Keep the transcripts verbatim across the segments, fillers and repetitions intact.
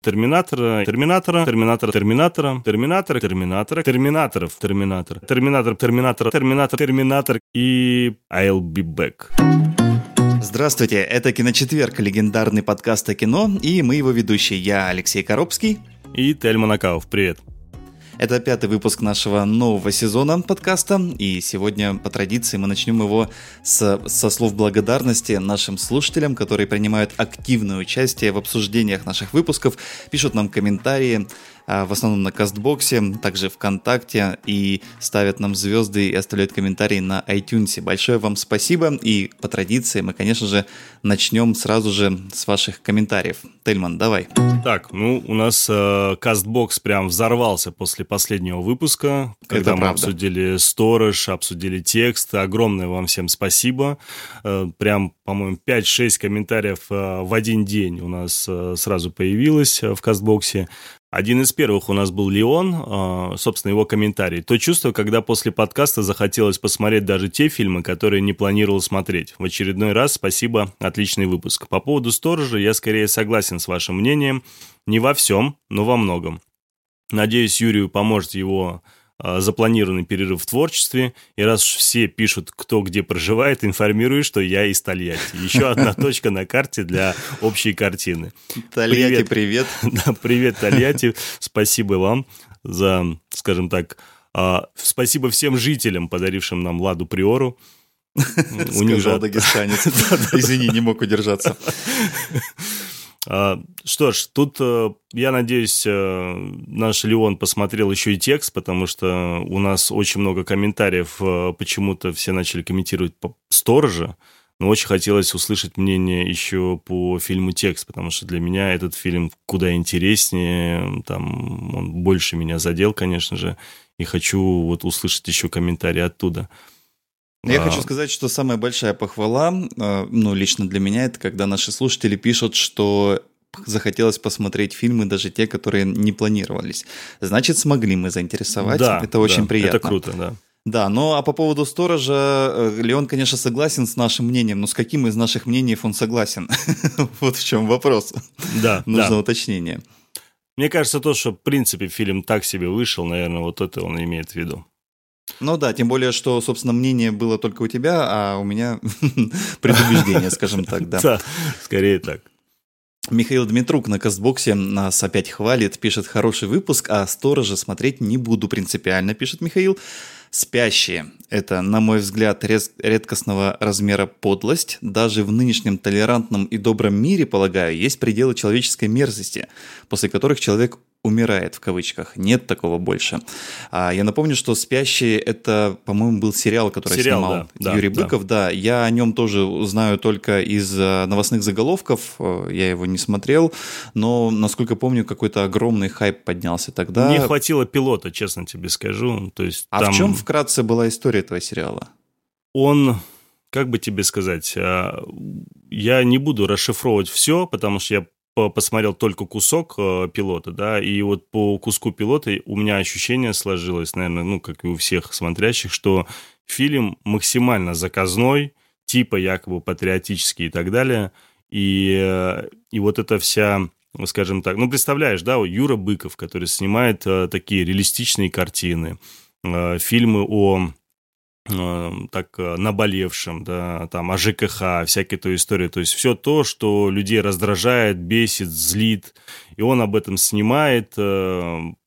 Терминатора, Терминатора, Терминатора, Терминатора, Терминатора, Терминатора, Терминаторов, Терминатор, Терминатор, Терминатор, Терминатор, Терминатор и I'll be back. Здравствуйте, это «Киночетверг», легендарный подкаст о кино, и мы его ведущие, я Алексей Коробский и Тельман Акаулов, привет. Это пятый выпуск нашего нового сезона подкаста, и сегодня, по традиции, мы начнем его с, со слов благодарности нашим слушателям, которые принимают активное участие в обсуждениях наших выпусков, пишут нам комментарии, в основном на Кастбоксе, также ВКонтакте, и ставят нам звезды и оставляют комментарии на iTunes. Большое вам спасибо, и по традиции мы, конечно же, начнем сразу же с ваших комментариев. Тельман, давай. Так, ну, у нас Кастбокс э, прям взорвался после последнего выпуска, когда Это мы правда. обсудили «Сторож», обсудили «Текст». Огромное вам всем спасибо. Э, прям, по-моему, пять-шесть комментариев э, в один день у нас э, сразу появилось э, в Кастбоксе. Один из первых у нас был Леон, собственно, его комментарий. То чувство, когда после подкаста захотелось посмотреть даже те фильмы, которые не планировал смотреть. В очередной раз спасибо, отличный выпуск. По поводу «Сторожа» я скорее согласен с вашим мнением. Не во всем, но во многом. Надеюсь, Юрию поможет его запланированный перерыв в творчестве. И раз уж все пишут, кто где проживает, информирую, что я из Тольятти. Еще одна точка на карте для общей картины. Тольятти, привет. Привет, да, привет, Тольятти. Спасибо вам за, скажем так, спасибо всем жителям, подарившим нам Ладу Приору. Сказал дагестанец. Извини, не мог удержаться. Что ж, тут, я надеюсь, наш Леон посмотрел еще и текст, потому что у нас очень много комментариев, почему-то все начали комментировать по «Сторожа», но очень хотелось услышать мнение еще по фильму «Текст», потому что для меня этот фильм куда интереснее, там он больше меня задел, конечно же, и хочу вот услышать еще комментарии оттуда. Я а... хочу сказать, что самая большая похвала, ну, лично для меня, это когда наши слушатели пишут, что захотелось посмотреть фильмы, даже те, которые не планировались. Значит, смогли мы заинтересовать. Да, это очень да, приятно. Это круто, да. Да, ну а по поводу «Сторожа», Леон, конечно, согласен с нашим мнением, но с каким из наших мнений он согласен? Вот в чем вопрос. Да, нужно уточнение. Мне кажется, то, что, в принципе, фильм так себе вышел, наверное, вот это он имеет в виду. Ну да, тем более, что, собственно, мнение было только у тебя, а у меня предубеждение, скажем так, да. Да, скорее так. Михаил Дмитрук на Кастбоксе нас опять хвалит, пишет: «Хороший выпуск, а «Сторожа» смотреть не буду принципиально», пишет Михаил. «Спящие» — это, на мой взгляд, рез- редкостного размера подлость. Даже в нынешнем толерантном и добром мире, полагаю, есть пределы человеческой мерзости, после которых человек «умирает» в кавычках. Нет такого больше. А я напомню, что «Спящие» — это, по-моему, был сериал, который сериал, снимал да, Юрий да, Быков. Да. да, я о нем тоже знаю только из новостных заголовков. Я его не смотрел, но, насколько помню, какой-то огромный хайп поднялся тогда. Не хватило пилота, честно тебе скажу. То есть, а там... в чем вкратце была история этого сериала? Он... Как бы тебе сказать? Я не буду расшифровывать все, потому что я посмотрел только кусок э, пилота, да, и вот по куску пилота у меня ощущение сложилось, наверное, ну, как и у всех смотрящих, что фильм максимально заказной, типа якобы патриотический и так далее, и, э, и вот эта вся, скажем так, ну, представляешь, да, Юра Быков, который снимает э, такие реалистичные картины, э, фильмы о... так наболевшим, да, там, о ЖКХ, всякой той истории. То есть все то, что людей раздражает, бесит, злит. И он об этом снимает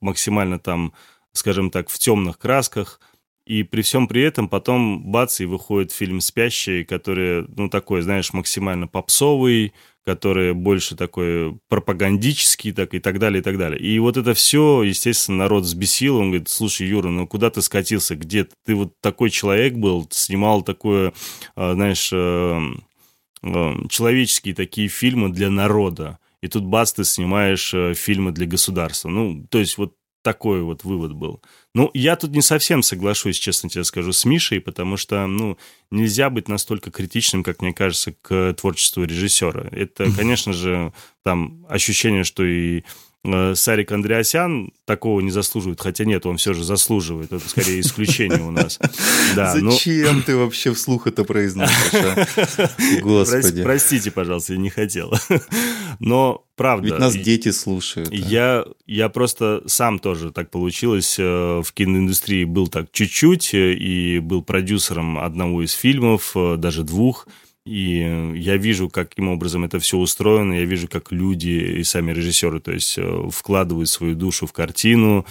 максимально там, скажем так, в темных красках. И при всем при этом потом, бац, и выходит фильм «Спящие», который, ну, такой, знаешь, максимально попсовый, который больше такой пропагандический, так и так далее, и так далее. И вот это все, естественно, народ взбесил. Он говорит: слушай, Юра, ну куда ты скатился? Где ты? Ты вот такой человек был, снимал такое, знаешь, человеческие такие фильмы для народа. И тут, бац, ты снимаешь фильмы для государства. Ну, то есть вот такой вот вывод был. Ну, я тут не совсем соглашусь, честно тебе скажу, с Мишей, потому что, ну, нельзя быть настолько критичным, как мне кажется, к творчеству режиссера. Это, конечно же, там ощущение, что и Сарик Андреасян такого не заслуживает, хотя нет, он все же заслуживает. Это скорее исключение у нас. Да, зачем но... ты вообще вслух это произносишь? А? Господи. Простите, пожалуйста, я не хотел. Но правда. Ведь нас дети слушают. Я, а? я просто сам тоже так получилось. В киноиндустрии был так чуть-чуть и был продюсером одного из фильмов, даже двух. И я вижу, каким образом это все устроено, я вижу, как люди и сами режиссеры, то есть, вкладывают свою душу в картину,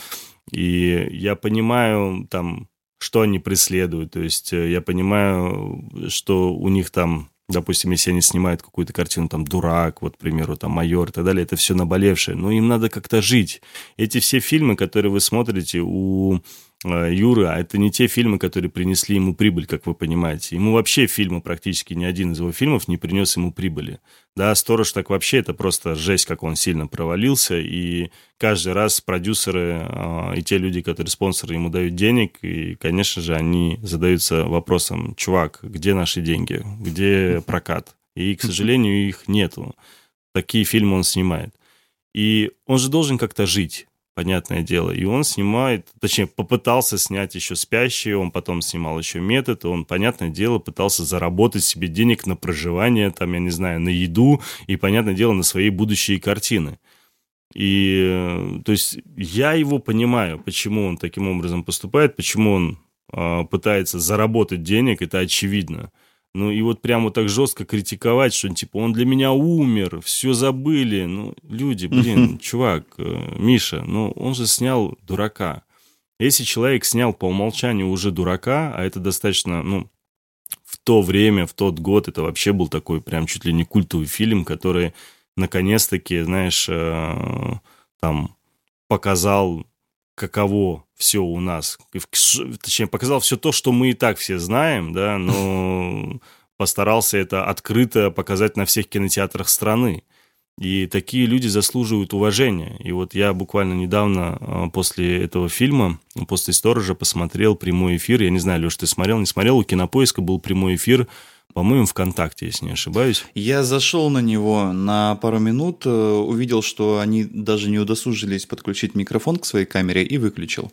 и я понимаю, там, что они преследуют, то есть я понимаю, что у них там, допустим, если они снимают какую-то картину, там, «Дурак», вот, к примеру, там, «Майор» и так далее, это все наболевшее, но им надо как-то жить. Эти все фильмы, которые вы смотрите у... Юры, а это не те фильмы, которые принесли ему прибыль, как вы понимаете. Ему вообще фильмы, практически ни один из его фильмов не принес ему прибыли. Да, «Сторож» так вообще, это просто жесть, как он сильно провалился, и каждый раз продюсеры э, и те люди, которые спонсоры, ему дают денег, и, конечно же, они задаются вопросом: чувак, где наши деньги, где прокат? И, к сожалению, их нету. Такие фильмы он снимает. И он же должен как-то жить. Понятное дело. И он снимает, точнее, попытался снять еще «Спящие», он потом снимал еще «Метод», и он, понятное дело, пытался заработать себе денег на проживание, там, я не знаю, на еду и, понятное дело, на свои будущие картины. И, то есть, я его понимаю, почему он таким образом поступает, почему он э, пытается заработать денег, это очевидно. Ну, и вот прямо так жестко критиковать, что типа он для меня умер, все забыли. Ну, люди, блин, чувак, Миша, ну, он же снял «Дурака». Если человек снял по умолчанию уже «Дурака», а это достаточно, ну, в то время, в тот год, это вообще был такой прям чуть ли не культовый фильм, который, наконец-таки, знаешь, там, показал... каково все у нас. Точнее, показал все то, что мы и так все знаем, да, но постарался это открыто показать на всех кинотеатрах страны. И такие люди заслуживают уважения. И вот я буквально недавно после этого фильма, после «Сторожа», посмотрел прямой эфир. Я не знаю, Леш, ты смотрел, не смотрел? У «Кинопоиска» был прямой эфир, по-моему, ВКонтакте, если не ошибаюсь. Я зашел на него на пару минут, увидел, что они даже не удосужились подключить микрофон к своей камере, и выключил.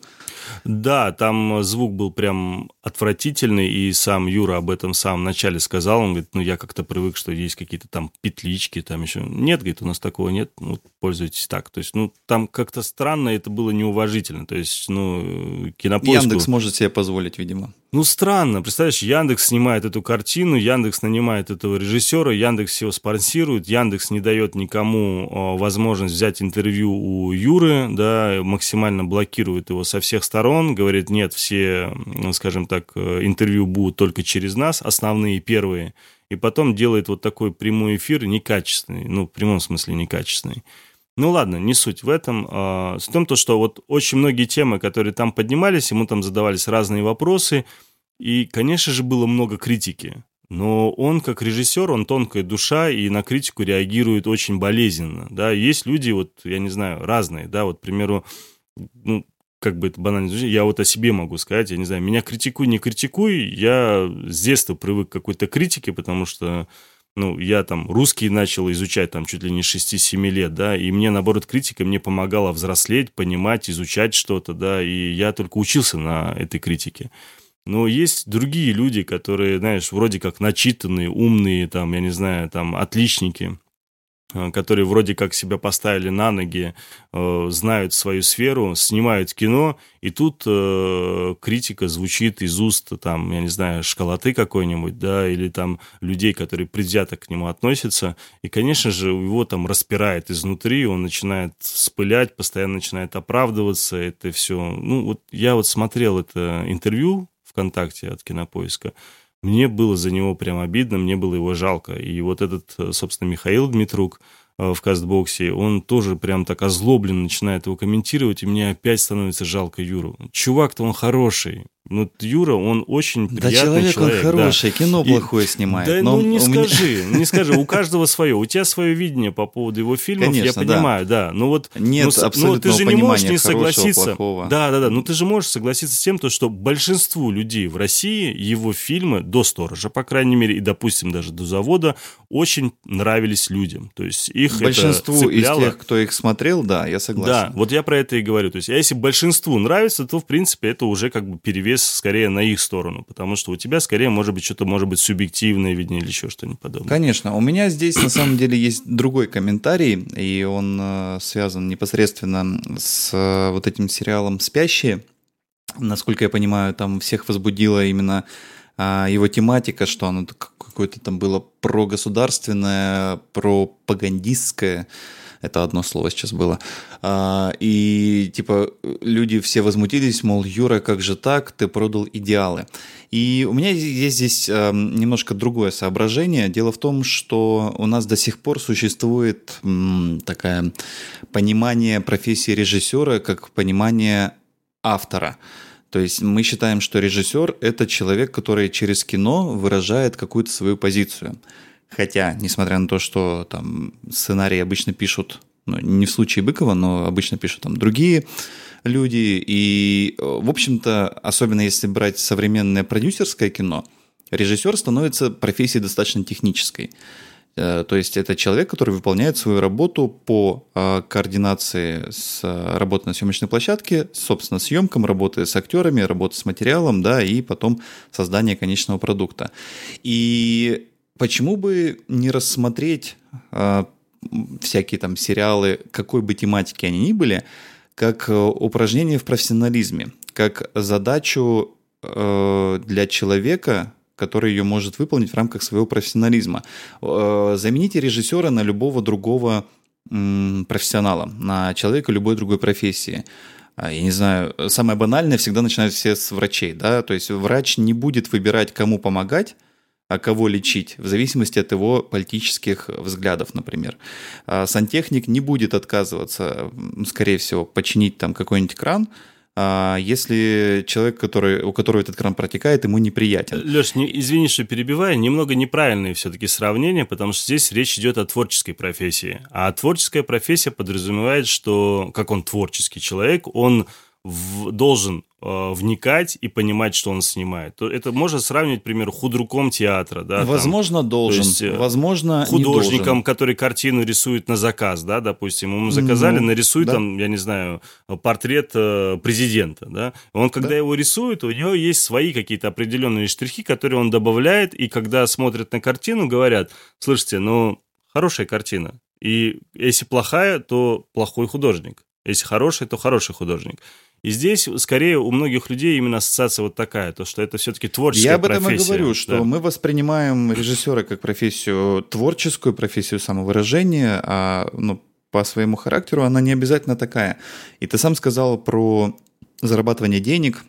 Да, там звук был прям отвратительный, и сам Юра об этом в самом начале сказал. Он говорит, ну, я как-то привык, что есть какие-то там петлички, там еще... Нет, говорит, у нас такого нет, ну, пользуйтесь так. То есть, ну, там как-то странно, это было неуважительно. То есть, ну, Кинопоиску... Яндекс может себе позволить, видимо. Ну, странно. Представляешь, Яндекс снимает эту картину, Яндекс нанимает этого режиссера, Яндекс его спонсирует, Яндекс не дает никому возможность взять интервью у Юры, да, максимально блокирует его со всех сторон, говорит, нет, все, скажем так, интервью будут только через нас, основные, первые, и потом делает вот такой прямой эфир некачественный, ну, в прямом смысле некачественный. Ну ладно, не суть в этом. Суть в том, что вот очень многие темы, которые там поднимались, ему там задавались разные вопросы, и, конечно же, было много критики. Но он, как режиссер, он тонкая душа и на критику реагирует очень болезненно. Да, есть люди, вот, я не знаю, разные, да, вот, к примеру, ну, как бы это банально звучит, я вот о себе могу сказать, я не знаю, меня критикуй, не критикуй, я с детства привык к какой-то критике, потому что, ну, я там русский начал изучать там чуть ли не шести-семи лет, да, и мне, наоборот, критика мне помогала взрослеть, понимать, изучать что-то, да, и я только учился на этой критике. Но есть другие люди, которые, знаешь, вроде как начитанные, умные, там, я не знаю, там, отличники, которые вроде как себя поставили на ноги, знают свою сферу, снимают кино, и тут критика звучит из уст, там, я не знаю, школоты какой-нибудь, да, или там людей, которые предвзято к нему относятся, и, конечно же, его там распирает изнутри, он начинает вспылять, постоянно начинает оправдываться, это все, ну, вот я вот смотрел это интервью, ВКонтакте от «Кинопоиска». Мне было за него прям обидно, мне было его жалко. И вот этот, собственно, Михаил Дмитрук в «Кастбоксе», он тоже прям так озлобленно начинает его комментировать, и мне опять становится жалко Юру. Чувак-то он хороший. Ну, Юра, он очень приятный да, человек. человек. Он хороший, да. Кино плохое и... снимает. Да, но ну, не скажи, меня... не скажи, у каждого свое. У тебя свое видение по поводу его фильмов, конечно, я да. понимаю, да. Но вот нет но, абсолютного но ты же не можешь не согласиться. Да, да, да, но ты же можешь согласиться с тем, что большинству людей в России его фильмы до «Сторожа», по крайней мере, и, допустим, даже до «Завода», очень нравились людям. То есть их большинству это цепляло. Из тех, кто их смотрел, да, я согласен. Да, вот я про это и говорю. То есть, а если большинству нравится, то, в принципе, это уже как бы перевес скорее на их сторону, потому что у тебя скорее может быть что-то, может быть, субъективное видение или еще что-нибудь подобное. Конечно. У меня здесь на самом деле есть другой комментарий, и он связан непосредственно с вот этим сериалом «Спящие». Насколько я понимаю, там всех возбудила именно его тематика, что оно какое-то там было прогосударственное, пропагандистское. Это одно слово сейчас было. И, типа, люди все возмутились, мол, Юра, как же так, ты продал идеалы. И у меня есть здесь немножко другое соображение. Дело в том, что у нас до сих пор существует такое понимание профессии режиссера как понимание автора. То есть мы считаем, что режиссер – это человек, который через кино выражает какую-то свою позицию. Хотя, несмотря на то, что там сценарии обычно пишут, ну, не в случае Быкова, но обычно пишут там другие люди. И, в общем-то, особенно если брать современное продюсерское кино, режиссер становится профессией достаточно технической. То есть это человек, который выполняет свою работу по координации с работой на съемочной площадке, собственно, съемкам, работы с актерами, работы с материалом, да, и потом создание конечного продукта. И... почему бы не рассмотреть э, всякие там сериалы, какой бы тематики они ни были, как упражнение в профессионализме, как задачу э, для человека, который ее может выполнить в рамках своего профессионализма. Э, замените режиссера на любого другого э, профессионала, на человека любой другой профессии. Я не знаю, самое банальное всегда начинают все с врачей, да, то есть врач не будет выбирать, кому помогать, а кого лечить, в зависимости от его политических взглядов, например. Сантехник не будет отказываться, скорее всего, починить там какой-нибудь кран, если человек, который, у которого этот кран протекает, ему неприятен. Леш, не, извини, что перебиваю, немного неправильные все-таки сравнения, потому что здесь речь идет о творческой профессии. А творческая профессия подразумевает, что, как он творческий человек, он... В, должен э, вникать и понимать, что он снимает. То это можно сравнивать, к примеру, худруком театра. Да, возможно, там, должен. То есть, э, возможно, художником, не должен. Который картину рисует на заказ, да, допустим, ему заказали, ну, нарисуй да. там, я не знаю, портрет э, президента. Да? Он, когда да. его рисует, у него есть свои какие-то определенные штрихи, которые он добавляет, и когда смотрят на картину, говорят: слушайте, ну, хорошая картина. И если плохая, то плохой художник. Если хороший, то хороший художник. И здесь, скорее, у многих людей именно ассоциация вот такая, то, что это все-таки творческая профессия. Я об этом профессия, и говорю, что да. мы воспринимаем режиссера как профессию творческую, профессию самовыражения, а ну, по своему характеру она не обязательно такая. И ты сам сказал про зарабатывание денег,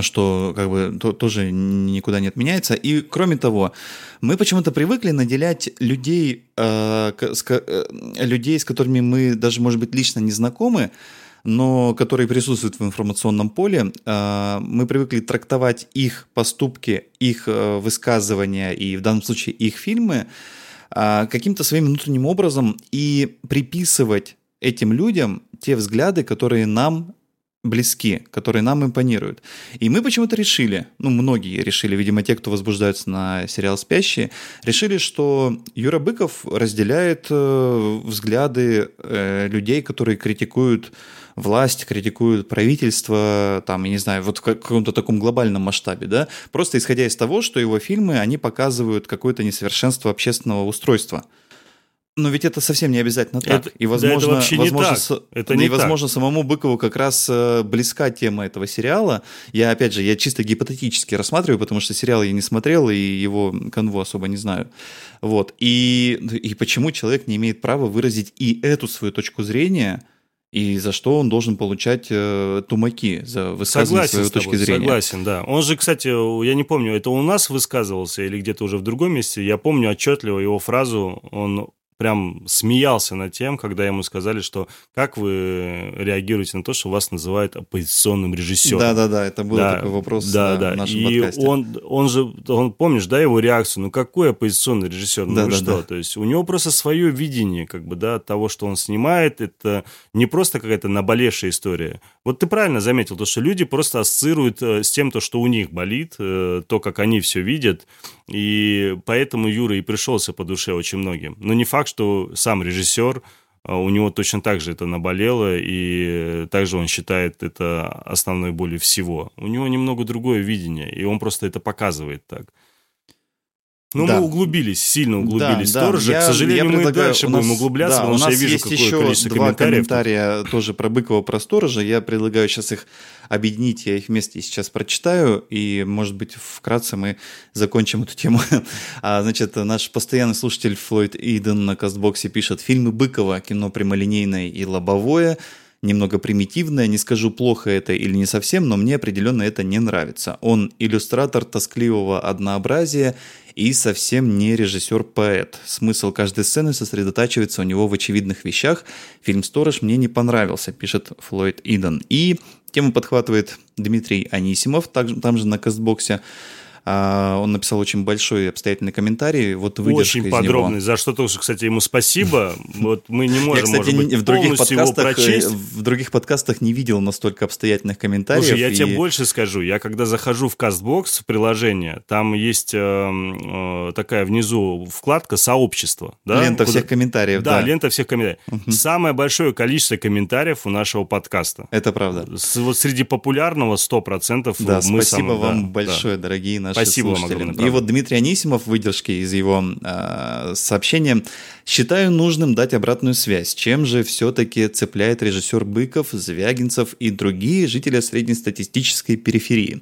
что как бы то, тоже никуда не отменяется. И кроме того, мы почему-то привыкли наделять людей, э, с, э, людей, с которыми мы даже, может быть, лично не знакомы, но которые присутствуют в информационном поле, мы привыкли трактовать их поступки, их высказывания и в данном случае их фильмы каким-то своим внутренним образом и приписывать этим людям те взгляды, которые нам близки, которые нам импонируют. И мы почему-то решили, ну, многие решили, видимо, те, кто возбуждаются на сериал «Спящие», решили, что Юра Быков разделяет э, взгляды э, людей, которые критикуют власть, критикуют правительство, там, я не знаю, вот в каком-то таком глобальном масштабе, да, просто исходя из того, что его фильмы, они показывают какое-то несовершенство общественного устройства. Но ведь это совсем не обязательно так. Это, и возможно, да, это вообще возможно, не так. Это и не возможно так. Самому Быкову как раз близка тема этого сериала. Я, опять же, я чисто гипотетически рассматриваю, потому что сериал я не смотрел, и его канву особо не знаю. Вот. И, и почему человек не имеет права выразить и эту свою точку зрения, и за что он должен получать э, тумаки за высказывание своей точки зрения. Согласен, да. Он же, кстати, я не помню, это у нас высказывался или где-то уже в другом месте. Я помню отчетливо его фразу, он... прям смеялся над тем, когда ему сказали, что как вы реагируете на то, что вас называют оппозиционным режиссером. Да-да-да, это был да, такой вопрос да, на да. нашем и подкасте. И он, он же, он, помнишь, да, его реакцию? Ну, какой оппозиционный режиссер? Ну, да, да, что? Да. То есть у него просто свое видение, как бы, да, того, что он снимает. Это не просто какая-то наболевшая история. Вот ты правильно заметил, то, что люди просто ассоциируют с тем, то, что у них болит, то, как они все видят. И поэтому Юра и пришелся по душе очень многим. Но не факт, что сам режиссер, у него точно так же это наболело, и также он считает это основной болью всего. У него немного другое видение, и он просто это показывает так. Ну, да. мы углублились, сильно углубились да, «Сторожа». Да. К сожалению, мы и дальше нас, будем углубляться, да, потому что я вижу, какое количество комментариев. У нас есть еще два комментария тоже про Быкова, про «Сторожа». Я предлагаю сейчас их объединить, я их вместе сейчас прочитаю, и, может быть, вкратце мы закончим эту тему. А, значит, наш постоянный слушатель Флойд Иден на Кастбоксе пишет: «Фильмы Быкова, кино прямолинейное и лобовое». Немного примитивное, не скажу, плохо это или не совсем, но мне определенно это не нравится. Он иллюстратор тоскливого однообразия и совсем не режиссер-поэт. Смысл каждой сцены сосредотачивается у него в очевидных вещах. Фильм «Сторож» мне не понравился», пишет Флойд Иден. И тему подхватывает Дмитрий Анисимов, также, там же на Кастбоксе. Он написал очень большой и обстоятельный комментарий. Вот выдержка из него. Очень подробный, за что тоже, кстати, ему спасибо. Вот мы не можем, может быть, полностью его прочесть. В других подкастах не видел настолько обстоятельных комментариев. Слушай, я тебе больше скажу. Я когда захожу в Кастбокс, в приложение, там есть такая внизу вкладка «Сообщество». Лента всех комментариев. Да, лента всех комментариев. Самое большое количество комментариев у нашего подкаста. Это правда. Вот среди популярного сто процентов мы самые. Спасибо вам большое, дорогие наши. Спасибо вам огромное. И вот Дмитрий Анисимов, выдержки из его э, сообщения. «Считаю нужным дать обратную связь. Чем же все-таки цепляет режиссер Быков, Звягинцев и другие жители среднестатистической периферии?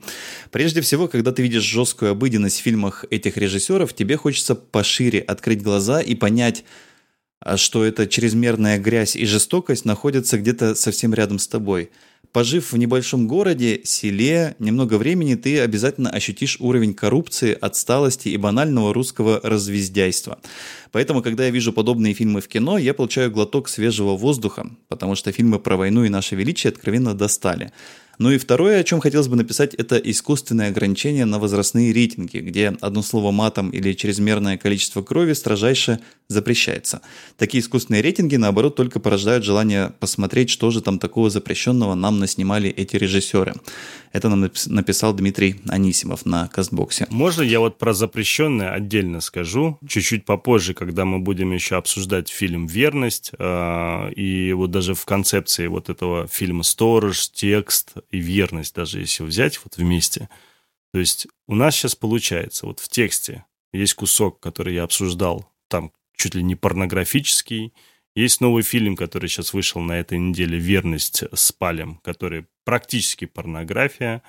Прежде всего, когда ты видишь жесткую обыденность в фильмах этих режиссеров, тебе хочется пошире открыть глаза и понять, что эта чрезмерная грязь и жестокость находятся где-то совсем рядом с тобой. Пожив в небольшом городе, селе, немного времени, ты обязательно ощутишь уровень коррупции, отсталости и банального русского развездяйства. Поэтому, когда я вижу подобные фильмы в кино, я получаю глоток свежего воздуха, потому что фильмы про войну и наше величие откровенно достали. Ну и второе, о чем хотелось бы написать, это искусственное ограничение на возрастные рейтинги, где одно слово матом или чрезмерное количество крови строжайше запрещается. Такие искусственные рейтинги, наоборот, только порождают желание посмотреть, что же там такого запрещенного нам наснимали эти режиссеры». Это нам написал Дмитрий Анисимов на Кастбоксе. Можно я вот про запрещенное отдельно скажу? Чуть-чуть попозже, когда мы будем еще обсуждать фильм «Верность». И вот даже в концепции вот этого фильма «Сторож», «Текст» и «Верность», даже если взять вот вместе. То есть у нас сейчас получается, вот в «Тексте» есть кусок, который я обсуждал, там чуть ли не порнографический. Есть новый фильм, который сейчас вышел на этой неделе, «Верность» с Палем, который практически порнография.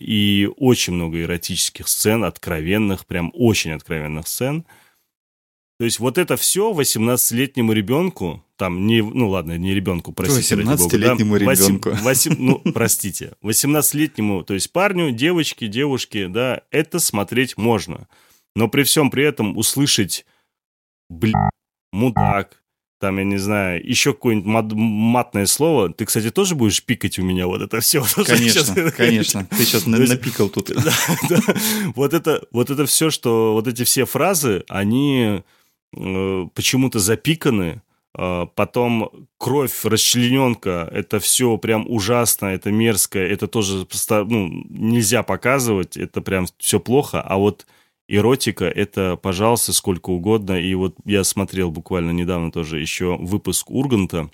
И очень много эротических сцен, откровенных, прям очень откровенных сцен. То есть вот это все восемнадцатилетнему ребенку, там, не, ну ладно, не ребенку, простите, восемнадцатилетнему ради бога, да, ребенку. восемь, восемь, ну, простите, восемнадцатилетнему, то есть парню, девочке, девушке, да, это смотреть можно. Но при всем при этом услышать «блядь», «мудак», там, я не знаю, еще какое-нибудь мат- матное слово. Ты, кстати, тоже будешь пикать у меня вот это все? Конечно, конечно. Ты сейчас напикал тут. Вот это все, что... Вот эти все фразы, они почему-то запиканы. Потом кровь, расчлененка, это все прям ужасно, это мерзко, это тоже нельзя показывать, это прям все плохо. А вот эротика — это, пожалуйста, сколько угодно. И вот я смотрел буквально недавно тоже еще выпуск «Урганта»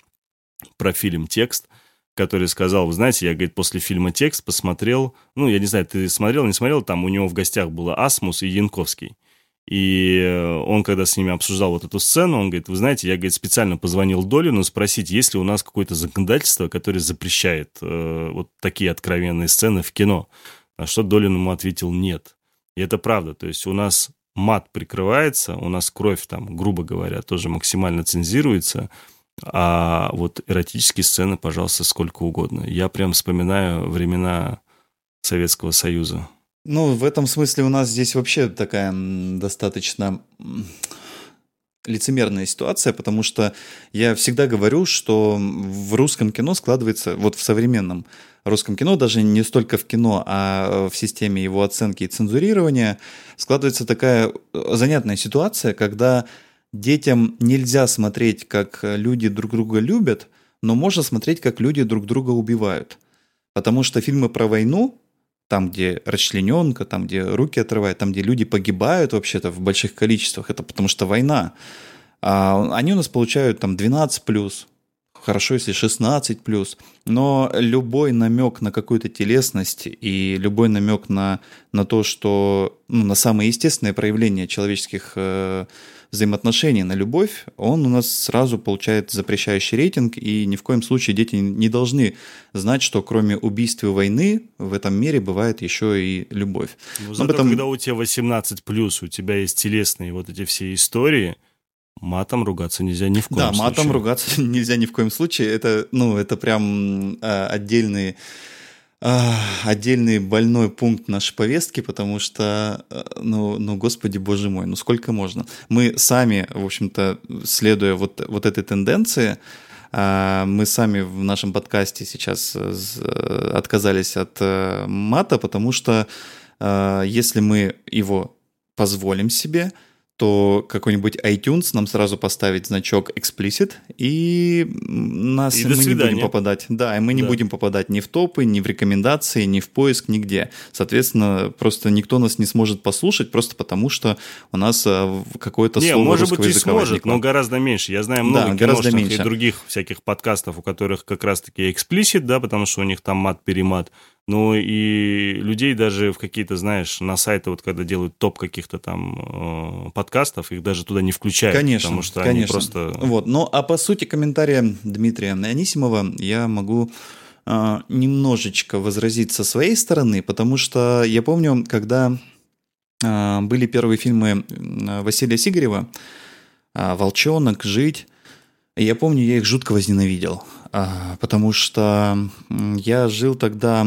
про фильм «Текст», который сказал, вы знаете, я, говорит, после фильма «Текст» посмотрел, ну, я не знаю, ты смотрел, не смотрел, там у него в гостях было Асмус и Янковский. И он, когда с ними обсуждал вот эту сцену, он говорит, вы знаете, я, говорит, специально позвонил Долину спросить, есть ли у нас какое-то законодательство, которое запрещает э, вот такие откровенные сцены в кино. На что Долин ему ответил «нет». И это правда, то есть у нас мат прикрывается, у нас кровь там, грубо говоря, тоже максимально цензируется, а вот эротические сцены, пожалуйста, сколько угодно. Я прям вспоминаю времена Советского Союза. Ну, в этом смысле у нас здесь вообще такая достаточно... лицемерная ситуация, потому что я всегда говорю, что в русском кино складывается, вот в современном русском кино, даже не столько в кино, а в системе его оценки и цензурирования, складывается такая занятная ситуация, когда детям нельзя смотреть, как люди друг друга любят, но можно смотреть, как люди друг друга убивают. Потому что фильмы про войну, там, где расчлененка, там, где руки отрывают, там, где люди погибают вообще-то в больших количествах, это потому что война. А они у нас получают там двенадцать плюс, хорошо, если шестнадцать плюс, но любой намек на какую-то телесность и любой намек на, на то, что, ну, на самое естественное проявление человеческих э, взаимоотношений, на любовь, он у нас сразу получает запрещающий рейтинг, и ни в коем случае дети не должны знать, что кроме убийств и войны в этом мире бывает еще и любовь. Но зато, потом... когда у тебя восемнадцать плюс, у тебя есть телесные вот эти все истории, матом ругаться нельзя ни в коем да, случае. Да, матом ругаться нельзя ни в коем случае. Это, ну, это прям э, отдельный, э, отдельный больной пункт нашей повестки, потому что, э, ну, ну, господи, боже мой, ну сколько можно? Мы сами, в общем-то, следуя вот, вот этой тенденции, э, мы сами в нашем подкасте сейчас э, отказались от э, мата, потому что э, если мы его позволим себе, то какой-нибудь iTunes нам сразу поставит значок explicit, и нас и мы не будем попадать. Да, и мы не да. будем попадать ни в топы, ни в рекомендации, ни в поиск, нигде. Соответственно, просто никто нас не сможет послушать, просто потому что у нас какое-то не, слово может русского быть, языка сможет, возникло. Но гораздо меньше. Я знаю много да, киношных и других всяких подкастов, у которых как раз-таки explicit, да, потому что у них там мат-перемат. Ну и людей даже в какие-то, знаешь, на сайты, вот когда делают топ каких-то там э, подкастов, их даже туда не включают. Конечно, потому что конечно. Они просто... Вот. Ну а по сути комментария Дмитрия Анисимова я могу э, немножечко возразить со своей стороны, потому что я помню, когда э, были первые фильмы Василия Сигарева, э, «Волчонок», «Жить», я помню, я их жутко возненавидел, потому что я жил тогда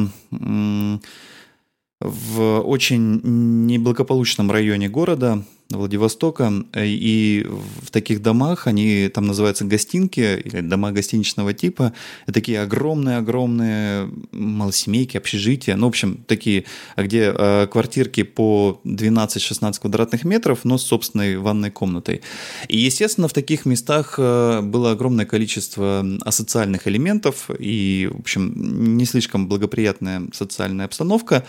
в очень неблагополучном районе города Владивостока, и в таких домах, они там называются гостинки или дома гостиничного типа, это такие огромные-огромные малосемейки, общежития, ну, в общем, такие, где квартирки по двенадцать-шестнадцать квадратных метров, но с собственной ванной комнатой. И, естественно, в таких местах было огромное количество асоциальных элементов и, в общем, не слишком благоприятная социальная обстановка.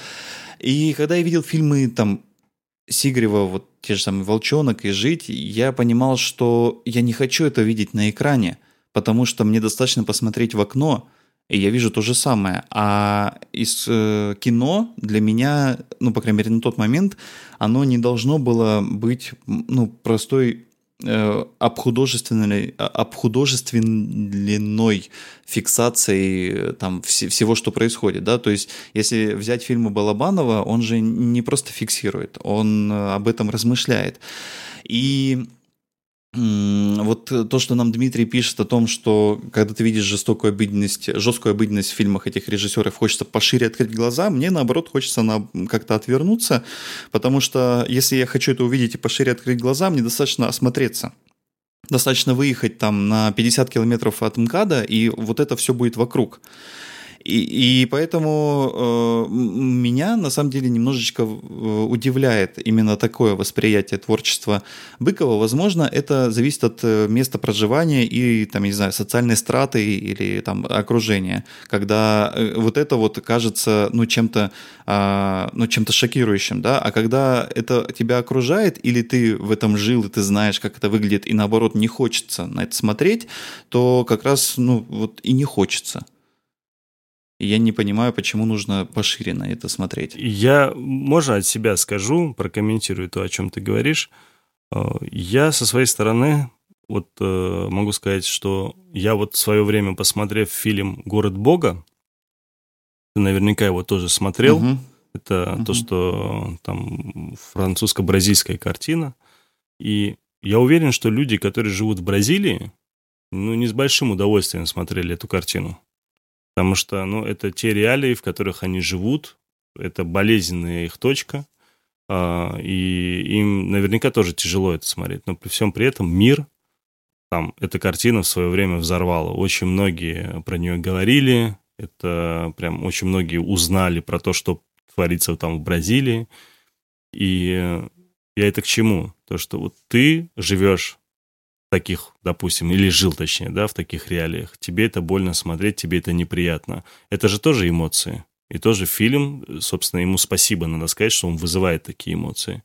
И когда я видел фильмы там Сигарева, вот те же самые «Волчонок» и «Жить», я понимал, что я не хочу это видеть на экране, потому что мне достаточно посмотреть в окно, и я вижу то же самое. А из э, кино для меня, ну, по крайней мере, на тот момент, оно не должно было быть, ну, простой э, обхудожественной, обхудожественной фиксацией там, вс- всего, что происходит. Да? То есть, если взять фильмы Балабанова, он же не просто фиксирует, он об этом размышляет. И... вот то, что нам Дмитрий пишет о том, что когда ты видишь жестокую обыденность, жесткую обыденность в фильмах этих режиссеров, хочется пошире открыть глаза, мне, наоборот, хочется на, как-то отвернуться, потому что если я хочу это увидеть и пошире открыть глаза, мне достаточно осмотреться. Достаточно выехать там на пятьдесят километров от МКАДа, и вот это все будет вокруг. И, и поэтому э, меня, на самом деле, немножечко удивляет именно такое восприятие творчества Быкова. Возможно, это зависит от места проживания и, там, не знаю, социальной страты или там, окружения, когда вот это вот кажется ну, чем-то, э, ну, чем-то шокирующим, да? А когда это тебя окружает или ты в этом жил, и ты знаешь, как это выглядит, и, наоборот, не хочется на это смотреть, то как раз ну, вот и не хочется. Я не понимаю, почему нужно пошире на это смотреть. Я, можно от себя скажу, прокомментирую то, о чем ты говоришь. Я со своей стороны вот могу сказать, что я вот в свое время, посмотрев фильм «Город Бога», ты наверняка его тоже смотрел. Угу. Это угу. то, что там французско-бразильская картина. И я уверен, что люди, которые живут в Бразилии, ну, не с большим удовольствием смотрели эту картину. Потому что, ну, это те реалии, в которых они живут, это болезненная их точка, и им наверняка тоже тяжело это смотреть. Но при всем при этом мир, там, эта картина в свое время взорвала. Очень многие про нее говорили, это прям очень многие узнали про то, что творится там в Бразилии. И я это к чему? То, что вот ты живешь в таких, допустим, или жил, точнее, да, в таких реалиях. Тебе это больно смотреть, тебе это неприятно. Это же тоже эмоции. И тоже фильм, собственно, ему спасибо, надо сказать, что он вызывает такие эмоции.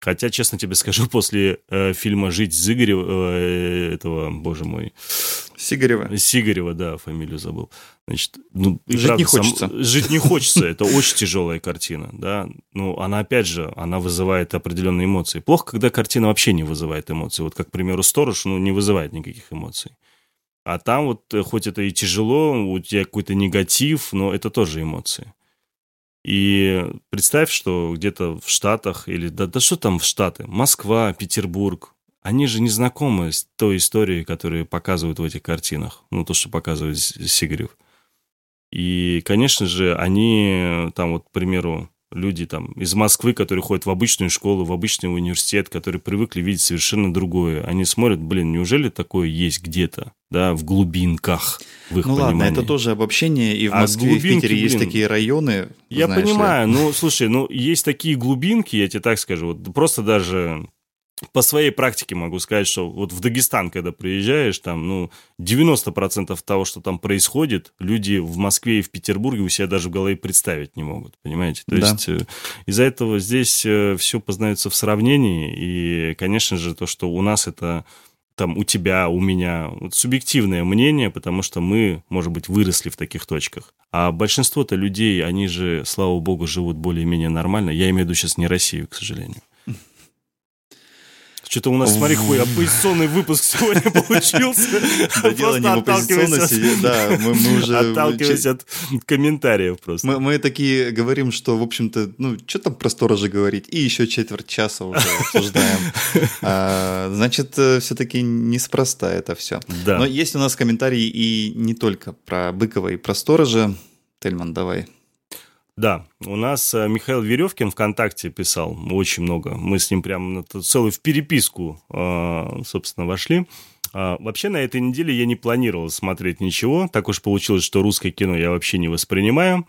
Хотя, честно тебе скажу, после э, фильма «Жить» Зигарева, э, этого, боже мой... Сигарева. Сигарева, да, фамилию забыл. Значит, ну, жить правда, не хочется. Сам... Жить не хочется, это очень тяжелая картина, да. Ну, она, опять же, она вызывает определенные эмоции. Плохо, когда картина вообще не вызывает эмоций. Вот, как, к примеру, «Сторож», ну, не вызывает никаких эмоций. А там вот, хоть это и тяжело, у тебя какой-то негатив, но это тоже эмоции. И представь, что где-то в Штатах, или да, да что там в Штаты, Москва, Петербург, они же не знакомы с той историей, которую показывают в этих картинах, ну, то, что показывает Сигарев. И, конечно же, они там вот, к примеру, люди там из Москвы, которые ходят в обычную школу, в обычный университет, которые привыкли видеть совершенно другое. Они смотрят, блин, неужели такое есть где-то, да, в глубинках, в их ну понимании? Ну ладно, это тоже обобщение, и в Москве, а глубинки, и в Питере блин, есть такие районы. Я знаешь, понимаю, ли? Ну, слушай, ну, есть такие глубинки, я тебе так скажу, вот просто даже... По своей практике могу сказать, что вот в Дагестан, когда приезжаешь, там, ну, девяносто процентов того, что там происходит, люди в Москве и в Петербурге у себя даже в голове представить не могут, понимаете? То да. есть из-за этого здесь все познается в сравнении, и, конечно же, то, что у нас это, там, у тебя, у меня, вот, субъективное мнение, потому что мы, может быть, выросли в таких точках. А большинство-то людей, они же, слава богу, живут более-менее нормально. Я имею в виду сейчас не Россию, к сожалению. Что-то у нас, смотри, хуй, оппозиционный выпуск сегодня получился. Да дело не в оппозиционности, да, мы, мы уже... Отталкиваясь от комментариев просто. Мы, мы такие говорим, что, в общем-то, ну, что там про сторожа говорить, и еще четверть часа уже обсуждаем. А, значит, все-таки неспроста это все. Да. Но есть у нас комментарии и не только про Быкова и про сторожа. Тельман, давай. Да, у нас Михаил Веревкин ВКонтакте писал очень много. Мы с ним прям целую в переписку, собственно, вошли. Вообще, на этой неделе я не планировал смотреть ничего. Так уж получилось, что русское кино я вообще не воспринимаю,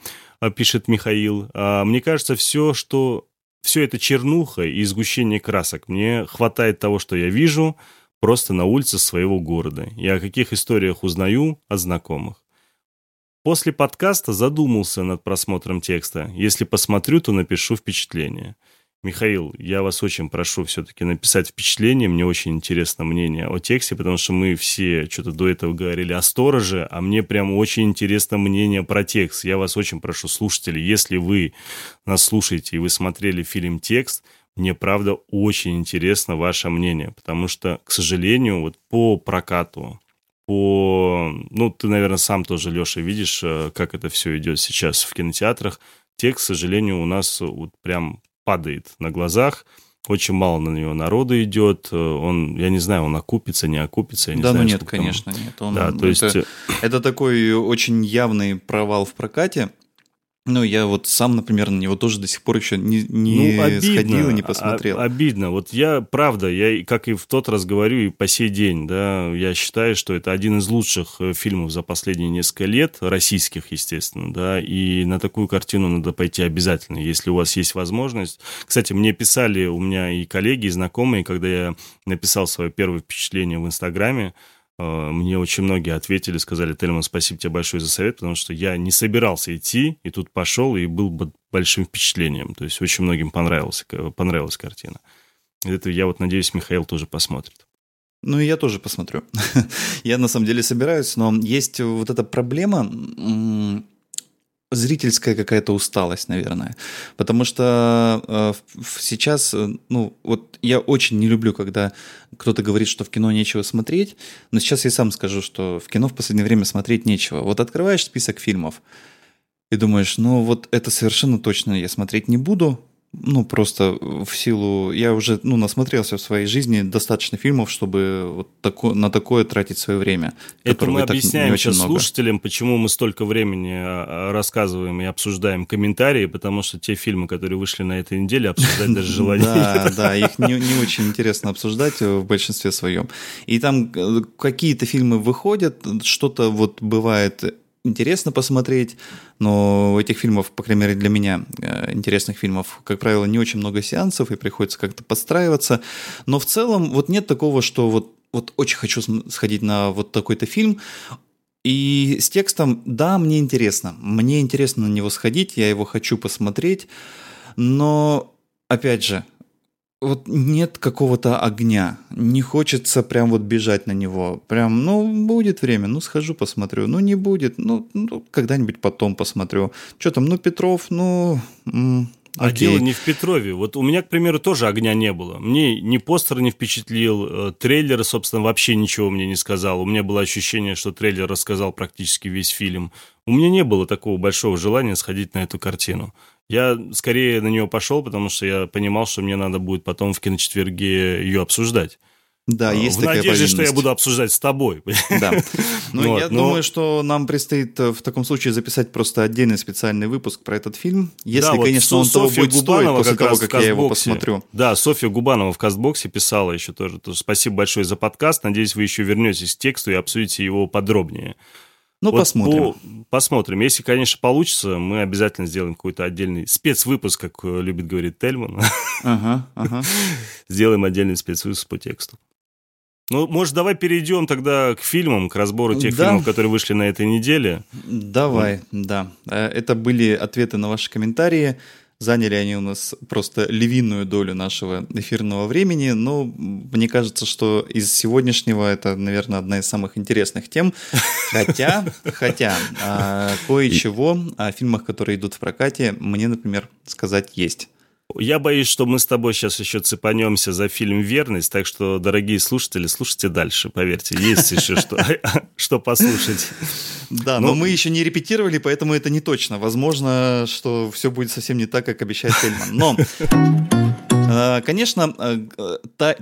пишет Михаил. Мне кажется, все, что... все это чернуха и сгущение красок. Мне хватает того, что я вижу, просто на улице своего города. Я о каких историях узнаю от знакомых. После подкаста задумался над просмотром текста. Если посмотрю, то напишу впечатление. Михаил, я вас очень прошу все-таки написать впечатление. Мне очень интересно мнение о тексте, потому что мы все что-то до этого говорили о стороже, а мне прям очень интересно мнение про текст. Я вас очень прошу, слушатели, если вы нас слушаете и вы смотрели фильм «Текст», мне, правда, очень интересно ваше мнение, потому что, к сожалению, вот по прокату... По... Ну, ты, наверное, сам тоже, Леша, видишь, как это все идет сейчас в кинотеатрах. Текст, к сожалению, у нас вот прям падает на глазах. Очень мало на него народу идет. Он, я не знаю, он окупится, не окупится. Я не да, знаю, ну нет, конечно, там... нет. Он... Да, то есть... это, это такой очень явный провал в прокате. Ну, я вот сам, например, на него тоже до сих пор еще не, не ну, обидно, сходил и не посмотрел. Обидно. Вот я, правда, я, как и в тот раз говорю, и по сей день, да, я считаю, что это один из лучших фильмов за последние несколько лет, российских, естественно, да, и на такую картину надо пойти обязательно, если у вас есть возможность. Кстати, мне писали у меня и коллеги, и знакомые, когда я написал свое первое впечатление в Инстаграме, мне очень многие ответили, сказали: Тельман, спасибо тебе большое за совет, потому что я не собирался идти, и тут пошел, и был бы большим впечатлением. То есть очень многим понравилась, понравилась картина. Это, я вот надеюсь, Михаил тоже посмотрит. Ну и я тоже посмотрю. Я на самом деле собираюсь, но есть вот эта проблема... Зрительская какая-то усталость, наверное. Потому что э, сейчас, э, ну, вот я очень не люблю, когда кто-то говорит, что в кино нечего смотреть, но сейчас я сам скажу, что в кино в последнее время смотреть нечего. Вот открываешь список фильмов и думаешь, ну, вот это совершенно точно я смотреть не буду, Ну, просто в силу... Я уже ну, насмотрелся в своей жизни достаточно фильмов, чтобы вот тако, на такое тратить свое время. Это мы объясняем сейчас слушателям, почему мы столько времени рассказываем и обсуждаем комментарии, потому что те фильмы, которые вышли на этой неделе, обсуждать даже желание. Да, да, их не очень интересно обсуждать в большинстве своем. И там какие-то фильмы выходят, что-то вот бывает... интересно посмотреть, но этих фильмов, по крайней мере для меня, интересных фильмов, как правило, не очень много сеансов, и приходится как-то подстраиваться. Но в целом вот нет такого, что вот, вот очень хочу сходить на вот такой-то фильм. И с текстом, да, мне интересно. Мне интересно на него сходить, я его хочу посмотреть. Но, опять же, вот нет какого-то огня, не хочется прям вот бежать на него, прям, ну, будет время, ну, схожу, посмотрю, ну, не будет, ну, ну когда-нибудь потом посмотрю, что там, ну, Петров, ну, м- а дело не в Петрове, вот у меня, к примеру, тоже огня не было, мне ни постер не впечатлил, трейлер, собственно, вообще ничего мне не сказал, у меня было ощущение, что трейлер рассказал практически весь фильм, у меня не было такого большого желания сходить на эту картину. Я скорее на нее пошел, потому что я понимал, что мне надо будет потом в киночетверге ее обсуждать. Да, есть в такая надежде, что я буду обсуждать с тобой. Да. Ну, вот, я но... думаю, что нам предстоит в таком случае записать просто отдельный специальный выпуск про этот фильм. Если, да, вот, конечно, он того будет стоить после того, как я его посмотрю. Да, Софья Губанова в Кастбоксе писала еще тоже. Спасибо большое за подкаст. Надеюсь, вы еще вернетесь к тексту и обсудите его подробнее. Ну, вот посмотрим. По, посмотрим. Если, конечно, получится, мы обязательно сделаем какой-то отдельный спецвыпуск, как любит говорить Тельман. Ага, ага. Сделаем отдельный спецвыпуск по тексту. Ну, может, давай перейдем тогда к фильмам, к разбору тех да. фильмов, которые вышли на этой неделе. Давай, вот. Да. Это были ответы на ваши комментарии. Заняли они у нас просто львиную долю нашего эфирного времени, но мне кажется, что из сегодняшнего это, наверное, одна из самых интересных тем. Хотя, хотя кое-чего о фильмах, которые идут в прокате, мне, например, сказать есть. Я боюсь, что мы с тобой сейчас еще цепанемся за фильм «Верность», так что, дорогие слушатели, слушайте дальше, поверьте, есть еще что послушать. Да, но мы еще не репетировали, поэтому это не точно. Возможно, что все будет совсем не так, как обещает Тельман. Но, конечно,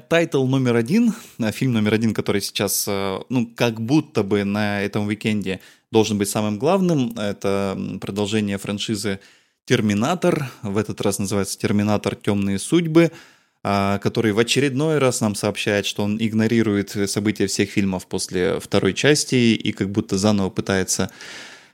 тайтл номер один, фильм номер один, который сейчас, ну, как будто бы на этом уикенде должен быть самым главным, это продолжение франшизы «Терминатор», в этот раз называется «Терминатор: Тёмные судьбы», который в очередной раз нам сообщает, что он игнорирует события всех фильмов после второй части и как будто заново пытается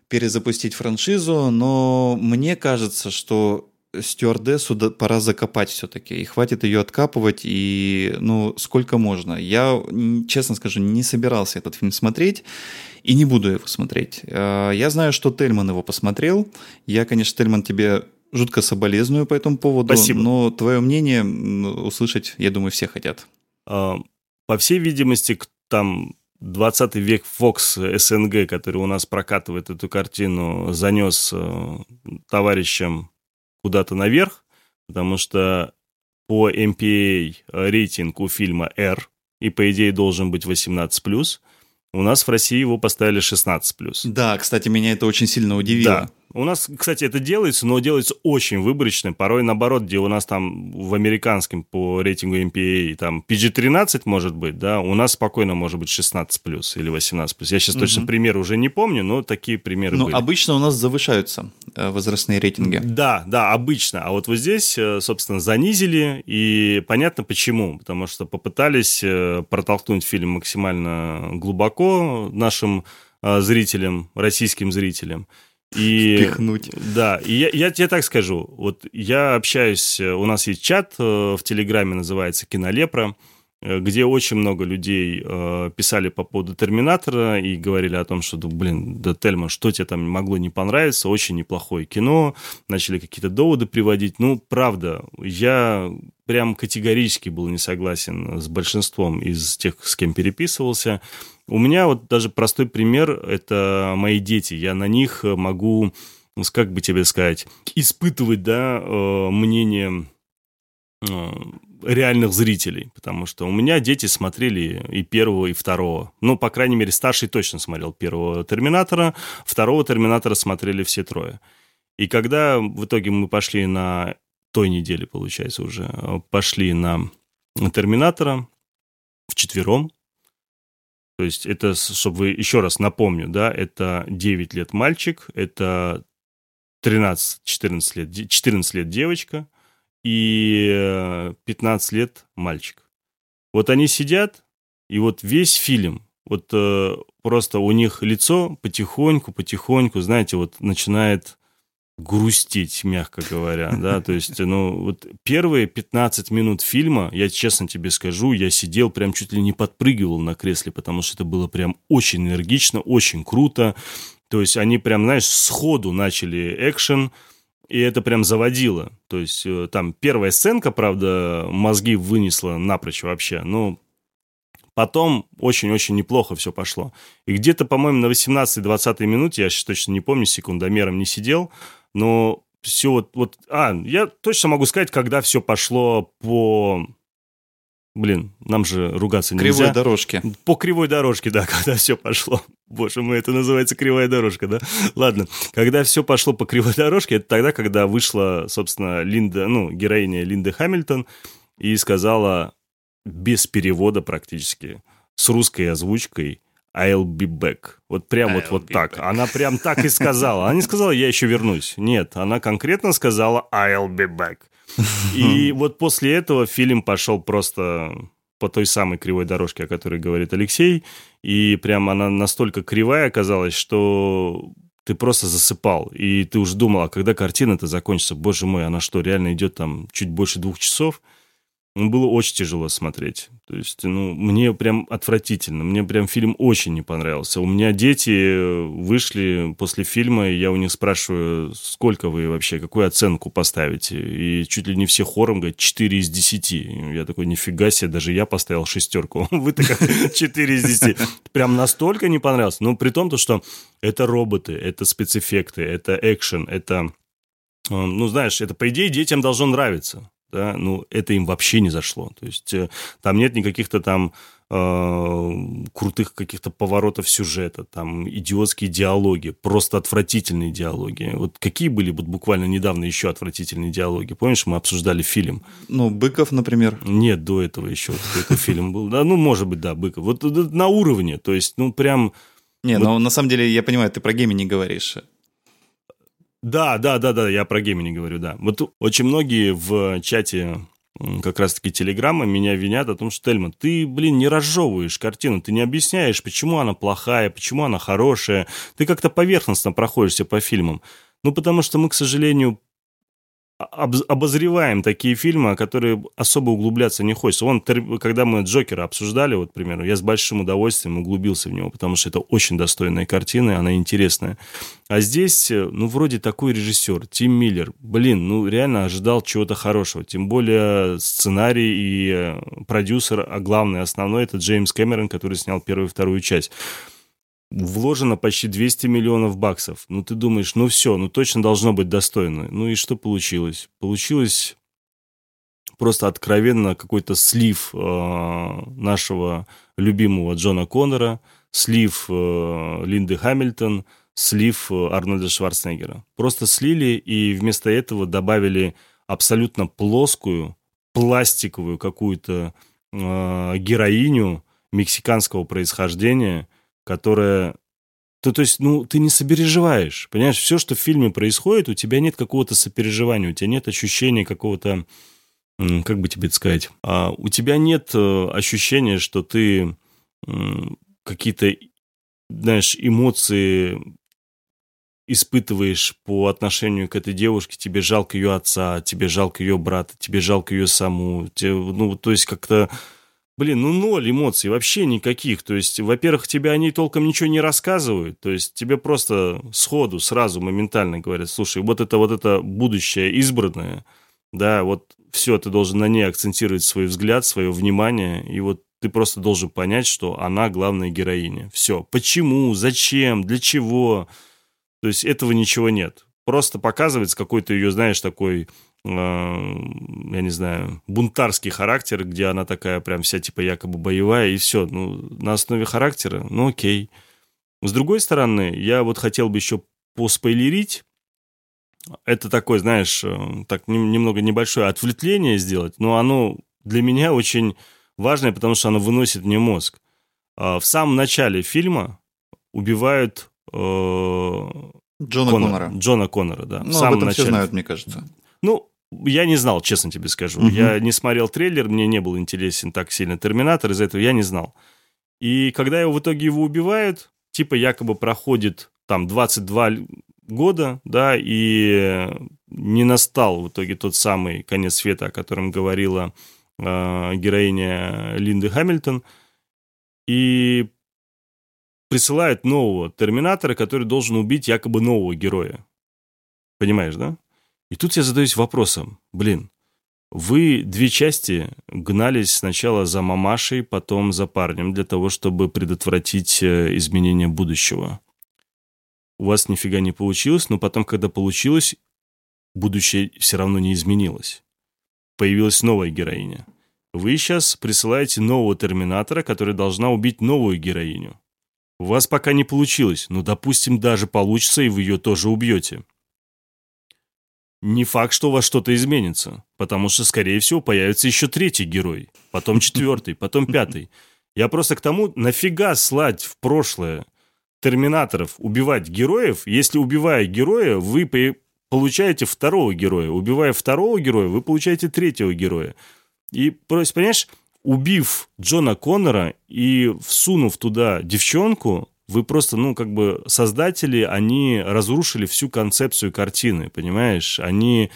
перезапустить франшизу, но мне кажется, что стюардессу пора закопать все-таки, и хватит ее откапывать, и ну сколько можно. Я, честно скажу, не собирался этот фильм смотреть, и не буду его смотреть. Я знаю, что Тельман его посмотрел. Я, конечно, Тельман, тебе жутко соболезную по этому поводу. Спасибо. Но твое мнение услышать, я думаю, все хотят. По всей видимости, там двадцатый век Фокс СНГ, который у нас прокатывает эту картину, занес товарищам куда-то наверх, потому что по эм пи эй рейтинг у фильма R, и по идее должен быть восемнадцать плюс, у нас в России его поставили шестнадцать плюс. Да, кстати, меня это очень сильно удивило. Да. У нас, кстати, это делается, но делается очень выборочно, порой наоборот, где у нас там в американском по рейтингу эм пи эй там пи джи тринадцать может быть, да, у нас спокойно может быть шестнадцать плюс или восемнадцать плюс. Я сейчас угу. точно примеры уже не помню, но такие примеры ну, были. Ну, обычно у нас завышаются возрастные рейтинги. Да, да, обычно. А вот вот здесь, собственно, занизили, и понятно почему, потому что попытались протолкнуть фильм максимально глубоко нашим зрителям, российским зрителям. И, впихнуть. Да, и я, я тебе так скажу, вот я общаюсь, у нас есть чат в Телеграме, называется «Кинолепра», где очень много людей писали по поводу «Терминатора» и говорили о том, что, блин, да, Тельман, что тебе там могло не понравиться, очень неплохое кино, начали какие-то доводы приводить, ну, правда, я прям категорически был не согласен с большинством из тех, с кем переписывался. У меня вот даже простой пример – это мои дети. Я на них могу, как бы тебе сказать, испытывать, да, мнение реальных зрителей. Потому что у меня дети смотрели и первого, и второго. Ну, по крайней мере, старший точно смотрел первого «Терминатора», второго «Терминатора» смотрели все трое. И когда в итоге мы пошли на той недели, получается, уже пошли на «Терминатора» вчетвером. То есть это, чтобы вы, еще раз напомню, да, это девять лет мальчик, это тринадцать-четырнадцать лет, четырнадцать лет девочка и пятнадцать лет мальчик. Вот они сидят, и вот весь фильм, вот э, просто у них лицо потихоньку-потихоньку, знаете, вот начинает грустить, мягко говоря, да, то есть, ну, вот первые пятнадцать минут фильма, я честно тебе скажу, я сидел прям чуть ли не подпрыгивал на кресле, потому что это было прям очень энергично, очень круто, то есть они прям, знаешь, сходу начали экшен, и это прям заводило, то есть там первая сценка, правда, мозги вынесла напрочь вообще, но потом очень-очень неплохо все пошло. И где-то, по-моему, на восемнадцатой-двадцатой минуте, я сейчас точно не помню, секундомером не сидел, но все вот... вот а, я точно могу сказать, когда все пошло по... Блин, нам же ругаться нельзя. Кривой дорожке. По кривой дорожке, да, когда все пошло. Боже мой, это называется кривая дорожка, да? Ладно, когда все пошло по кривой дорожке, это тогда, когда вышла, собственно, Линда, ну, героиня Линда Хэмилтон и сказала... без перевода практически, с русской озвучкой «I'll be back». Вот прям вот, вот так. Back. Она прям так и сказала. Она не сказала «я еще вернусь». Нет, она конкретно сказала «I'll be back». И вот после этого фильм пошел просто по той самой кривой дорожке, о которой говорит Алексей. И прям она настолько кривая оказалась, что ты просто засыпал. И ты уж думал, а когда картина-то закончится? Боже мой, она что, реально идет там чуть больше двух часов? Было очень тяжело смотреть. То есть, ну, мне прям отвратительно. Мне прям фильм очень не понравился. У меня дети вышли после фильма, и я у них спрашиваю, сколько вы вообще, какую оценку поставите? И чуть ли не все хором говорят, четыре из десяти. Я такой, нифига себе, даже я поставил шестерку. Вы-то как четыре из десяти. Прям настолько не понравился. Но при том, что это роботы, это спецэффекты, это экшен, это... Ну, знаешь, это, по идее, детям должно нравиться. Да, ну, это им вообще не зашло. То есть там нет никаких-то там э, крутых каких-то поворотов сюжета, там идиотские диалоги, просто отвратительные диалоги. Вот какие были вот буквально недавно еще отвратительные диалоги? Помнишь, мы обсуждали фильм? Ну, Быков, например. Нет, до этого еще какой-то фильм был. Да, ну, может быть, да, Быков. Вот на уровне, то есть, ну, прям... Не, но на самом деле, я понимаю, ты про Гемини говоришь. Да, да, да, да, я про Гемини говорю, да. Вот очень многие в чате как раз-таки Телеграма меня винят о том, что, Тельман, ты, блин, не разжевываешь картину, ты не объясняешь, почему она плохая, почему она хорошая, ты как-то поверхностно проходишься по фильмам. Ну, потому что мы, к сожалению, обозреваем такие фильмы, которые особо углубляться не хочется. Вон, когда мы «Джокера» обсуждали, вот, к примеру, я с большим удовольствием углубился в него, потому что это очень достойная картина, она интересная. А здесь, ну, вроде такой режиссер, Тим Миллер, блин, ну, реально ожидал чего-то хорошего. Тем более сценарий и продюсер, а главный, основной, это Джеймс Кэмерон, который снял первую и вторую часть. Вложено почти двести миллионов баксов. Ну, ты думаешь, ну все, ну точно должно быть достойно. Ну и что получилось? Получилось просто откровенно какой-то слив э, нашего любимого Джона Коннора, слив э, Линды Хэмилтон, слив э, Арнольда Шварценеггера. Просто слили и вместо этого добавили абсолютно плоскую, пластиковую какую-то э, героиню мексиканского происхождения, которая... То, то есть, ну, ты не сопереживаешь, понимаешь? Все, что в фильме происходит, у тебя нет какого-то сопереживания, у тебя нет ощущения какого-то... Как бы тебе это сказать? А, у тебя нет ощущения, что ты какие-то, знаешь, эмоции испытываешь по отношению к этой девушке. Тебе жалко ее отца, тебе жалко ее брата, тебе жалко ее саму. Тебе, ну, то есть, как-то... Блин, ну ноль эмоций, вообще никаких. То есть, во-первых, тебе они толком ничего не рассказывают. То есть, тебе просто сходу, сразу, моментально говорят, слушай, вот это, вот это будущее избранное, да, вот все, ты должен на ней акцентировать свой взгляд, свое внимание, и вот ты просто должен понять, что она главная героиня. Все. Почему, зачем, для чего? То есть, этого ничего нет. Просто показывается какой-то ее, знаешь, такой... я не знаю, бунтарский характер, где она такая прям вся типа якобы боевая, и все. Ну, на основе характера, ну окей. С другой стороны, я вот хотел бы еще поспойлерить это такое, знаешь, так немного небольшое отвлечение сделать, но оно для меня очень важное, потому что оно выносит мне мозг. В самом начале фильма убивают э, Джона Коннора. Коннора. Джона Коннора, да. Ну, в самом об этом начале. Все знают, мне кажется. Ну, я не знал, честно тебе скажу. Угу. Я не смотрел трейлер, мне не был интересен так сильно «Терминатор», из-за этого я не знал. И когда его в итоге его убивают, типа якобы проходит там двадцать два года, да, и не настал в итоге тот самый конец света, о котором говорила э, героиня Линды Хэмилтон, и присылают нового терминатора, который должен убить якобы нового героя. Понимаешь, да? И тут я задаюсь вопросом, блин, вы две части гнались сначала за мамашей, потом за парнем, для того, чтобы предотвратить изменения будущего. У вас нифига не получилось, но потом, когда получилось, будущее все равно не изменилось. Появилась новая героиня. Вы сейчас присылаете нового терминатора, который должна убить новую героиню. У вас пока не получилось, но, допустим, даже получится, и вы ее тоже убьете. Не факт, что у вас что-то изменится, потому что, скорее всего, появится еще третий герой, потом четвертый, потом пятый. Я просто к тому, нафига слать в прошлое терминаторов убивать героев, если, убивая героя, вы получаете второго героя, убивая второго героя, вы получаете третьего героя. И просто, понимаешь, убив Джона Коннора и всунув туда девчонку, вы просто, ну, как бы создатели, они разрушили всю концепцию картины, понимаешь? Они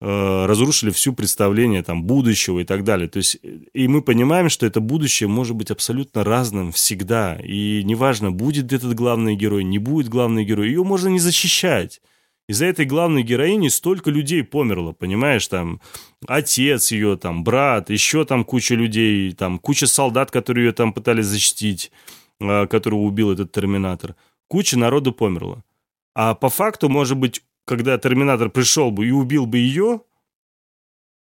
э, разрушили всю представление там будущего и так далее. То есть, и мы понимаем, что это будущее может быть абсолютно разным всегда. И неважно, будет этот главный герой, не будет главный герой, ее можно не защищать. Из-за этой главной героини столько людей померло, понимаешь, там отец ее, там брат, еще там куча людей, там куча солдат, которые ее там пытались защитить, которого убил этот терминатор. Куча народу померла. А по факту, может быть, когда терминатор пришел бы и убил бы ее,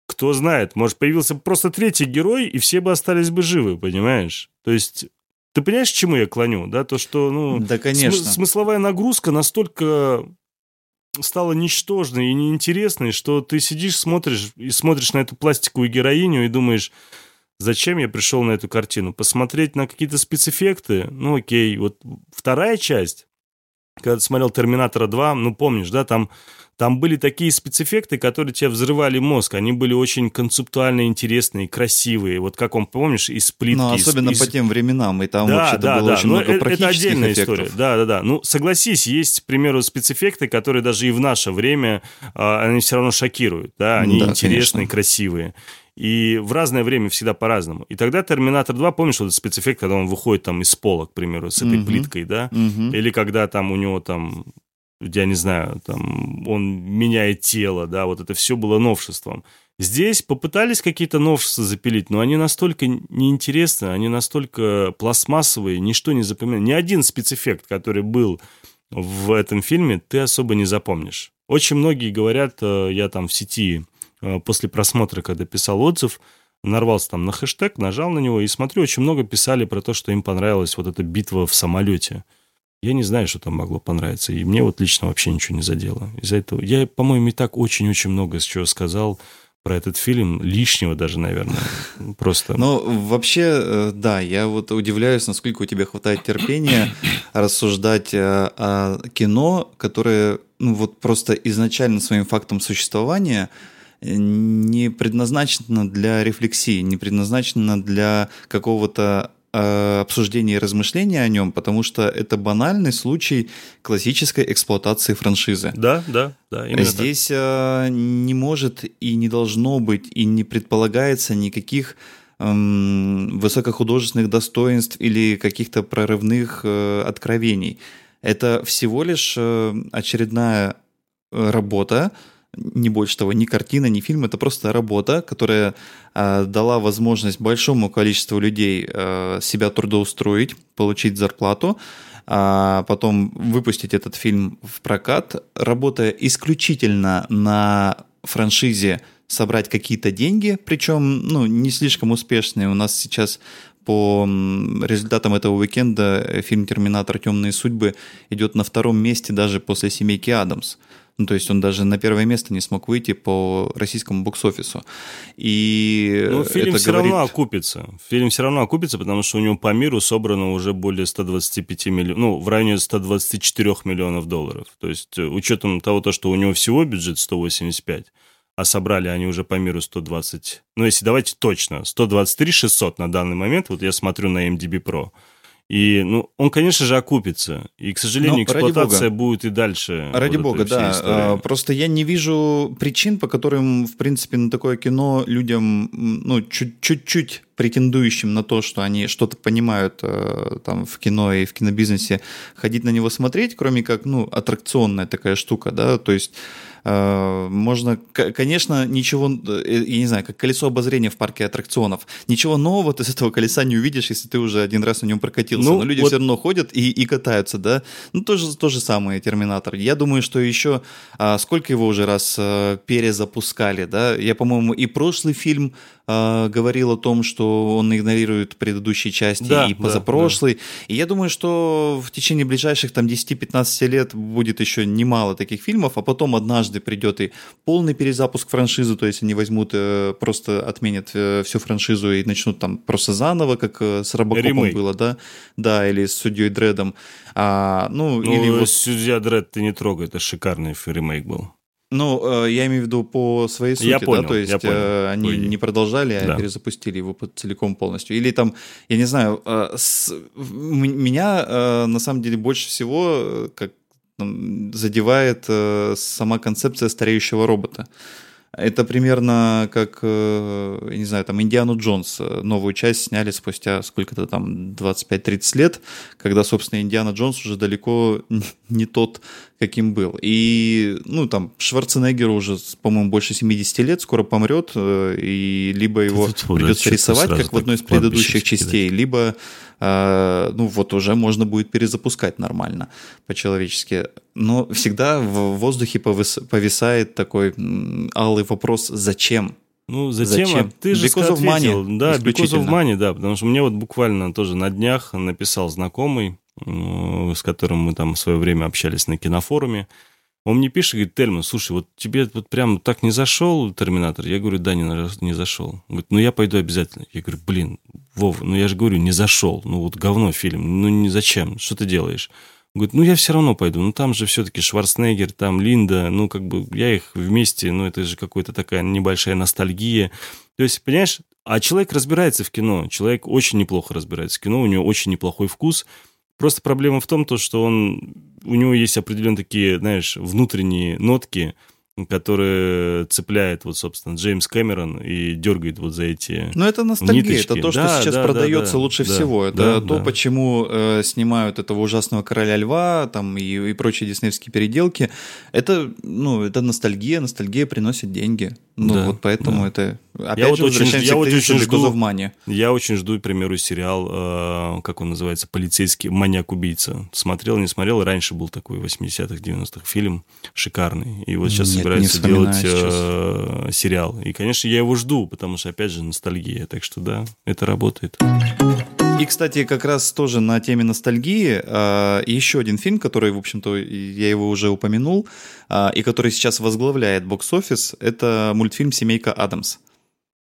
кто знает, может, появился бы просто третий герой, и все бы остались бы живы, понимаешь? То есть... Ты понимаешь, к чему я клоню? Да, то, что, ну... Да, конечно. См- смысловая нагрузка настолько... стало ничтожной и неинтересной, что ты сидишь, смотришь и смотришь на эту пластиковую героиню и думаешь, зачем я пришел на эту картину? Посмотреть на какие-то спецэффекты? Ну, окей. Вот вторая часть, когда ты смотрел «Терминатора два», ну, помнишь, да, там, там были такие спецэффекты, которые тебе взрывали мозг. Они были очень концептуально интересные, красивые. Вот как он, помнишь, из плитки. Ну, особенно из... по тем временам. И там да, вообще-то да, было да. очень Но много это, практических это отдельная эффектов. История. Да, да, да. Ну, согласись, есть, к примеру, спецэффекты, которые даже и в наше время, они все равно шокируют. Да, они да, интересные, конечно. Красивые. И в разное время всегда по-разному. И тогда «Терминатор два», помнишь, вот этот спецэффект, когда он выходит там из пола, к примеру, с этой угу. плиткой, да? Угу. Или когда там у него там... я не знаю, там, он меняет тело, да, вот это все было новшеством. Здесь попытались какие-то новшества запилить, но они настолько неинтересны, они настолько пластмассовые, ничто не запоминает. Ни один спецэффект, который был в этом фильме, ты особо не запомнишь. Очень многие говорят, я там в сети после просмотра, когда писал отзыв, нарвался там на хэштег, нажал на него и смотрю, очень много писали про то, что им понравилась вот эта битва в самолете. Я не знаю, что там могло понравиться. И мне вот лично вообще ничего не задело. Из-за этого я, по-моему, и так очень-очень много чего сказал про этот фильм. Лишнего даже, наверное. Просто. Ну, вообще, да, я вот удивляюсь, насколько у тебя хватает терпения рассуждать о кино, которое ну, вот просто изначально своим фактом существования не предназначено для рефлексии, не предназначено для какого-то обсуждение и размышления о нем, потому что это банальный случай классической эксплуатации франшизы. Да, да, да. Здесь так. не может и не должно быть, и не предполагается никаких эм, высокохудожественных достоинств или каких-то прорывных э, откровений. Это всего лишь э, очередная работа, не больше того, ни картина, ни фильм, это просто работа, которая э, дала возможность большому количеству людей э, себя трудоустроить, получить зарплату, а потом выпустить этот фильм в прокат, работая исключительно на франшизе, собрать какие-то деньги, причем ну, не слишком успешные. У нас сейчас по результатам этого уикенда фильм «Терминатор: Тёмные судьбы» идет на втором месте даже после «Семейки Аддамс». Ну, то есть он даже на первое место не смог выйти по российскому бокс-офису. И ну, фильм это все говорит... равно окупится. Фильм все равно окупится, потому что у него по миру собрано уже более сто двадцать пять миллионов, ну, в районе сто двадцать четыре миллиона долларов. То есть, учетом того, что у него всего бюджет сто восемьдесят пять, а собрали они уже по миру сто двадцать... Ну, если давайте точно, сто двадцать три шестьсот на данный момент, вот я смотрю на эм ди би Pro. И, ну, он, конечно же, окупится. И, к сожалению, но эксплуатация будет и дальше. Ради вот бога, да. Истории. Просто я не вижу причин, по которым, в принципе, на такое кино людям, ну, чуть-чуть претендующим на то, что они что-то понимают там в кино и в кинобизнесе, ходить на него смотреть, кроме как, ну, аттракционная такая штука, да, то есть можно, конечно, ничего, я не знаю, как колесо обозрения в парке аттракционов. Ничего нового ты с этого колеса не увидишь, если ты уже один раз на нем прокатился. Ну, но люди вот... все равно ходят и, и катаются, да. Ну, то же, то же самое «Терминатор». Я думаю, что еще... А, сколько его уже раз а, перезапускали, да? Я, по-моему, и прошлый фильм а, говорил о том, что он игнорирует предыдущие части, да, и позапрошлый. Да, да. И я думаю, что в течение ближайших там десять-пятнадцать лет будет еще немало таких фильмов, а потом однажды придет и полный перезапуск франшизы, то есть они возьмут, просто отменят всю франшизу и начнут там просто заново, как с Робокопом Ремейк. Было, да? Да, или с Судьей Дредом. А, ну, ну, или вот... Судья Дред ты не трогай, это шикарный ремейк был. Ну, я имею в виду по своей сути, я понял, да, то есть я понял. Они Ой. Не продолжали, а да. перезапустили его целиком полностью. Или там, я не знаю, с... меня на самом деле больше всего, как задевает э, сама концепция стареющего робота. Это примерно как, э, я не знаю, там «Индиану Джонс». Новую часть сняли спустя сколько-то там двадцать пять-тридцать лет, когда, собственно, «Индиана Джонс» уже далеко не тот, каким был. И, ну, там, Шварценеггеру уже, по-моему, больше семьдесят лет, скоро помрет, и либо его придется рисовать, как в одной из предыдущих частей, либо, э, ну, вот уже можно будет перезапускать нормально, по-человечески. Но всегда в воздухе повисает такой алый вопрос «Зачем?». Ну, затем, зачем? Ты же because ответил. Of money, да, because of money, да, потому что мне вот буквально тоже на днях написал знакомый, с которым мы там в свое время общались на кинофоруме. Он мне пишет, говорит, Тельман, слушай, вот тебе вот прям так не зашел «Терминатор»? Я говорю, да, не, не зашел. Он говорит, ну я пойду обязательно. Я говорю, блин, Вов, ну я же говорю, не зашел. Ну вот говно фильм, ну не зачем, что ты делаешь? Он говорит, ну я все равно пойду. Ну там же все-таки Шварценеггер, там Линда, ну как бы я их вместе, ну это же какая-то такая небольшая ностальгия. То есть, понимаешь, а человек разбирается в кино, человек очень неплохо разбирается в кино, у него очень неплохой вкус. Просто проблема в том, что он, у него есть определенные такие, знаешь, внутренние нотки, которые цепляет, вот, собственно, Джеймс Кэмерон и дергает вот за эти ниточки. Ну, это ностальгия, ниточки. Это то, что да, сейчас да, продается да, да, лучше да, всего. Это да, то, да. почему э, снимают этого ужасного «Короля льва» там, и, и прочие диснеевские переделки. Это, ну, это ностальгия, ностальгия приносит деньги. Ну, да, вот поэтому да. это... Опять я же вот возвращаемся очень, к тезису «Because of money». Я очень жду, к примеру, сериал, э, как он называется, «Полицейский маньяк-убийца». Смотрел, не смотрел. Раньше был такой восьмидесятых, девяностых фильм, шикарный. И вот сейчас... Нет. собирается делать э, сериал. И, конечно, я его жду, потому что, опять же, ностальгия. Так что, да, это работает. И, кстати, как раз тоже на теме ностальгии э, еще один фильм, который, в общем-то, я его уже упомянул, э, и который сейчас возглавляет бокс-офис, это мультфильм «Семейка Аддамс».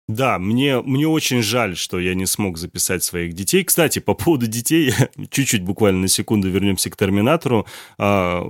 Да, мне, мне очень жаль, что я не смог записать своих детей. Кстати, по поводу детей, чуть-чуть буквально на секунду вернемся к «Терминатору». А,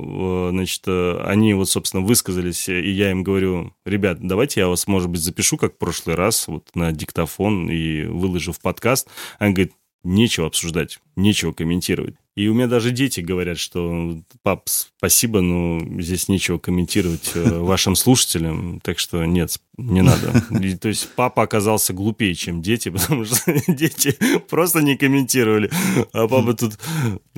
значит, они вот, собственно, высказались, и я им говорю, ребят, давайте я вас, может быть, запишу, как в прошлый раз, вот на диктофон и выложу в подкаст. Они говорят, нечего обсуждать, нечего комментировать. И у меня даже дети говорят, что, пап, спасибо, но здесь нечего комментировать вашим слушателям, так что нет, не надо. И, то есть папа оказался глупее, чем дети, потому что дети просто не комментировали, а папа тут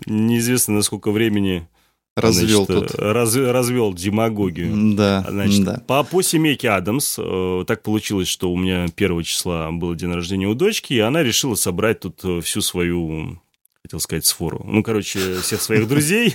неизвестно на сколько времени... Развел значит, тут. Раз, развел демагогию. Да, значит, да. По, по «Семейке Аддамс» э, так получилось, что у меня первого числа был день рождения у дочки, и она решила собрать тут всю свою, хотел сказать, свору. Ну, короче, всех своих друзей,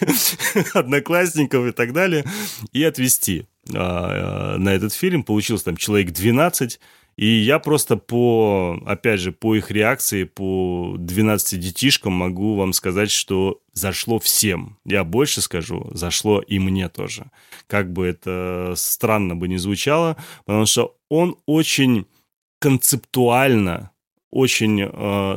одноклассников и так далее, и отвезти на этот фильм. Получилось там человек двенадцать. И я просто по, опять же, по их реакции, по двенадцати детишкам могу вам сказать, что зашло всем. Я больше скажу, зашло и мне тоже. Как бы это странно бы не звучало, потому что он очень концептуально, очень,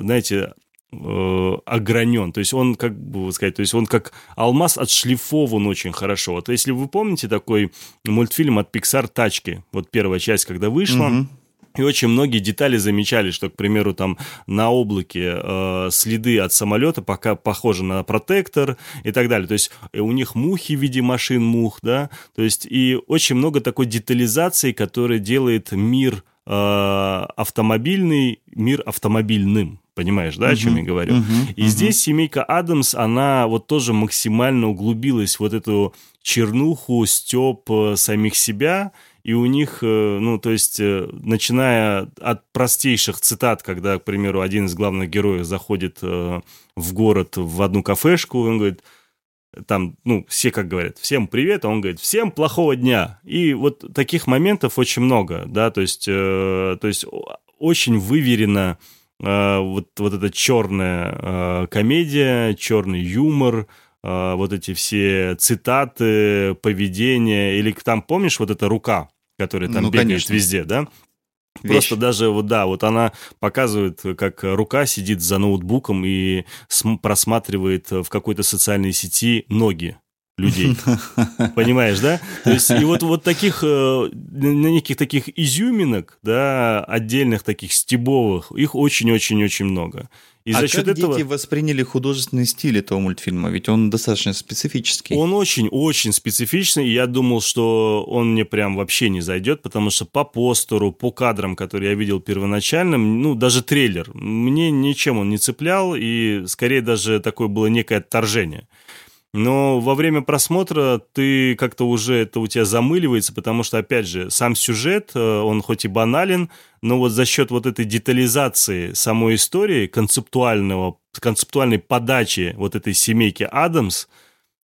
знаете, огранен. То есть он, как бы сказать, то есть он как алмаз отшлифован очень хорошо. Вот если вы помните такой мультфильм от Pixar «Тачки», вот первая часть, когда вышла, mm-hmm. и очень многие детали замечали, что, к примеру, там на облаке э, следы от самолета пока похожи на протектор и так далее. То есть у них мухи в виде машин мух, да. То есть и очень много такой детализации, которая делает мир э, автомобильный, мир автомобильным. Понимаешь, да, uh-huh, о чем я говорю? Uh-huh, и uh-huh. здесь «Семейка Аддамс», она вот тоже максимально углубилась в вот эту чернуху, стёб самих себя. И у них, ну, то есть, начиная от простейших цитат, когда, к примеру, один из главных героев заходит в город в одну кафешку, он говорит... Там, ну, все как говорят, всем привет, а он говорит, всем плохого дня. И вот таких моментов очень много, да, то есть, э, то есть очень выверено э, вот, вот эта черная э, комедия, черный юмор, э, вот эти все цитаты, поведение, или там, помнишь, вот эта рука, которая там ну, бегает конечно. Везде, да? Вещь. Просто даже, вот да, вот она показывает, как рука сидит за ноутбуком и см- просматривает в какой-то социальной сети ноги людей. Понимаешь, да? То есть, и вот, вот таких, на неких таких изюминок, да, отдельных таких стебовых, их очень-очень-очень много. И а за счет как этого... дети восприняли художественный стиль этого мультфильма? Ведь он достаточно специфический. Он очень-очень специфичный, и я думал, что он мне прям вообще не зайдет, потому что по постеру, по кадрам, которые я видел первоначально, ну, даже трейлер, мне ничем он не цеплял, и скорее даже такое было некое отторжение. Но во время просмотра ты как-то уже, это у тебя замыливается, потому что, опять же, сам сюжет, он хоть и банален, но вот за счет вот этой детализации самой истории, концептуального, концептуальной подачи вот этой семейки Аддамс,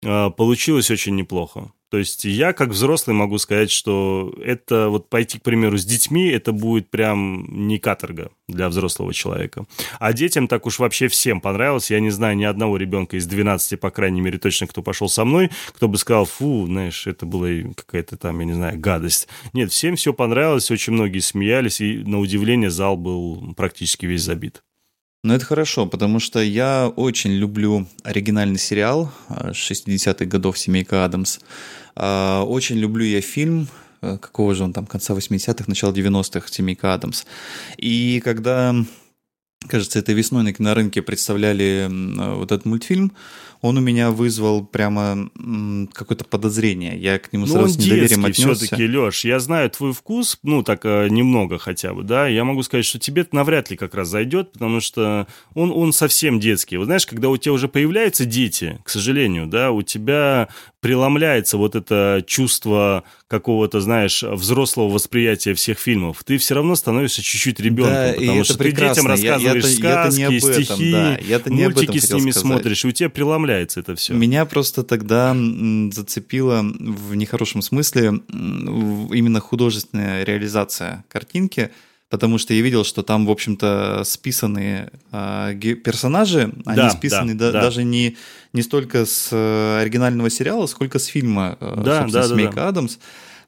получилось очень неплохо. То есть я, как взрослый, могу сказать, что это вот пойти, к примеру, с детьми, это будет прям не каторга для взрослого человека. А детям так уж вообще всем понравилось. Я не знаю ни одного ребенка из двенадцати, по крайней мере, точно, кто пошел со мной, кто бы сказал, фу, знаешь, это была какая-то там, я не знаю, гадость. Нет, всем все понравилось, очень многие смеялись, и, на удивление, зал был практически весь забит. Ну, это хорошо, потому что я очень люблю оригинальный сериал шестидесятых годов «Семейка Аддамс». Очень люблю я фильм, какого же он там, конца восьмидесятых, начала девяностых «Семейка Аддамс». И когда, кажется, этой весной на рынке представляли вот этот мультфильм, он у меня вызвал прямо какое-то подозрение. Я к нему сразу с недоверием отнесся. Ну, он детский все-таки, Леш. Я знаю твой вкус, ну, так немного хотя бы, да. Я могу сказать, что тебе это навряд ли как раз зайдет, потому что он, он совсем детский. Вот знаешь, когда у тебя уже появляются дети, к сожалению, да, у тебя преломляется вот это чувство какого-то, знаешь, взрослого восприятия всех фильмов. Ты все равно становишься чуть-чуть ребенком, да, потому что прекрасно. Ты детям рассказываешь я, я-то, сказки, я-то этом, стихи, да. я-то мультики с ними сказать. Смотришь, и у тебя преломляется это все. Меня просто тогда зацепила в нехорошем смысле именно художественная реализация картинки, потому что я видел, что там, в общем-то, списаны э, персонажи, они да, списаны да, да, да. даже не, не столько с оригинального сериала, сколько с фильма э, да, собственно, да, «Семейка да, Аддамс».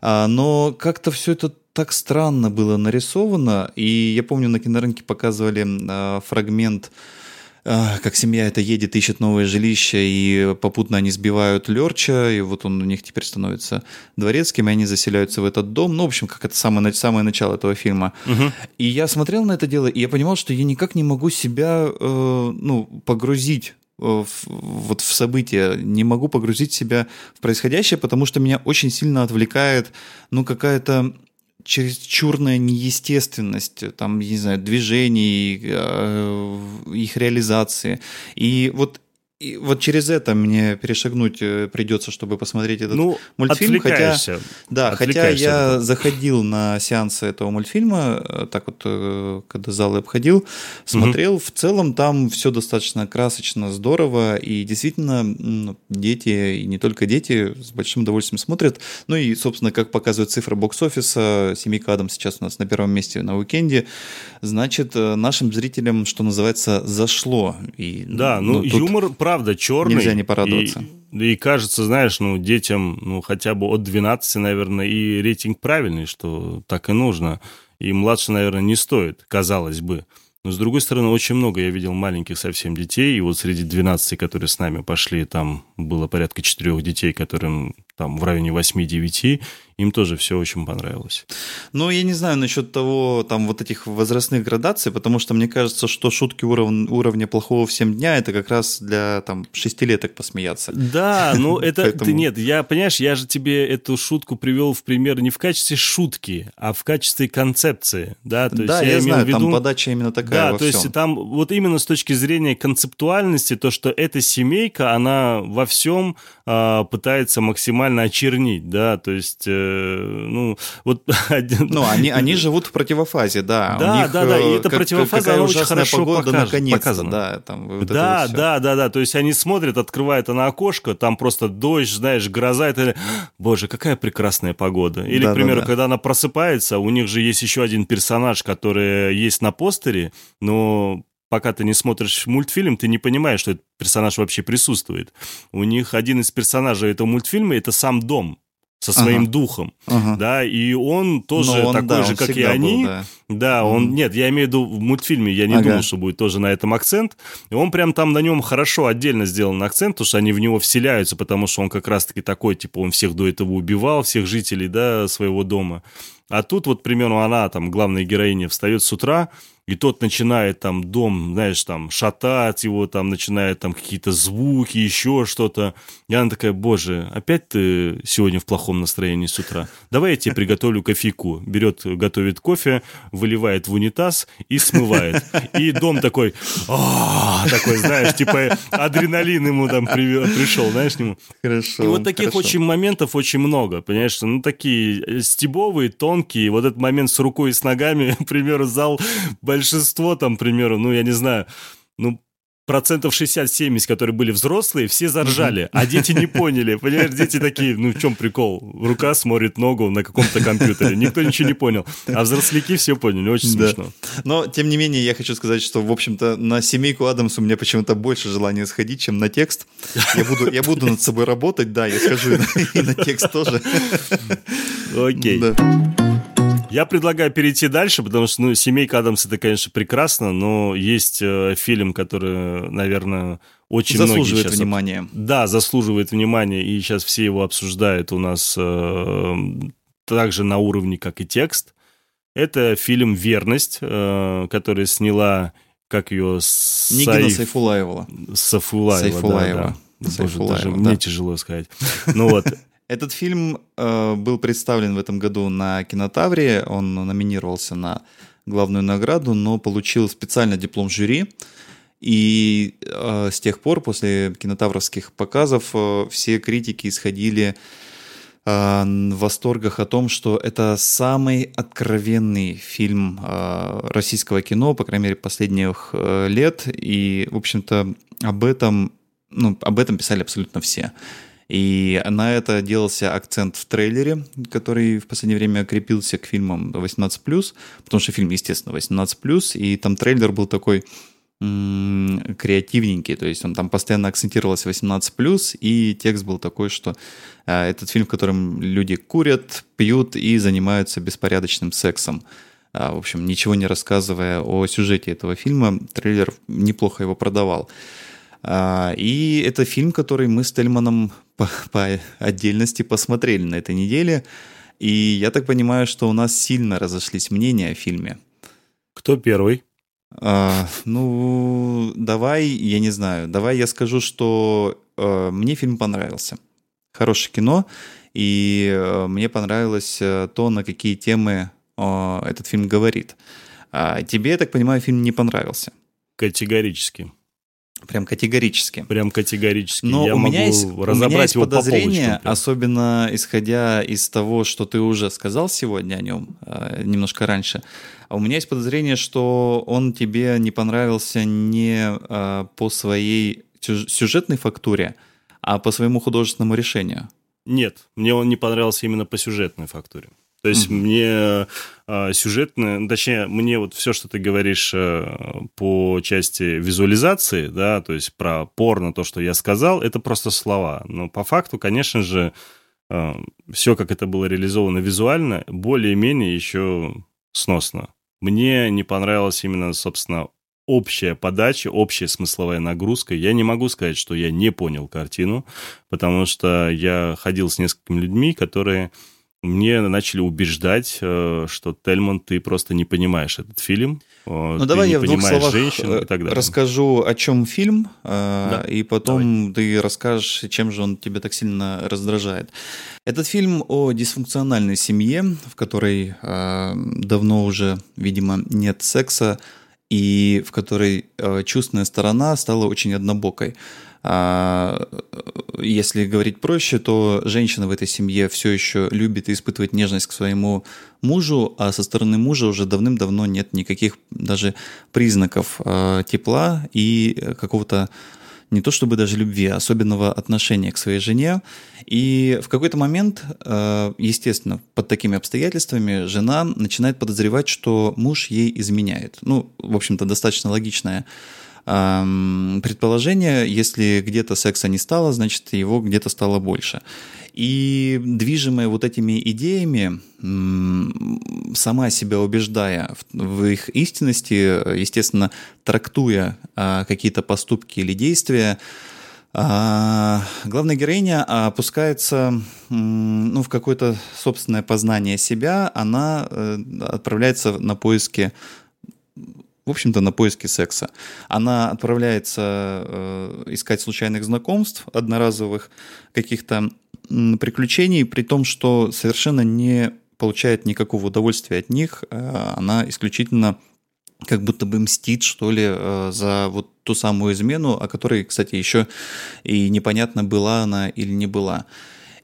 Да. Но как-то все это так странно было нарисовано, и я помню, на кинорынке показывали э, фрагмент как семья это едет, ищет новое жилище, и попутно они сбивают Лерча, и вот он у них теперь становится дворецким, и они заселяются в этот дом. Ну, в общем, как это самое, самое начало этого фильма. Угу. И я смотрел на это дело, и я понимал, что я никак не могу себя э, ну, погрузить э, в, вот в события, не могу погрузить себя в происходящее, потому что меня очень сильно отвлекает ну, какая-то... чересчурная неестественность, там, не знаю, движений, их реализации. И вот И вот через это мне перешагнуть придется, чтобы посмотреть этот ну, мультфильм. Хотя, да, хотя я заходил на сеансы этого мультфильма, так вот, когда залы обходил, смотрел. Угу. В целом там все достаточно красочно, здорово. И действительно, дети, и не только дети, с большим удовольствием смотрят. Ну и, собственно, как показывают цифры бокс-офиса, «Семейка Аддамс» сейчас у нас на первом месте на уикенде. Значит, нашим зрителям, что называется, зашло. И, да, ну, ну юмор... Правда, черный. Нельзя не порадоваться. И, и кажется, знаешь, ну, детям, ну, хотя бы от двенадцати, наверное, и рейтинг правильный, что так и нужно. И младше, наверное, не стоит, казалось бы. Но, с другой стороны, очень много я видел маленьких совсем детей. И вот среди двенадцати, которые с нами пошли, там было порядка четырех детей, которым там в районе восьми-девяти. Им тоже все очень понравилось. Ну, я не знаю насчет того, там, вот этих возрастных градаций, потому что мне кажется, что шутки уров... уровня плохого в семь дня, это как раз для, там, шестилеток посмеяться. Да, ну, это... Поэтому... Ты, нет, я, понимаешь, я же тебе эту шутку привел в пример не в качестве шутки, а в качестве концепции, да? То да, есть, я, я знаю, виду... там подача именно такая да, во всем. Да, то есть там вот именно с точки зрения концептуальности, то, что эта семейка, она во всем э, пытается максимально очернить, да, то есть... Ну, вот... ну они, они живут в противофазе, да. Да, у них, да, да, и эта как, противофаза, она очень хорошо показана. Да, там, вот да, вот да, да, да, то есть они смотрят, открывает она окошко, там просто дождь, знаешь, гроза, это... Боже, какая прекрасная погода. Или, да, к примеру, да, да. когда она просыпается, у них же есть еще один персонаж, который есть на постере, но... Пока ты не смотришь мультфильм, ты не понимаешь, что этот персонаж вообще присутствует. У них один из персонажей этого мультфильма — это сам дом со своим ага. духом, ага. да, и он тоже он, такой да, же, как и они. Был, да. да, он, нет, я имею в виду в мультфильме, я не ага. думал, что будет тоже на этом акцент, и он прям там на нем хорошо отдельно сделан акцент, потому что они в него вселяются, потому что он как раз-таки такой, типа, он всех до этого убивал, всех жителей, да, своего дома. А тут вот, к примеру, она, там, главная героиня, встает с утра, и тот начинает там дом, знаешь, там шатать его, там начинает там какие-то звуки, еще что-то. И она такая: боже, опять ты сегодня в плохом настроении с утра? Давай я тебе приготовлю кофейку. Берет, готовит кофе, выливает в унитаз и смывает. И дом такой, такой, знаешь, типа адреналин ему там пришел, знаешь, нему. Хорошо. И вот таких очень моментов очень много, понимаешь, ну такие стебовые, тонкие. Вот этот момент с рукой и с ногами, к примеру, зал... Большинство там, к примеру, ну, я не знаю, ну, процентов шестьдесят-семьдесят, которые были взрослые, все заржали, а дети не поняли. Понимаешь, дети такие, ну, в чем прикол? Рука смотрит ногу на каком-то компьютере. Никто ничего не понял. А взросляки все поняли. Очень смешно. Да. Но, тем не менее, я хочу сказать, что, в общем-то, на «Семейку Аддамс» у меня почему-то больше желания сходить, чем на «Текст». Я буду, я буду над собой работать, да, я схожу и на «Текст» тоже. Окей. Я предлагаю перейти дальше, потому что, ну, «Семейка Аддамс» — это, конечно, прекрасно, но есть э, фильм, который, наверное, очень многие сейчас... Заслуживает внимания. Да, заслуживает внимания, и сейчас все его обсуждают у нас э, также на уровне, как и «Текст». Это фильм «Верность», э, который сняла, как ее... Нигина Сайф... Сайфуллаева. Сайфуллаева, Сайфуллаева. Да, да. Сайфуллаева, Боже, даже да. мне тяжело сказать. Ну вот... Этот фильм э, был представлен в этом году на Кинотавре, он номинировался на главную награду, но получил специально диплом жюри, и э, с тех пор, после кинотавровских показов, э, все критики исходили э, в восторгах о том, что это самый откровенный фильм э, российского кино, по крайней мере, последних э, лет, и, в общем-то, об этом, ну, об этом писали абсолютно все. И на это делался акцент в трейлере, который в последнее время крепился к фильмам восемнадцать плюс, потому что фильм, естественно, восемнадцать плюс, и там трейлер был такой м-м, креативненький, то есть он там постоянно акцентировался восемнадцать плюс, и текст был такой, что э, этот фильм, в котором люди курят, пьют и занимаются беспорядочным сексом. А, в общем, ничего не рассказывая о сюжете этого фильма, трейлер неплохо его продавал. И это фильм, который мы с Тельманом по, по отдельности посмотрели на этой неделе. И я так понимаю, что у нас сильно разошлись мнения о фильме. Кто первый? А, ну, давай, я не знаю, давай я скажу, что а, мне фильм понравился. Хорошее кино. И а, мне понравилось а, то, на какие темы а, этот фильм говорит. А, тебе, я так понимаю, фильм не понравился? Категорически. Прям категорически. Прям категорически. Но я у меня могу есть, разобрать у меня есть его подозрение, по особенно исходя из того, что ты уже сказал сегодня о нем, немножко раньше. А у меня есть подозрение, что он тебе не понравился не по своей сюжетной фактуре, а по своему художественному решению. Нет, мне он не понравился именно по сюжетной фактуре. То есть mm-hmm. мне э, сюжетно, точнее, мне вот все, что ты говоришь э, по части визуализации, да, то есть про порно, то, что я сказал, это просто слова. Но по факту, конечно же, э, все, как это было реализовано визуально, более-менее еще сносно. Мне не понравилась именно, собственно, общая подача, общая смысловая нагрузка. Я не могу сказать, что я не понял картину, потому что я ходил с несколькими людьми, которые... Мне начали убеждать, что Тельман, ты просто не понимаешь этот фильм. Ну, ты давай не я понимаешь в двух словах женщин и так далее. Расскажу, о чем фильм, да, и потом давай. Ты расскажешь, чем же он тебя так сильно раздражает. Этот фильм о дисфункциональной семье, в которой э, давно уже, видимо, нет секса, и в которой э, чувственная сторона стала очень однобокой. Если говорить проще, то женщина в этой семье все еще любит и испытывает нежность к своему мужу, а со стороны мужа уже давным-давно нет никаких даже признаков тепла и какого-то, не то чтобы даже любви, а особенного отношения к своей жене. И в какой-то момент, естественно, под такими обстоятельствами жена начинает подозревать, что муж ей изменяет. Ну, в общем-то, достаточно логичная предположение, если где-то секса не стало, значит, его где-то стало больше. И движимая вот этими идеями, сама себя убеждая в их истинности, естественно, трактуя какие-то поступки или действия, главная героиня опускается, ну, в какое-то собственное познание себя, она отправляется на поиски в общем-то, на поиски секса. Она отправляется э, искать случайных знакомств, одноразовых каких-то м, приключений, при том, что совершенно не получает никакого удовольствия от них. Э, она исключительно как будто бы мстит, что ли, э, за вот ту самую измену, о которой, кстати, еще и непонятно, была она или не была.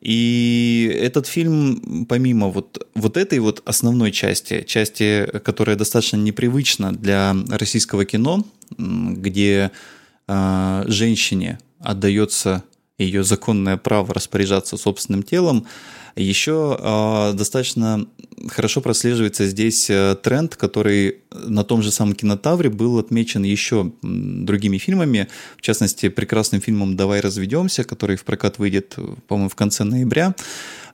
И этот фильм, помимо вот, вот этой вот основной части, части, которая достаточно непривычна для российского кино, где э, женщине отдается ее законное право распоряжаться собственным телом, еще э, достаточно хорошо прослеживается здесь тренд, который на том же самом «Кинотавре» был отмечен еще другими фильмами, в частности, прекрасным фильмом «Давай разведемся», который в прокат выйдет, по-моему, в конце ноября.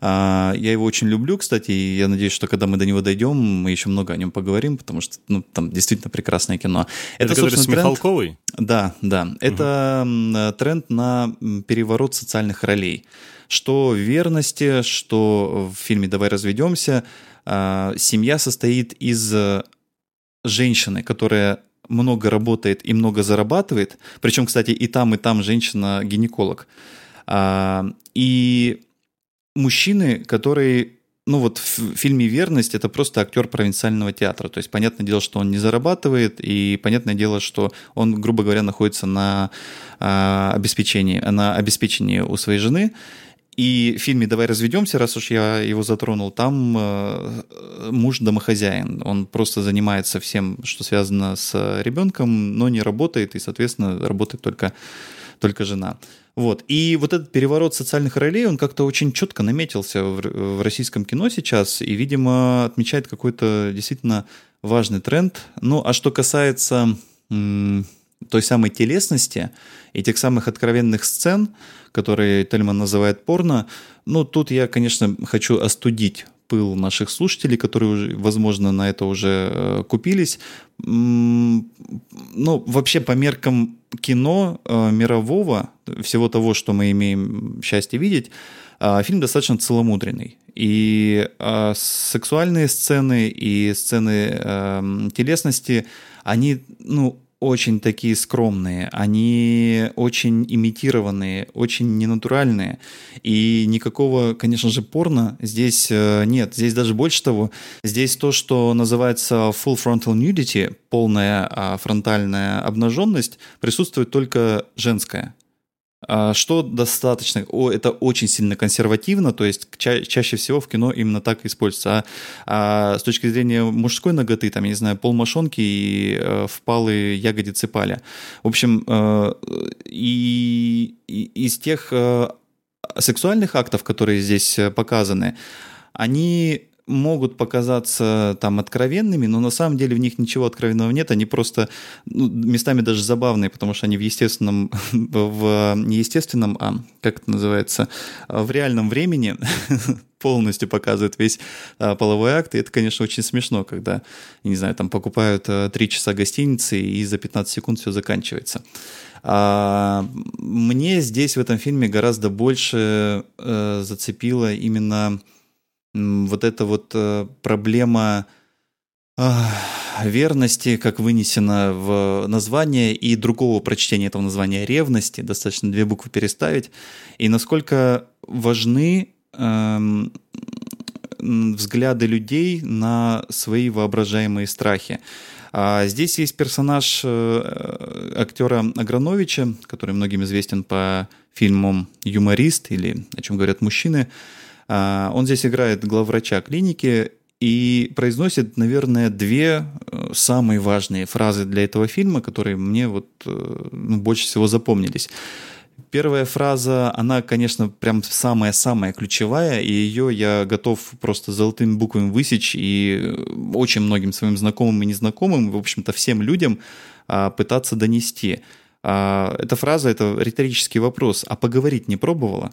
Я его очень люблю, кстати, и я надеюсь, что когда мы до него дойдем, мы еще много о нем поговорим, потому что, ну, там действительно прекрасное кино. Это, это который с Михалковой? Да, да. Это угу. тренд на переворот социальных ролей. Что в «Верности», что в фильме «Давай разведемся», семья состоит из женщины, которая много работает и много зарабатывает. Причем, кстати, и там, и там женщина гинеколог. И мужчины, которые... Ну вот в фильме «Верность» это просто актер провинциального театра. То есть понятное дело, что он не зарабатывает, и понятное дело, что он, грубо говоря, находится на обеспечении, на обеспечении у своей жены. И в фильме «Давай разведемся», раз уж я его затронул, там муж домохозяин. Он просто занимается всем, что связано с ребенком, но не работает, и, соответственно, работает только, только жена. Вот. И вот этот переворот социальных ролей, он как-то очень четко наметился в российском кино сейчас и, видимо, отмечает какой-то действительно важный тренд. Ну, а что касается м- той самой телесности и тех самых откровенных сцен, которые Тельман называет порно, ну, тут я, конечно, хочу остудить пыл наших слушателей, которые, возможно, на это уже купились. Ну, вообще, по меркам кино мирового, всего того, что мы имеем счастье видеть, фильм достаточно целомудренный. И сексуальные сцены, и сцены телесности, они, ну, очень такие скромные, они очень имитированные, очень ненатуральные. И никакого, конечно же, порно здесь нет. Здесь даже больше того. Здесь то, что называется full frontal nudity, полная фронтальная обнаженность, присутствует только женская. Что достаточно, о, это очень сильно консервативно, то есть ча- чаще всего в кино именно так используется. А, а с точки зрения мужской наготы, там, я не знаю, полмошонки и э, впалые ягодицы паля. В общем, э, и, и из тех э, сексуальных актов, которые здесь показаны, они могут показаться там откровенными, но на самом деле в них ничего откровенного нет, они просто, ну, местами даже забавные, потому что они в естественном, в неестественном, а как это называется, в реальном времени полностью показывают весь а, половой акт, и это, конечно, очень смешно, когда, не знаю, там покупают а, три часа гостиницы, и за пятнадцать секунд все заканчивается. А, мне здесь в этом фильме гораздо больше а, зацепило именно вот эта вот проблема верности, как вынесена в название, и другого прочтения этого названия — ревности, достаточно две буквы переставить, и насколько важны эм, взгляды людей на свои воображаемые страхи. А здесь есть персонаж э, актера Аграновича, который многим известен по фильмам «Юморист» или «О чем говорят мужчины». Он здесь играет главврача клиники и произносит, наверное, две самые важные фразы для этого фильма, которые мне вот, ну, больше всего запомнились. Первая фраза, она, конечно, прям самая-самая ключевая, и ее я готов просто золотыми буквами высечь и очень многим своим знакомым и незнакомым, в общем-то, всем людям пытаться донести. Эта фраза — это риторический вопрос: «А поговорить не пробовала?»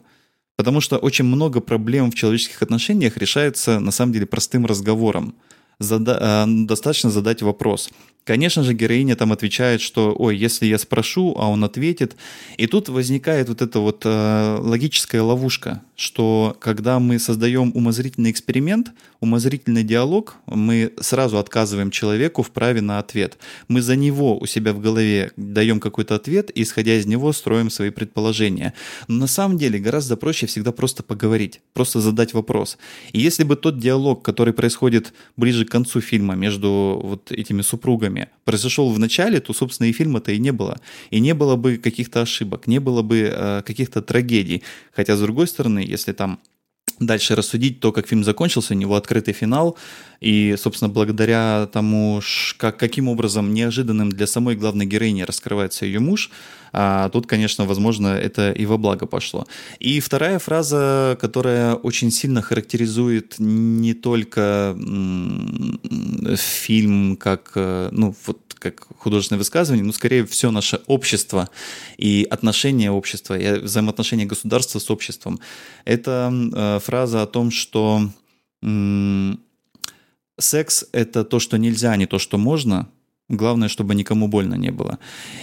Потому что очень много проблем в человеческих отношениях решается, на самом деле, простым разговором. Зада... Достаточно задать вопрос. Конечно же, героиня там отвечает, что «Ой, если я спрошу, а он ответит». И тут возникает вот эта вот э, логическая ловушка, что когда мы создаем умозрительный эксперимент, умозрительный диалог, мы сразу отказываем человеку в праве на ответ. Мы за него у себя в голове даем какой-то ответ, и, исходя из него, строим свои предположения. Но на самом деле гораздо проще всегда просто поговорить, просто задать вопрос. И если бы тот диалог, который происходит ближе к концу фильма между вот этими супругами, произошел в начале, то, собственно, и фильма-то и не было. И не было бы каких-то ошибок, не было бы э, каких-то трагедий. Хотя, с другой стороны, если там дальше рассудить то, как фильм закончился, у него открытый финал, и, собственно, благодаря тому, как, каким образом неожиданным для самой главной героини раскрывается ее муж, а тут, конечно, возможно, это и во благо пошло. И вторая фраза, которая очень сильно характеризует не только фильм как, ну, вот, как художественное высказывание, но скорее все наше общество и отношения общества, и взаимоотношения государства с обществом. Это фраза о том, что м- секс — это то, что нельзя, а не то, что можно. Главное, чтобы никому больно не было.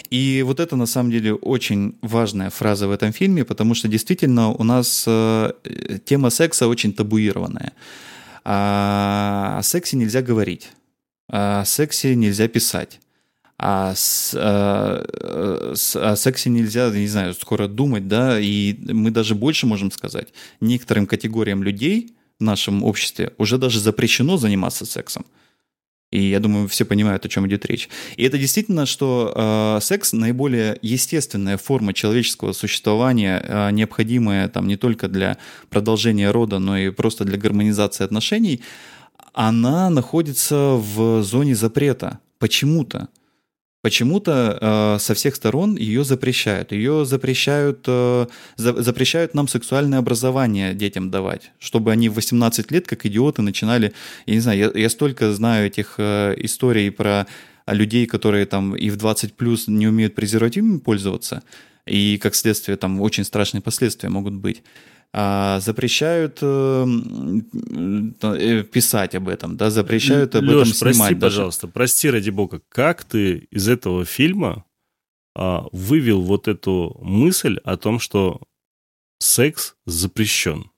И вот это, на самом деле, очень важная фраза в этом фильме, потому что действительно у нас э, тема секса очень табуированная. А, о сексе нельзя говорить, о сексе нельзя писать. А с, а, с, о сексе нельзя, не знаю, скоро думать, да, и мы даже больше можем сказать. Некоторым категориям людей в нашем обществе уже даже запрещено заниматься сексом. И я думаю, все понимают, о чем идет речь. И это действительно, что э, секс — наиболее естественная форма человеческого существования, э, необходимая там не только для продолжения рода, но и просто для гармонизации отношений, она находится в зоне запрета почему-то. Почему-то э, со всех сторон ее запрещают. Ее запрещают, э, за, запрещают нам сексуальное образование детям давать, чтобы они в восемнадцать лет, как идиоты, начинали... Я не знаю, я, я столько знаю этих э, историй про людей, которые там и в двадцать плюс не умеют презервативами пользоваться, и, как следствие, там очень страшные последствия могут быть. А, запрещают э, э, писать об этом, да, запрещают об Леш, этом снимать. Прости, даже. Пожалуйста, прости, ради бога, как ты из этого фильма а, вывел вот эту мысль о том, что секс запрещен?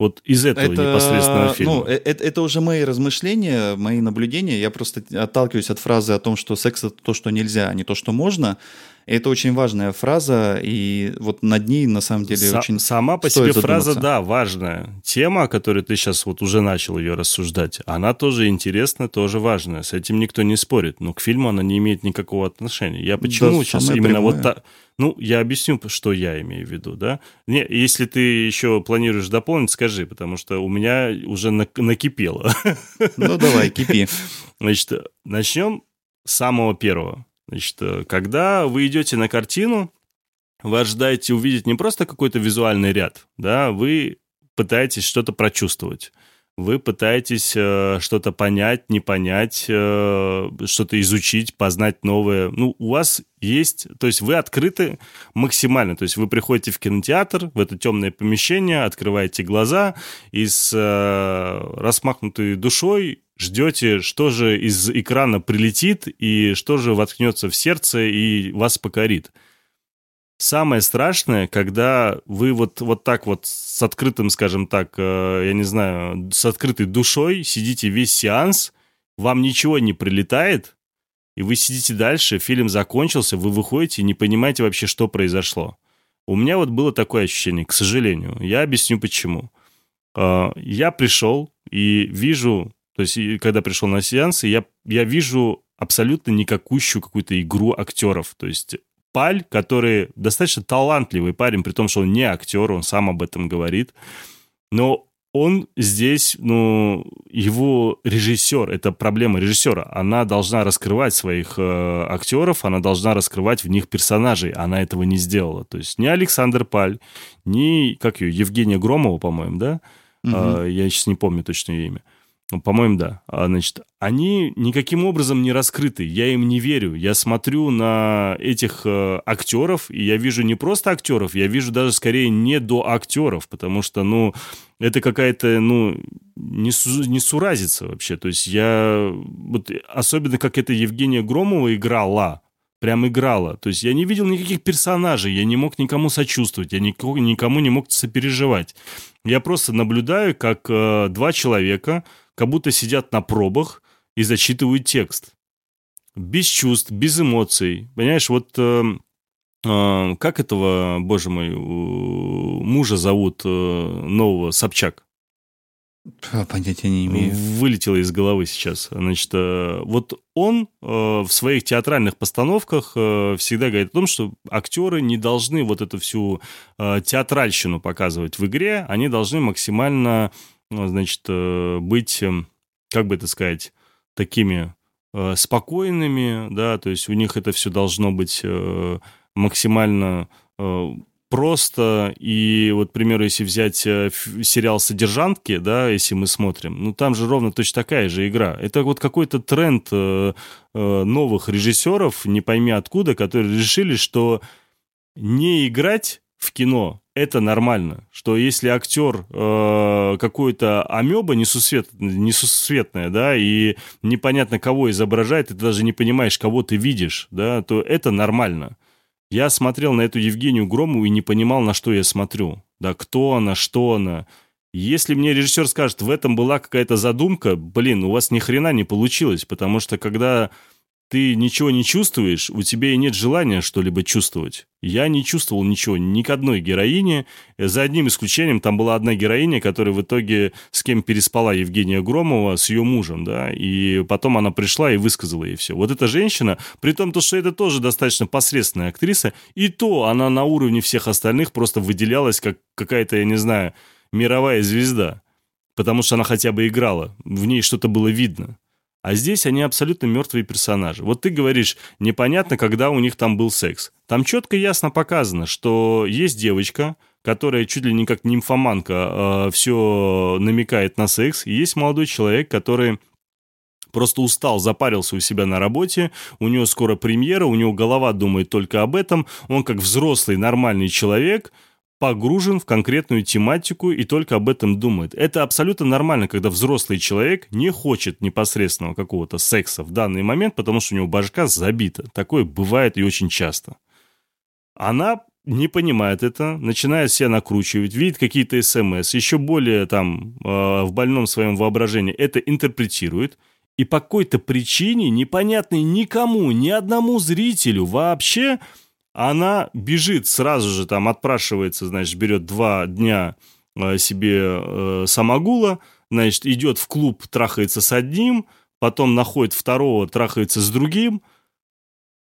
Вот из этого это, непосредственного фильма. Ну, это, это уже мои размышления, мои наблюдения. Я просто отталкиваюсь от фразы о том, что секс – это то, что нельзя, а не то, что можно. И это очень важная фраза, и вот над ней, на самом деле, Са- очень сама по себе задуматься. Фраза, да, важная. Тема, о которой ты сейчас вот уже начал ее рассуждать, она тоже интересна, тоже важная. С этим никто не спорит. Но к фильму она не имеет никакого отношения. Я почему да, сейчас именно прямое. Вот так... Ну, я объясню, что я имею в виду, да? Не, если ты еще планируешь дополнить, скажи, потому что у меня уже на, накипело. Ну, давай, кипи. Значит, начнем с самого первого. Значит, когда вы идете на картину, вы ожидаете увидеть не просто какой-то визуальный ряд, да, вы пытаетесь что-то прочувствовать. Вы пытаетесь э, что-то понять, не понять, э, что-то изучить, познать новое. Ну, у вас есть... То есть вы открыты максимально. То есть вы приходите в кинотеатр, в это темное помещение, открываете глаза и с э, распахнутой душой ждете, что же из экрана прилетит и что же воткнется в сердце и вас покорит. Самое страшное, когда вы вот, вот так вот с открытым, скажем так, я не знаю, с открытой душой сидите весь сеанс, вам ничего не прилетает, и вы сидите дальше, фильм закончился, вы выходите и не понимаете вообще, что произошло. У меня вот было такое ощущение, к сожалению. Я объясню, почему. Я пришел и вижу, то есть когда пришел на сеанс, я, я вижу абсолютно никакущую какую-то игру актеров, то есть... Паль, который достаточно талантливый парень, при том, что он не актер, он сам об этом говорит. Но он здесь, ну, его режиссер, это проблема режиссера, она должна раскрывать своих э, актеров, она должна раскрывать в них персонажей, она этого не сделала. То есть ни Александр Паль, ни, как ее, Евгения Громова, по-моему, да? Угу. Э, я сейчас не помню точно ее имя. По-моему, да. Значит, они никаким образом не раскрыты. Я им не верю. Я смотрю на этих э, актеров, и я вижу не просто актеров, я вижу даже скорее не до актеров, потому что, ну, это какая-то, ну, несу, несуразица вообще. То есть я... Вот, особенно, как это Евгения Громова играла. Прям играла. То есть я не видел никаких персонажей, я не мог никому сочувствовать, я никому, никому не мог сопереживать. Я просто наблюдаю, как э, два человека... как будто сидят на пробах и зачитывают текст. Без чувств, без эмоций. Понимаешь, вот э, э, как этого, боже мой, э, мужа зовут э, нового Собчак? Понятия не имею. Вылетело из головы сейчас. Значит, э, вот он э, в своих театральных постановках э, всегда говорит о том, что актеры не должны вот эту всю э, театральщину показывать в игре, они должны максимально... значит, быть, как бы это сказать, такими спокойными, да, то есть у них это все должно быть максимально просто, и вот, к примеру, если взять сериал «Содержанки», да, если мы смотрим, ну, там же ровно точно такая же игра. Это вот какой-то тренд новых режиссеров, не пойми откуда, которые решили, что не играть в кино это нормально, что если актер э, какой-то амеба несусвет, несусветная, да, и непонятно кого изображает, и ты даже не понимаешь, кого ты видишь, да, то это нормально. Я смотрел на эту Евгению Громову и не понимал, на что я смотрю, да, кто она, что она. Если мне режиссер скажет, в этом была какая-то задумка, блин, у вас ни хрена не получилось, потому что когда... ты ничего не чувствуешь, у тебя и нет желания что-либо чувствовать. Я не чувствовал ничего ни к одной героине. За одним исключением, там была одна героиня, которая в итоге с кем переспала Евгения Громова, с ее мужем, да, и потом она пришла и высказала ей все. Вот эта женщина, при том, что это тоже достаточно посредственная актриса, и то она на уровне всех остальных просто выделялась как какая-то, я не знаю, мировая звезда, потому что она хотя бы играла, в ней что-то было видно. А здесь они абсолютно мертвые персонажи. Вот ты говоришь, непонятно, когда у них там был секс. Там четко и ясно показано, что есть девочка, которая чуть ли не как нимфоманка э, все намекает на секс. И есть молодой человек, который просто устал, запарился у себя на работе. У него скоро премьера, у него голова думает только об этом. Он как взрослый нормальный человек... погружен в конкретную тематику и только об этом думает. Это абсолютно нормально, когда взрослый человек не хочет непосредственного какого-то секса в данный момент, потому что у него башка забита. Такое бывает и очень часто. Она не понимает это, начинает себя накручивать, видит какие-то эс эм эс, еще более там э, в больном своем воображении это интерпретирует, и по какой-то причине, непонятной никому, ни одному зрителю вообще, она бежит, сразу же там отпрашивается, значит, берет два дня э, себе э, самогула, значит, идет в клуб, трахается с одним, потом находит второго, трахается с другим.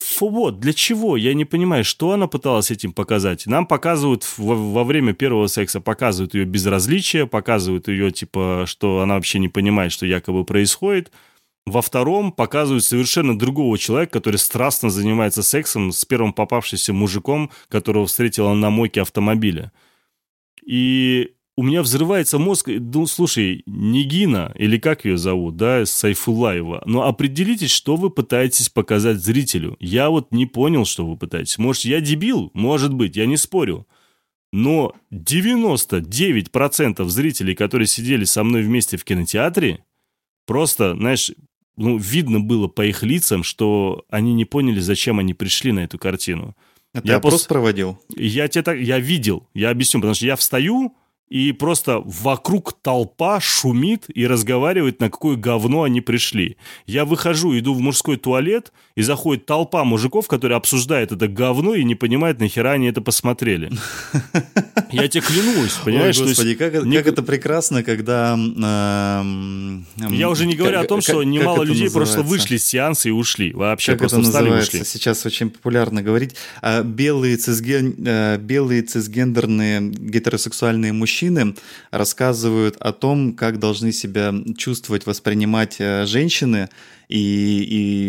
Фу, вот, для чего? Я не понимаю, что она пыталась этим показать. Нам показывают во, во время первого секса, показывают ее безразличие, показывают ее, типа, что она вообще не понимает, что якобы происходит. Во втором показывают совершенно другого человека, который страстно занимается сексом с первым попавшимся мужиком, которого встретила на мойке автомобиля. И у меня взрывается мозг. Ну, слушай, Нигина, или как ее зовут, да, Сайфуллаева, но определитесь, что вы пытаетесь показать зрителю. Я вот не понял, что вы пытаетесь. Может, я дебил? Может быть, я не спорю. Но девяносто девять процентов зрителей, которые сидели со мной вместе в кинотеатре, просто, знаешь, ну, видно было по их лицам, что они не поняли, зачем они пришли на эту картину. А ты опрос пос... проводил? Я тебя так... Я видел. Я объясню, потому что я встаю... И просто вокруг толпа шумит и разговаривает, на какое говно они пришли. Я выхожу, иду в мужской туалет, и заходит толпа мужиков, которые обсуждают это говно и не понимают, нахера они это посмотрели. Я тебе клянусь, понимаешь? Ой, господи, как, как не... это прекрасно, когда... Э, я уже не говорю как, о том, что как, немало как людей называется? Просто вышли с сеанса и ушли. Вообще как просто встали и ушли. Сейчас очень популярно говорить. А белые, цисген... белые цисгендерные гетеросексуальные мужчины рассказывают о том, как должны себя чувствовать, воспринимать женщины, И,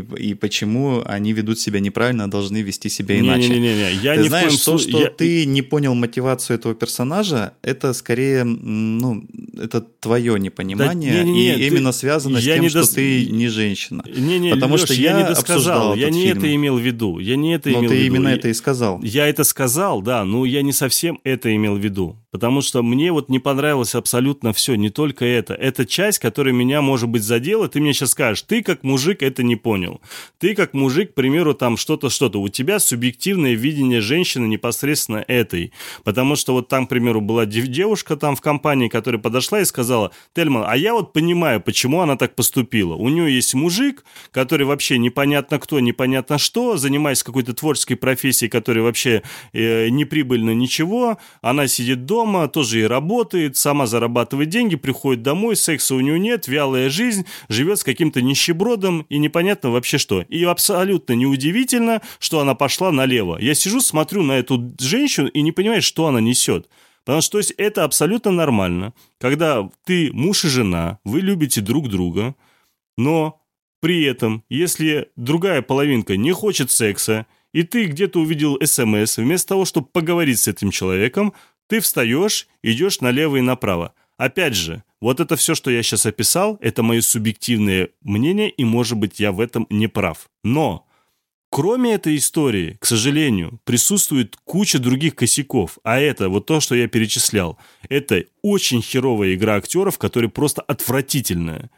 и, и почему они ведут себя неправильно, а должны вести себя иначе. Не, не, не, не. Я ты не знаешь, то, су... что я... ты не понял мотивацию этого персонажа, это скорее, ну, это твое непонимание, да, не, не, не, и ты... именно связано я с тем, что дос... ты не женщина. Не, не, Потому Леш, что я, я не досказал, я не фильм. это имел в виду. Я не это имел Но ты в виду. именно я... это и сказал. Я это сказал, да, но я не совсем это имел в виду. Потому что мне вот не понравилось абсолютно все, не только это. Это часть, которая меня, может быть, задела. Ты мне сейчас скажешь, ты как мужик это не понял. Ты как мужик, к примеру, там что-то, что-то. У тебя субъективное видение женщины непосредственно этой. Потому что вот там, к примеру, была девушка там в компании, которая подошла и сказала: Тельман, а я вот понимаю, почему она так поступила. У нее есть мужик, который вообще непонятно кто, непонятно что, занимаясь какой-то творческой профессией, которая вообще э, не прибыльна ничего. Она сидит дома, тоже и работает, сама зарабатывает деньги, приходит домой, секса у нее нет, вялая жизнь, живет с каким-то нищебродом и непонятно вообще что. И абсолютно неудивительно, что она пошла налево. Я сижу, смотрю на эту женщину и не понимаю, что она несет. Потому что то есть, это абсолютно нормально, когда ты муж и жена, вы любите друг друга, но при этом, если другая половинка не хочет секса, и ты где-то увидел эс эм эс, вместо того, чтобы поговорить с этим человеком, ты встаешь, идешь налево и направо. Опять же, вот это все, что я сейчас описал, это мое субъективное мнение, и, может быть, я в этом не прав. Но кроме этой истории, к сожалению, присутствует куча других косяков. А это вот то, что я перечислял. Это очень херовая игра актеров, которая просто отвратительная.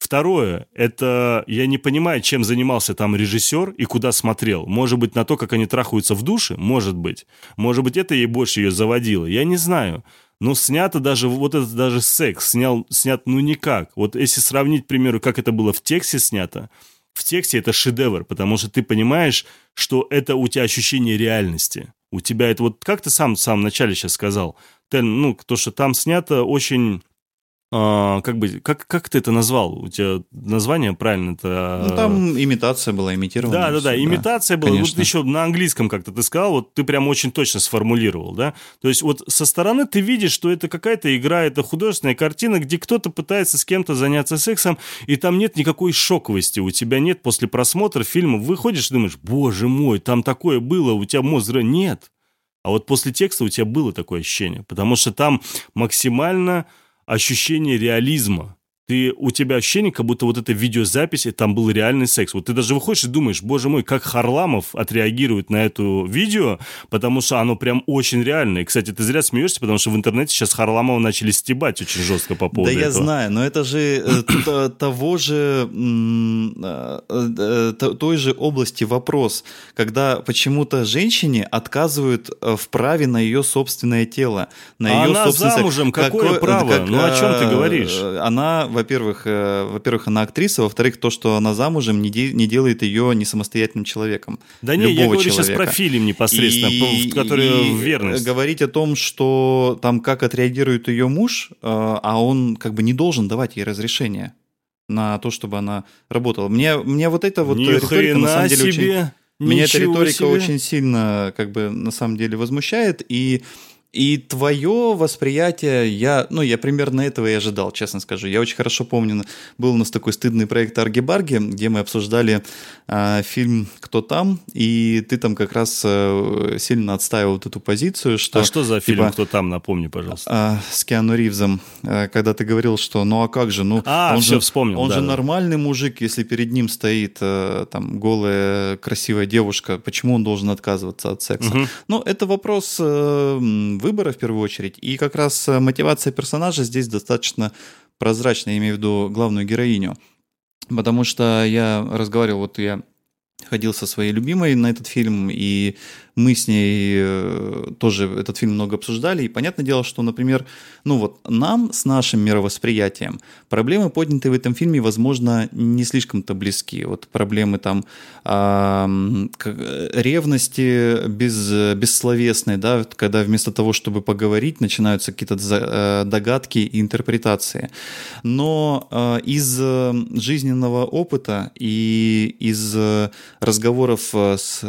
Второе, это я не понимаю, чем занимался там режиссер и куда смотрел. Может быть, на то, как они трахаются в душе? Может быть. Может быть, это ей больше ее заводило. Я не знаю. Но снято даже, вот этот даже секс снял, снят ну никак. Вот если сравнить, к примеру, как это было в тексте снято, в тексте это шедевр, потому что ты понимаешь, что это у тебя ощущение реальности. У тебя это вот, как ты сам в самом начале сейчас сказал, ты, ну, то, что там снято очень... А, как бы, как, как ты это назвал? У тебя название правильно-то... Ну, там имитация была, имитирована. Да-да-да, имитация да, была. Конечно. Вот еще на английском как-то ты сказал, вот ты прям очень точно сформулировал, да? То есть вот со стороны ты видишь, что это какая-то игра, это художественная картина, где кто-то пытается с кем-то заняться сексом, и там нет никакой шоковости. У тебя нет после просмотра фильма. Выходишь и думаешь, боже мой, там такое было, у тебя мозга нет. А вот после текста у тебя было такое ощущение, потому что там максимально... ощущение реализма. ты, у тебя ощущение, как будто вот эта видеозапись, и там был реальный секс. Вот ты даже выходишь и думаешь, боже мой, как Харламов отреагирует на это видео, потому что оно прям очень реальное. И, кстати, ты зря смеешься, потому что в интернете сейчас Харламова начали стебать очень жестко по поводу этого. Да я знаю, но это же того же, той же области вопрос, когда почему-то женщине отказывают в праве на ее собственное тело. А она замужем, какое право? Ну о чем ты говоришь? Она... Во-первых, во-первых, она актриса, во-вторых, то, что она замужем, не, де- не делает ее не самостоятельным человеком. Да не, я говорю человека. Сейчас про фильм непосредственно, и, в который «Верность». Говорить о том, что там как отреагирует ее муж, а он как бы не должен давать ей разрешение на то, чтобы она работала. Мне, мне вот это вот риторика на самом деле себе. Очень... Меня эта риторика себе. Очень сильно как бы на самом деле возмущает, и... И твое восприятие, я, ну, я примерно этого и ожидал, честно скажу. Я очень хорошо помню, был у нас такой стыдный проект «Арги-барги», где мы обсуждали э, фильм «Кто там?», и ты там как раз э, сильно отстаивал вот эту позицию, что... А что за фильм типа, «Кто там?», напомни, пожалуйста. Э, с Киану Ривзом, э, когда ты говорил, что ну а как же, ну... А, он все же, вспомнил, Он да, же да. нормальный мужик, если перед ним стоит э, там голая, красивая девушка, почему он должен отказываться от секса? Угу. Ну, это вопрос... Э, выбора в первую очередь, и как раз мотивация персонажа здесь достаточно прозрачна, я имею в виду главную героиню, потому что я разговаривал, вот я ходил со своей любимой на этот фильм, и мы с ней тоже этот фильм много обсуждали, и понятное дело, что, например, ну вот нам с нашим мировосприятием проблемы, поднятые в этом фильме, возможно, не слишком-то близки. Вот проблемы там э, ревности без, бессловесной, да, когда вместо того, чтобы поговорить, начинаются какие-то догадки и интерпретации. Но э, из жизненного опыта и из разговоров с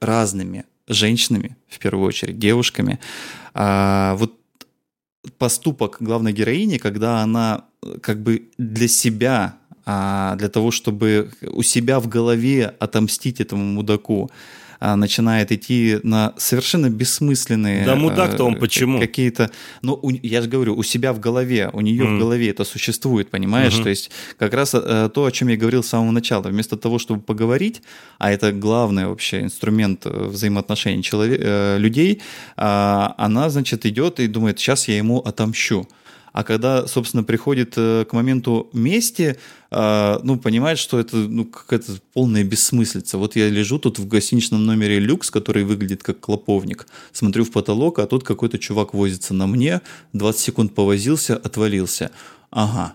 разными женщинами, в первую очередь, девушками. А вот поступок главной героини, когда она как бы для себя, для того, чтобы у себя в голове отомстить этому мудаку, начинает идти на совершенно бессмысленные... Да мудак-то он почему? Какие-то... Ну, я же говорю, у себя в голове, у нее mm. в голове это существует, понимаешь? Mm-hmm. То есть как раз то, о чем я говорил с самого начала. Вместо того, чтобы поговорить, а это главный вообще инструмент взаимоотношений человек, людей, она, значит, идет и думает, сейчас я ему отомщу. А когда, собственно, приходит к моменту мести, ну, понимает, что это ну, какая-то полная бессмыслица. Вот я лежу тут в гостиничном номере «Люкс», который выглядит как клоповник, смотрю в потолок, а тут какой-то чувак возится на мне, двадцать секунд повозился, отвалился. Ага.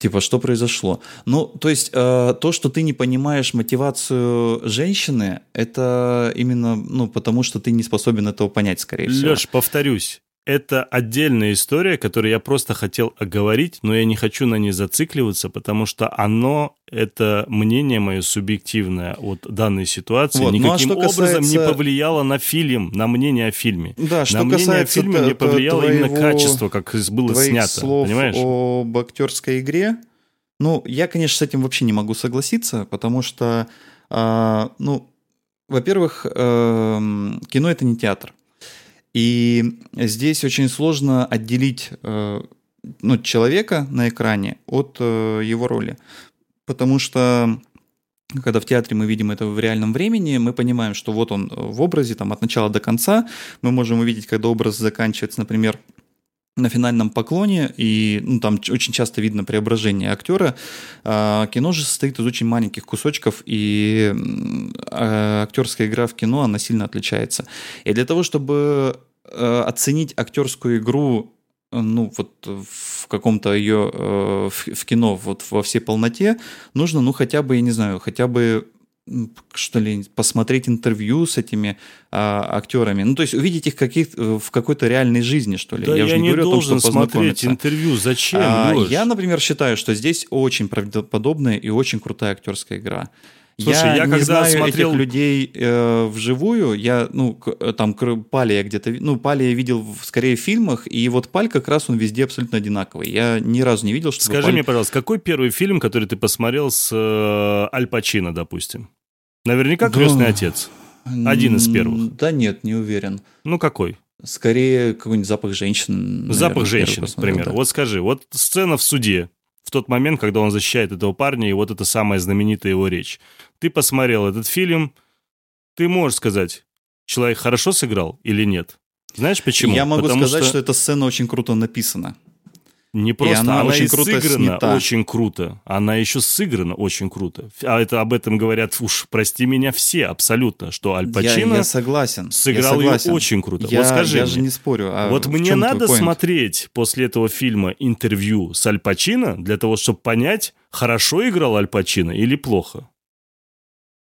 Типа, что произошло? Ну, то есть, э, то, что ты не понимаешь мотивацию женщины, это именно, ну, потому что ты не способен этого понять, скорее всего. Леш, повторюсь. Это отдельная история, которую я просто хотел оговорить, но я не хочу на ней зацикливаться, потому что оно, это мнение мое субъективное от данной ситуации, вот, никаким ну а образом касается... не повлияло на фильм, на мнение о фильме. Да, что на мнение о фильме т- не повлияло твоего... именно качество, как было твоих снято. Слов понимаешь? Об актерской игре. Ну, я, конечно, с этим вообще не могу согласиться, потому что, э, ну, во-первых, э, кино — это не театр. И здесь очень сложно отделить ну, человека на экране от его роли. Потому что, когда в театре мы видим это в реальном времени, мы понимаем, что вот он в образе там, от начала до конца. Мы можем увидеть, когда образ заканчивается, например, на финальном поклоне. И ну, там очень часто видно преображение актера. Кино же состоит из очень маленьких кусочков, и актерская игра в кино, она сильно отличается. И для того, чтобы оценить актерскую игру ну, вот в каком-то ее в кино вот во всей полноте, нужно, ну, хотя бы, я не знаю, хотя бы что ли, посмотреть интервью с этими а, актерами. Ну, то есть увидеть их каких, в какой-то реальной жизни, что ли. Да я, я не, не должен о том, что смотреть интервью. Зачем? А, я, например, считаю, что здесь очень правдоподобная и очень крутая актерская игра. Слушай, я, я не когда знаю смотрел... этих людей э, вживую, я, ну, к, там, к, Паля я где-то, ну, Паля я видел в, скорее в фильмах, и вот Паль как раз, он везде абсолютно одинаковый. Я ни разу не видел, что Скажи Паль... мне, пожалуйста, какой первый фильм, который ты посмотрел с э, Аль Пачино, допустим? Наверняка «Крестный да. отец». Один из первых. Да нет, не уверен. Ну, какой? Скорее, какой-нибудь «Запах женщин». Наверное, «Запах женщин», к примеру. Да. Вот скажи, вот сцена в суде. в тот момент, когда он защищает этого парня, и вот эта самая знаменитая его речь. Ты посмотрел этот фильм, ты можешь сказать, человек хорошо сыграл или нет. Знаешь почему? Я могу Потому сказать, что... что эта сцена очень круто написана. Не просто, она, она очень и круто сыграна снята. Очень круто. Она еще сыграна очень круто. А это, об этом говорят, уж прости меня, все абсолютно, что Аль Пачино я, я согласен. сыграл я согласен. ее очень круто. Я, вот скажи я мне, же не спорю. А вот мне надо смотреть после этого фильма интервью с Аль Пачино для того, чтобы понять, хорошо играл Аль Пачино или плохо?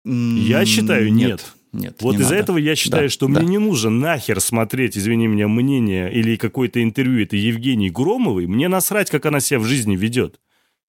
М- я считаю, нет. нет. Нет, вот из-за надо. этого я считаю, да, что да. мне не нужно нахер смотреть, извини меня, мнение или какое-то интервью этой Евгении Громовой. Мне насрать, как она себя в жизни ведет.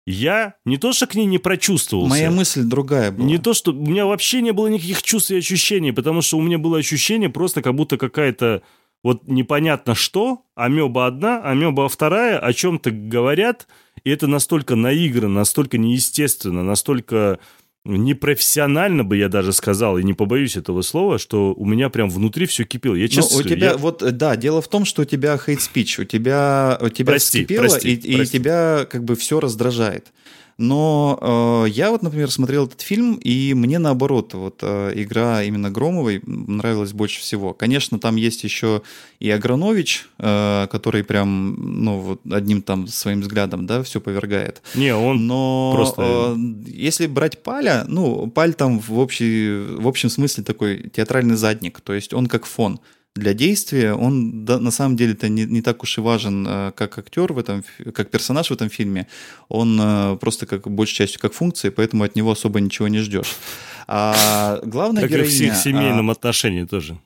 Я не то, что к ней не прочувствовался. Моя мысль другая была. Не то, что... У меня вообще не было никаких чувств и ощущений, потому что у меня было ощущение просто как будто какая-то вот непонятно что, амеба одна, амеба вторая, о чем-то говорят, и это настолько наигранно, настолько неестественно, настолько... непрофессионально бы я даже сказал, и не побоюсь этого слова, что у меня прям внутри все кипело. Я честно говорю, у тебя я... вот да, дело в том, что у тебя хейт-спич, у тебя, у тебя прости, вскипело, прости, и, прости. и тебя как бы все раздражает. Но э, я вот, например, смотрел этот фильм, и мне наоборот, вот э, игра именно Громовой нравилась больше всего. Конечно, там есть еще и Агранович, э, который прям, ну, вот одним там своим взглядом, да, все повергает. Не, он Но, просто... Э, если брать Паля, ну, Паль там в, общий, в общем смысле такой театральный задник, то есть он как фон. Для действия он да, на самом деле-то не, не так уж и важен, как актер в этом, как персонаж в этом фильме. Он просто как большей частью как функция, поэтому от него особо ничего не ждешь. А главная как героиня, и в всех семейном а, отношении тоже.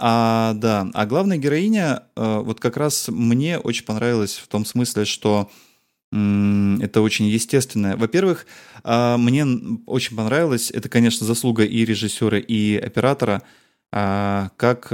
А, да, а главная героиня вот как раз мне очень понравилась в том смысле, что это очень естественно. Во-первых, мне очень понравилось, это, конечно, заслуга и режиссера, и оператора, как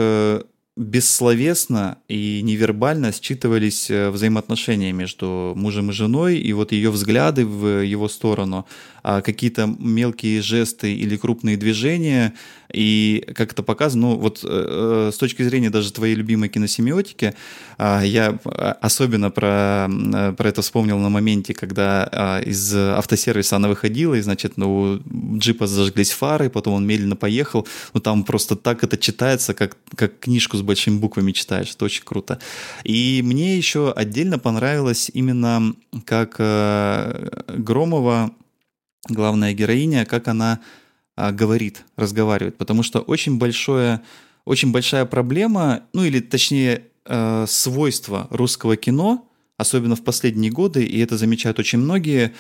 бессловесно и невербально считывались взаимоотношения между мужем и женой, и вот ее взгляды в его сторону, какие-то мелкие жесты или крупные движения, и как это показано, ну вот с точки зрения даже твоей любимой киносемиотики, я особенно про, про это вспомнил на моменте, когда из автосервиса она выходила, и, значит, ну, у джипа зажглись фары, потом он медленно поехал, ну там просто так это читается, как, как книжку с большими буквами читаешь, это очень круто. И мне еще отдельно понравилось именно как Громова, главная героиня, как она говорит, разговаривает, потому что очень большое, очень большая проблема, ну или точнее свойство русского кино, особенно в последние годы, и это замечают очень многие,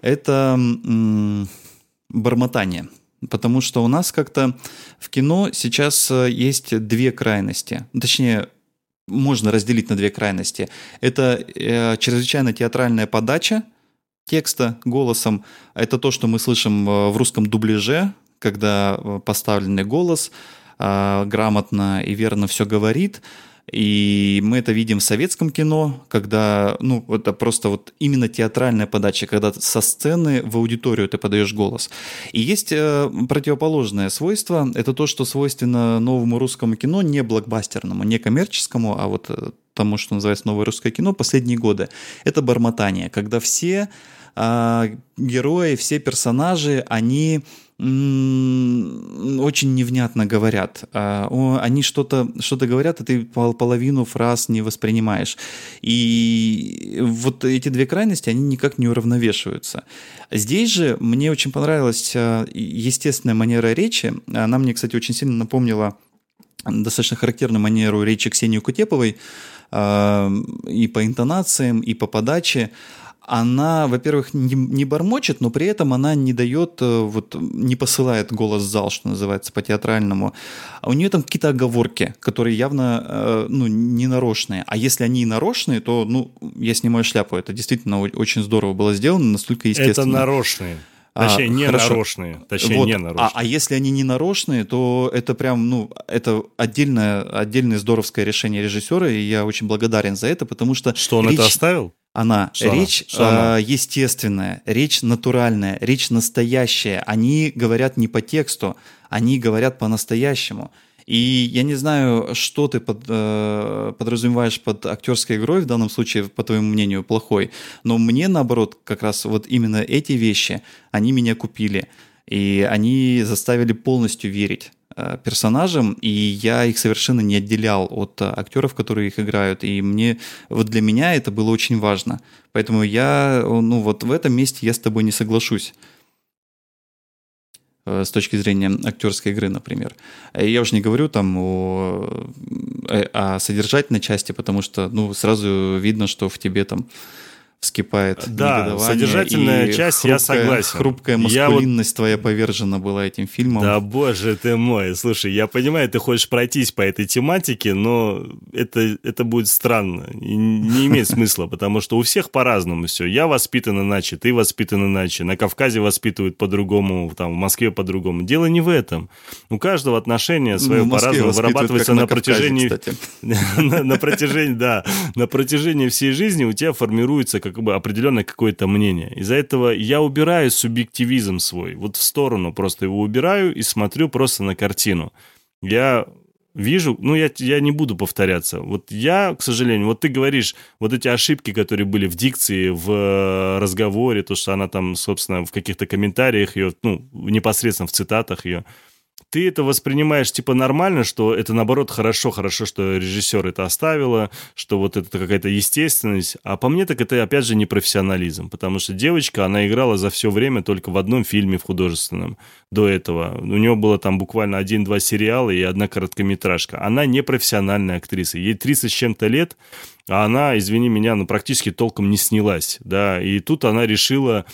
это бормотание. Потому что у нас как-то в кино сейчас есть две крайности. Точнее, можно разделить на две крайности. Это э, чрезвычайно театральная подача текста голосом. Это то, что мы слышим в русском дубляже, когда поставленный голос э, грамотно и верно все говорит. И мы это видим в советском кино, когда, ну, это просто вот именно театральная подача, когда со сцены в аудиторию ты подаешь голос. И есть э, противоположное свойство, это то, что свойственно новому русскому кино, не блокбастерному, не коммерческому, а вот тому, что называется новое русское кино последние годы. Это бормотание, когда все э, герои, все персонажи, они... очень невнятно говорят. Они что-то, что-то говорят, а ты половину фраз не воспринимаешь. И вот эти две крайности, они никак не уравновешиваются. Здесь же мне очень понравилась естественная манера речи. Она мне, кстати, очень сильно напомнила достаточно характерную манеру речи Ксении Кутеповой и по интонациям, и по подаче. Она, во-первых, не, не бормочет, но при этом она не дает, вот, не посылает голос в зал, что называется, по-театральному. А у нее там какие-то оговорки, которые явно э, ну, не нарочные. А если они и нарочные, то, ну, я снимаю шляпу. Это действительно очень здорово было сделано, настолько естественно. Это нарочные. Точнее, не Хорошо. нарочные. Точнее, вот. не нарочные. А, а если они не нарочные, то это прям, ну, это отдельное, отдельное здоровское решение режиссера, и я очень благодарен за это, потому что... Что он речь... это оставил? Она. Что речь она? Что она? Э, естественная, речь натуральная, речь настоящая. Они говорят не по тексту, они говорят по-настоящему. И я не знаю, что ты под, э, подразумеваешь под актерской игрой, в данном случае, по твоему мнению, плохой, но мне, наоборот, как раз вот именно эти вещи, они меня купили, и они заставили полностью верить э, персонажам, и я их совершенно не отделял от э, актеров, которые их играют, и мне, вот для меня это было очень важно. Поэтому я, ну вот в этом месте я с тобой не соглашусь. С точки зрения актерской игры, например. Я уже не говорю там о, о содержательной части, потому что ну, сразу видно, что в тебе там вскипает да, негодование. Да, содержательная часть, хрупкая, я согласен. Хрупкая маскулинность я твоя вот... повержена была этим фильмом. Да, боже ты мой. Слушай, я понимаю, ты хочешь пройтись по этой тематике, но это, это будет странно. И не имеет смысла, потому что у всех по-разному все. Я воспитан иначе, ты воспитан иначе. На Кавказе воспитывают по-другому, там, в Москве по-другому. Дело не в этом. У каждого отношение свое ну, по-разному вырабатывается на, на протяжении... На протяжении, да. На протяжении всей жизни у тебя формируется как бы определенное какое-то мнение. Из-за этого я убираю субъективизм свой. Вот в сторону просто его убираю и смотрю просто на картину. Я вижу... Ну, я, я не буду повторяться. Вот я, к сожалению... Вот ты говоришь, вот эти ошибки, которые были в дикции, в разговоре, то, что она там, собственно, в каких-то комментариях ее, ну, непосредственно в цитатах ее... Ты это воспринимаешь типа нормально, что это наоборот хорошо, хорошо, что режиссер это оставила, что вот это какая-то естественность. А по мне так это опять же не профессионализм, потому что девочка, она играла за все время только в одном фильме в художественном до этого. У нее было там буквально один-два сериала и одна короткометражка. Она не профессиональная актриса, ей тридцать с чем-то лет, а она, извини меня, ну, практически толком не снялась, да, и тут она решила...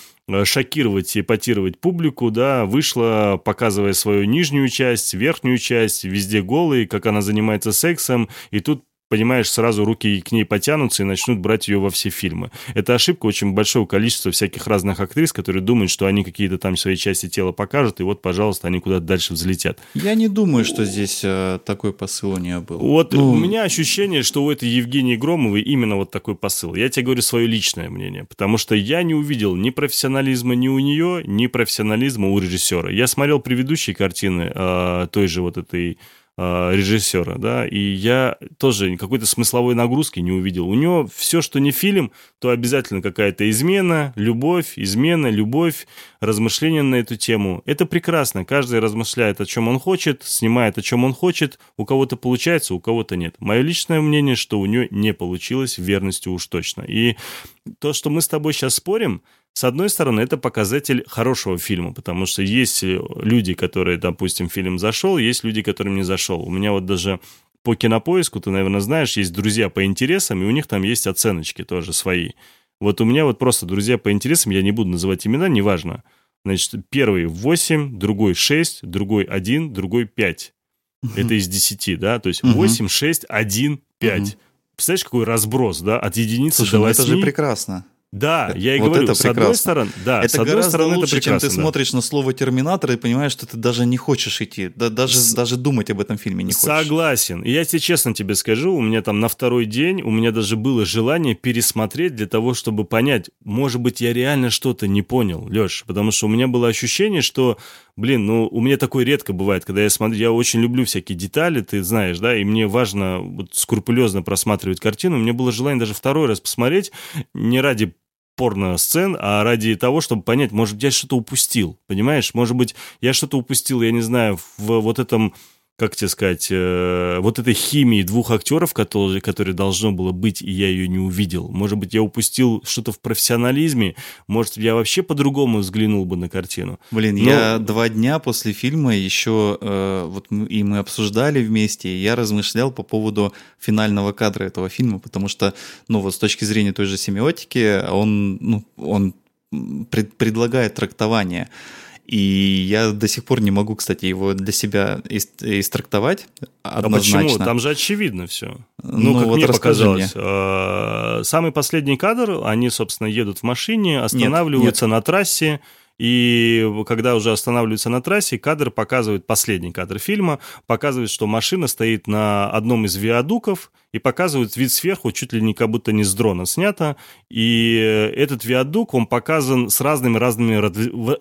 шокировать и эпатировать публику, да, вышла, показывая свою нижнюю часть, верхнюю часть, везде голые, как она занимается сексом, и тут, понимаешь, сразу руки к ней потянутся и начнут брать ее во все фильмы. Это ошибка очень большого количества всяких разных актрис, которые думают, что они какие-то там свои части тела покажут, и вот, пожалуйста, они куда-то дальше взлетят. Я не думаю, что здесь э, такой посыл у нее был. Вот ну... у меня ощущение, что у этой Евгении Громовой именно вот такой посыл. Я тебе говорю свое личное мнение, потому что я не увидел ни профессионализма ни у нее, ни профессионализма у режиссера. Я смотрел предыдущие картины э, той же вот этой... режиссера, да, и я тоже какой-то смысловой нагрузки не увидел. У него все, что не фильм, то обязательно какая-то измена, любовь, измена, любовь, размышления на эту тему. Это прекрасно. Каждый размышляет, о чем он хочет, снимает, о чем он хочет. У кого-то получается, у кого-то нет. Мое личное мнение, что у нее не получилось верностью уж точно. И то, что мы с тобой сейчас спорим, с одной стороны, это показатель хорошего фильма, потому что есть люди, которые, допустим, фильм зашел, есть люди, которым не зашел. У меня вот даже по Кинопоиску, ты, наверное, знаешь, есть друзья по интересам, и у них там есть оценочки тоже свои. Вот у меня вот просто друзья по интересам, я не буду называть имена, неважно. Значит, первый восемь, другой шесть, другой один, другой пять. Угу. Это из десяти, да? То есть угу. восемь, шесть, один, пять. Угу. Представляешь, какой разброс, да? От единицы Слушай, до восьми. Слушай, это же прекрасно. Да, я и вот говорю, это с прекрасно. Одной стороны, да, это с одной гораздо стороны, лучше, это чем ты да. смотришь на слово «Терминатор» и понимаешь, что ты даже не хочешь идти, да, даже, с... даже думать об этом фильме не хочешь. Согласен. И я тебе честно тебе скажу, у меня там на второй день, у меня даже было желание пересмотреть для того, чтобы понять, может быть, я реально что-то не понял, Леш, потому что у меня было ощущение, что, блин, ну, у меня такое редко бывает, когда я смотрю, я очень люблю всякие детали, ты знаешь, да, и мне важно вот, скрупулезно просматривать картину, мне было желание даже второй раз посмотреть, не ради порно-сцен, а ради того, чтобы понять, может быть, я что-то упустил, понимаешь? Может быть, я что-то упустил, я не знаю, в вот этом, как тебе сказать, э, вот этой химии двух актеров, которые, которые должно было быть, и я ее не увидел. Может быть, я упустил что-то в профессионализме, может, я вообще по-другому взглянул бы на картину. Блин, Но... я два дня после фильма еще, э, вот мы, и мы обсуждали вместе, и я размышлял по поводу финального кадра этого фильма, потому что, ну, вот с точки зрения той же семиотики, он, ну, он пред, предлагает трактование. И я до сих пор не могу, кстати, его для себя истрактовать однозначно. А почему? Там же очевидно все. Ну, ну как вот мне показалось. Мне. Самый последний кадр, они, собственно, едут в машине, останавливаются нет, нет. на трассе. И когда уже останавливаются на трассе, кадр показывает, последний кадр фильма, показывает, что машина стоит на одном из виадуков, и показывают вид сверху, чуть ли не как будто не с дрона снято. И этот виадук, он показан с разными-разными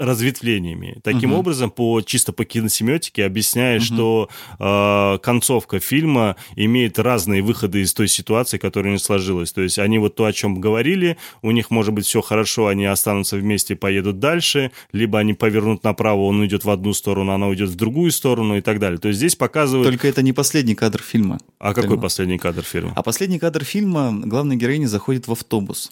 разветвлениями. Таким uh-huh. образом, по, чисто по киносемиотике объясняет, uh-huh. что э, концовка фильма имеет разные выходы из той ситуации, которая не сложилась. То есть они вот то, о чем говорили, у них может быть все хорошо, они останутся вместе и поедут дальше, либо они повернут направо, он уйдет в одну сторону, она уйдет в другую сторону и так далее. То есть здесь показывают... Только это не последний кадр фильма. А какой понимаешь? Последний кадр фильма? А последний кадр фильма главная героиня заходит в автобус.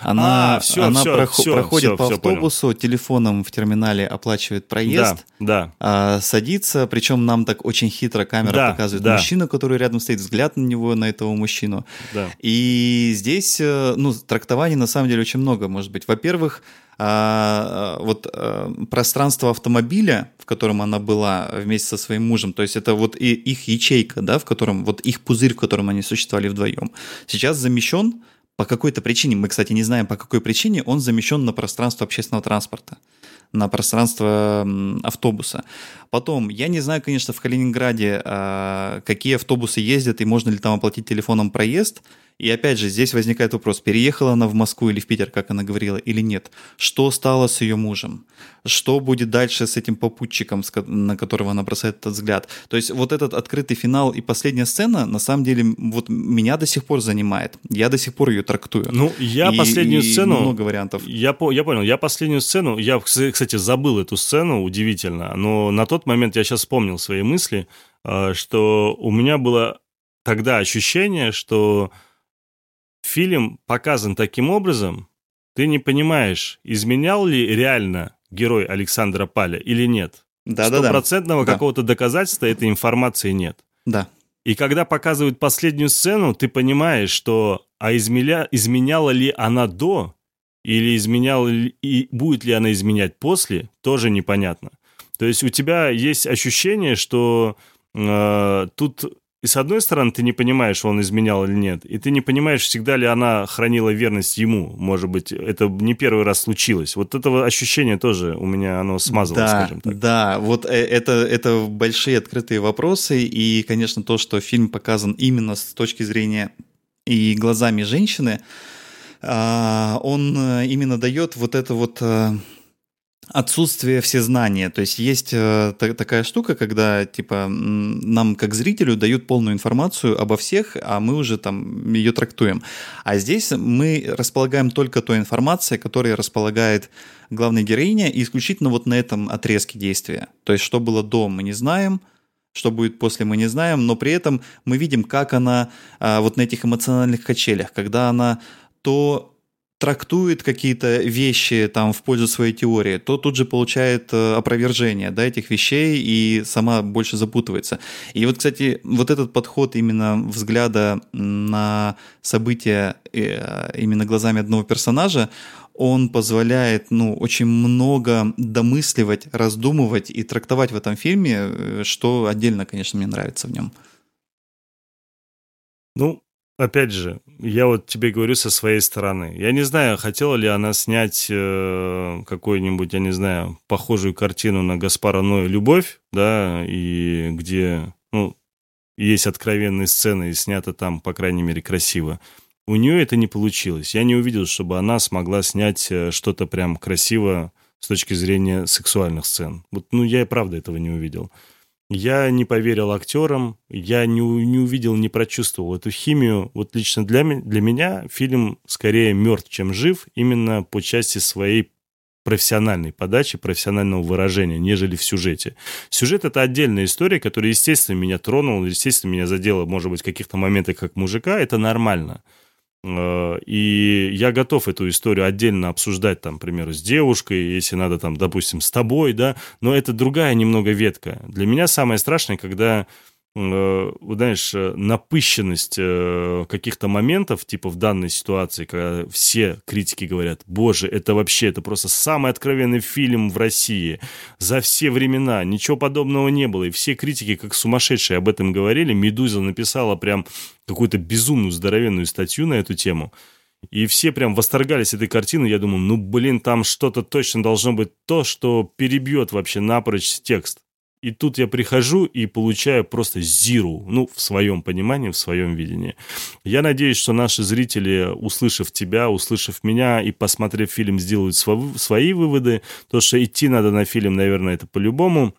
Она, а, все, она все, проход, все, проходит все, по автобусу, понял. Телефоном в терминале оплачивает проезд, да, да. садится, причем нам так очень хитро камера да, показывает да. мужчину, который рядом стоит, взгляд на него, на этого мужчину. Да. И здесь ну, трактований на самом деле очень много, может быть. Во-первых, А, вот а, пространство автомобиля, в котором она была вместе со своим мужем, то есть это вот и, их ячейка, да, в котором, вот их пузырь, в котором они существовали вдвоем, сейчас замещен по какой-то причине, мы, кстати, не знаем по какой причине, он замещен на пространство общественного транспорта, на пространство автобуса. Потом, я не знаю, конечно, в Калининграде, а, какие автобусы ездят и можно ли там оплатить телефоном проезд. И опять же, здесь возникает вопрос, переехала она в Москву или в Питер, как она говорила, или нет? Что стало с ее мужем? Что будет дальше с этим попутчиком, на которого она бросает этот взгляд? То есть вот этот открытый финал и последняя сцена, на самом деле, вот меня до сих пор занимает. Я до сих пор ее трактую. Ну, я и, последнюю и сцену... много вариантов. Я, по, я понял. Я последнюю сцену... Я, кстати, забыл эту сцену, удивительно. Но на тот момент я сейчас вспомнил свои мысли, что у меня было тогда ощущение, что... Фильм показан таким образом, ты не понимаешь, изменял ли реально герой Александра Паля или нет. Стопроцентного да, да, да. какого-то доказательства этой информации нет. Да. И когда показывают последнюю сцену, ты понимаешь, что а изменя... изменяла ли она до, или изменяла ли... и будет ли она изменять после, тоже непонятно. То есть у тебя есть ощущение, что э, тут... И с одной стороны, ты не понимаешь, он изменял или нет, и ты не понимаешь, всегда ли она хранила верность ему, может быть, это не первый раз случилось. Вот этого ощущения тоже у меня, оно смазалось, да, скажем так. Да, вот это, это большие открытые вопросы, и, конечно, то, что фильм показан именно с точки зрения и глазами женщины, он именно дает вот это вот... Отсутствие всезнания. То есть есть э, та- такая штука, когда типа нам как зрителю дают полную информацию обо всех, а мы уже там ее трактуем. А здесь мы располагаем только той информацией, которой располагает главная героиня, и исключительно вот на этом отрезке действия. То есть что было до, мы не знаем, что будет после, мы не знаем, но при этом мы видим, как она э, вот на этих эмоциональных качелях, когда она то... трактует какие-то вещи там в пользу своей теории, то тут же получает опровержение, да, этих вещей и сама больше запутывается. И вот, кстати, вот этот подход именно взгляда на события именно глазами одного персонажа, он позволяет, ну, очень много домысливать, раздумывать и трактовать в этом фильме, что отдельно, конечно, мне нравится в нем. Ну, опять же, я вот тебе говорю со своей стороны. Я не знаю, хотела ли она снять э, какую-нибудь, я не знаю, похожую картину на Гаспара Ноэ «Любовь», да, и где, ну, есть откровенные сцены, и снято там, по крайней мере, красиво. У нее это не получилось. Я не увидел, чтобы она смогла снять что-то прям красиво с точки зрения сексуальных сцен. Вот, ну, я и правда этого не увидел. Я не поверил актерам, я не, не увидел, не прочувствовал эту химию. Вот лично для, для меня фильм скорее мертв, чем жив, именно по части своей профессиональной подачи, профессионального выражения, нежели в сюжете. Сюжет — это отдельная история, которая, естественно, меня тронула, естественно, меня задела, может быть, в каких-то моментах как мужика, это нормально. И я готов эту историю отдельно обсуждать, там, к примеру, с девушкой, если надо, там, допустим, с тобой, да, но это другая немного ветка. Для меня самое страшное, когда, знаешь, напыщенность каких-то моментов, типа в данной ситуации, когда все критики говорят: боже, это вообще, это просто самый откровенный фильм в России за все времена, ничего подобного не было. И все критики, как сумасшедшие, об этом говорили. «Медуза» написала прям... какую-то безумную здоровенную статью на эту тему, и все прям восторгались этой картиной. Я думаю, ну, блин, там что-то точно должно быть то, что перебьет вообще напрочь текст. И тут я прихожу и получаю просто зиру, ну, в своем понимании, в своем видении. Я надеюсь, что наши зрители, услышав тебя, услышав меня и посмотрев фильм, сделают свои выводы. То, что идти надо на фильм, наверное, это по-любому.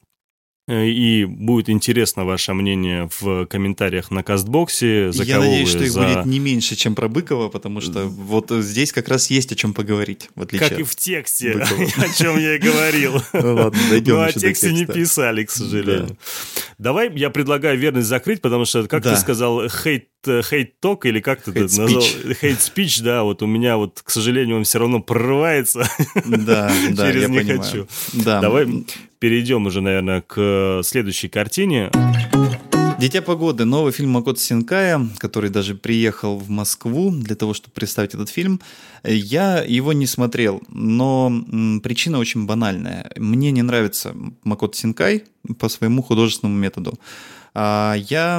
И будет интересно ваше мнение в комментариях на Кастбоксе. За Я надеюсь, что их за... будет не меньше, чем про Быкова, потому что вот здесь как раз есть о чем поговорить, в отличие Как и в тексте, о чем я и говорил. Ну, о тексте не писали, к сожалению. Давай я предлагаю верность закрыть, потому что, как ты сказал, хейт хейт-ток или как ты это назвал? Хейт-спич, да, вот у меня вот, к сожалению, он все равно прорывается да, да, через «не понимаю. Хочу». Да. Давай перейдем уже, наверное, к следующей картине. «Дитя погоды» — новый фильм Макото Синкая, который даже приехал в Москву для того, чтобы представить этот фильм. Я его не смотрел, но причина очень банальная. Мне не нравится Макото Синкай по своему художественному методу. Я,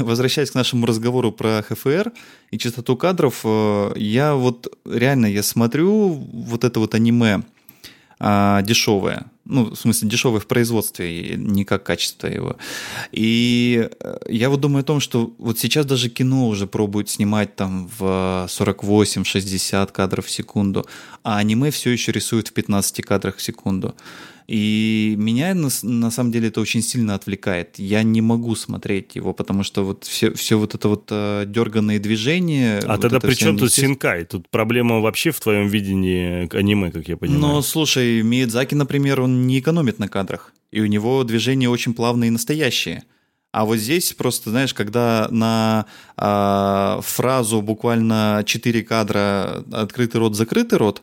возвращаясь к нашему разговору про ХФР и частоту кадров, я вот реально я смотрю вот это вот аниме дешевое, ну, в смысле, дешевое в производстве, не как качество его. И я вот думаю о том, что вот сейчас даже кино уже пробуют снимать там в сорок восемь шестьдесят кадров в секунду, а аниме все еще рисуют в пятнадцати кадрах в секунду. И меня, на, на самом деле, это очень сильно отвлекает. Я не могу смотреть его, потому что вот все, все вот это вот э, дерганные движения... А вот тогда при чем тут Синкай? Тут проблема вообще в твоем видении аниме, как я понимаю. Но, слушай, Миядзаки, например, он не экономит на кадрах. И у него движения очень плавные и настоящие. А вот здесь просто, знаешь, когда на э, фразу буквально четыре кадра «открытый рот, закрытый рот»,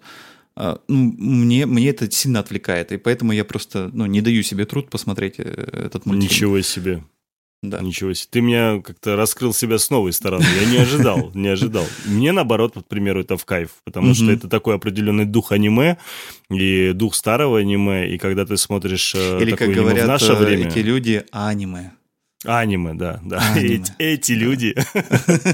Мне, мне это сильно отвлекает, и поэтому я просто ну, не даю себе труд посмотреть этот мультфильм. Ничего себе. Да. Ничего себе. Ты меня как-то раскрыл себя с новой стороны. Я не ожидал, не ожидал. Мне, наоборот, к примеру, это в кайф, потому что это такой определенный дух аниме и дух старого аниме, и когда ты смотришь такое аниме в наше время... Или, как говорят эти люди, аниме. Аниме, да, да. Аниме. Эти, эти люди.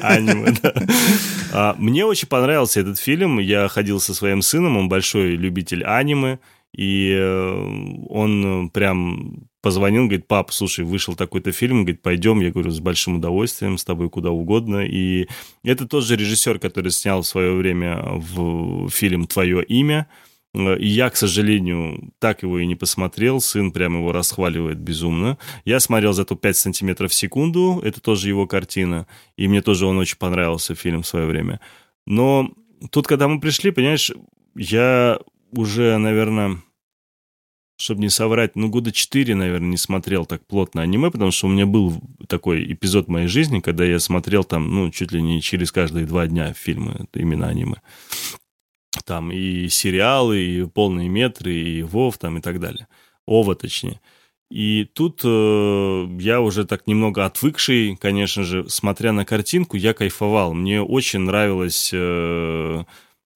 Аниме, да. Мне очень понравился этот фильм. Я ходил со своим сыном, он большой любитель аниме. И он прям позвонил, говорит, пап, слушай, вышел такой-то фильм, говорит, пойдем. Я говорю, с большим удовольствием, с тобой куда угодно. И это тот же режиссер, который снял в свое время в фильм «Твое имя». И я, к сожалению, так его и не посмотрел. Сын прям его расхваливает безумно. Я смотрел зато пять сантиметров в секунду. Это тоже его картина. И мне тоже он очень понравился, фильм, в свое время. Но тут, когда мы пришли, понимаешь, я уже, наверное... чтобы не соврать, ну, года четыре, наверное, не смотрел так плотно аниме, потому что у меня был такой эпизод в моей жизни, когда я смотрел там, ну, чуть ли не через каждые два дня фильмы, именно аниме. Там и сериалы, и полные метры, и Вов, там, и так далее. Ова, точнее. И тут э, я уже так немного отвыкший, конечно же, смотря на картинку, я кайфовал. Мне очень нравилась э,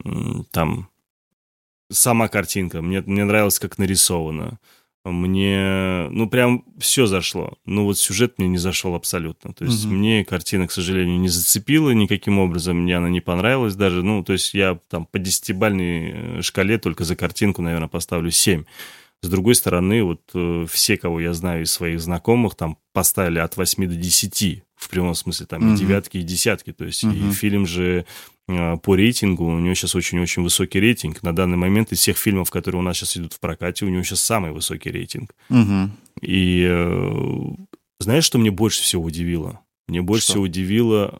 э, там сама картинка. Мне, мне нравилось, как нарисовано. Мне, ну, прям все зашло. Ну, вот сюжет мне не зашел абсолютно. То есть, угу. мне картина, к сожалению, не зацепила никаким образом. Мне она не понравилась даже. Ну, то есть, я там по десятибалльной шкале только за картинку, наверное, поставлю семь. С другой стороны, вот э, все, кого я знаю из своих знакомых, там поставили от восьми до десяти. В прямом смысле, там угу. и девятки, и десятки. То есть, угу. и фильм же... по рейтингу, у него сейчас очень-очень высокий рейтинг. На данный момент из всех фильмов, которые у нас сейчас идут в прокате, у него сейчас самый высокий рейтинг. Угу. И э, знаешь, что мне больше всего удивило? Мне больше что? всего удивило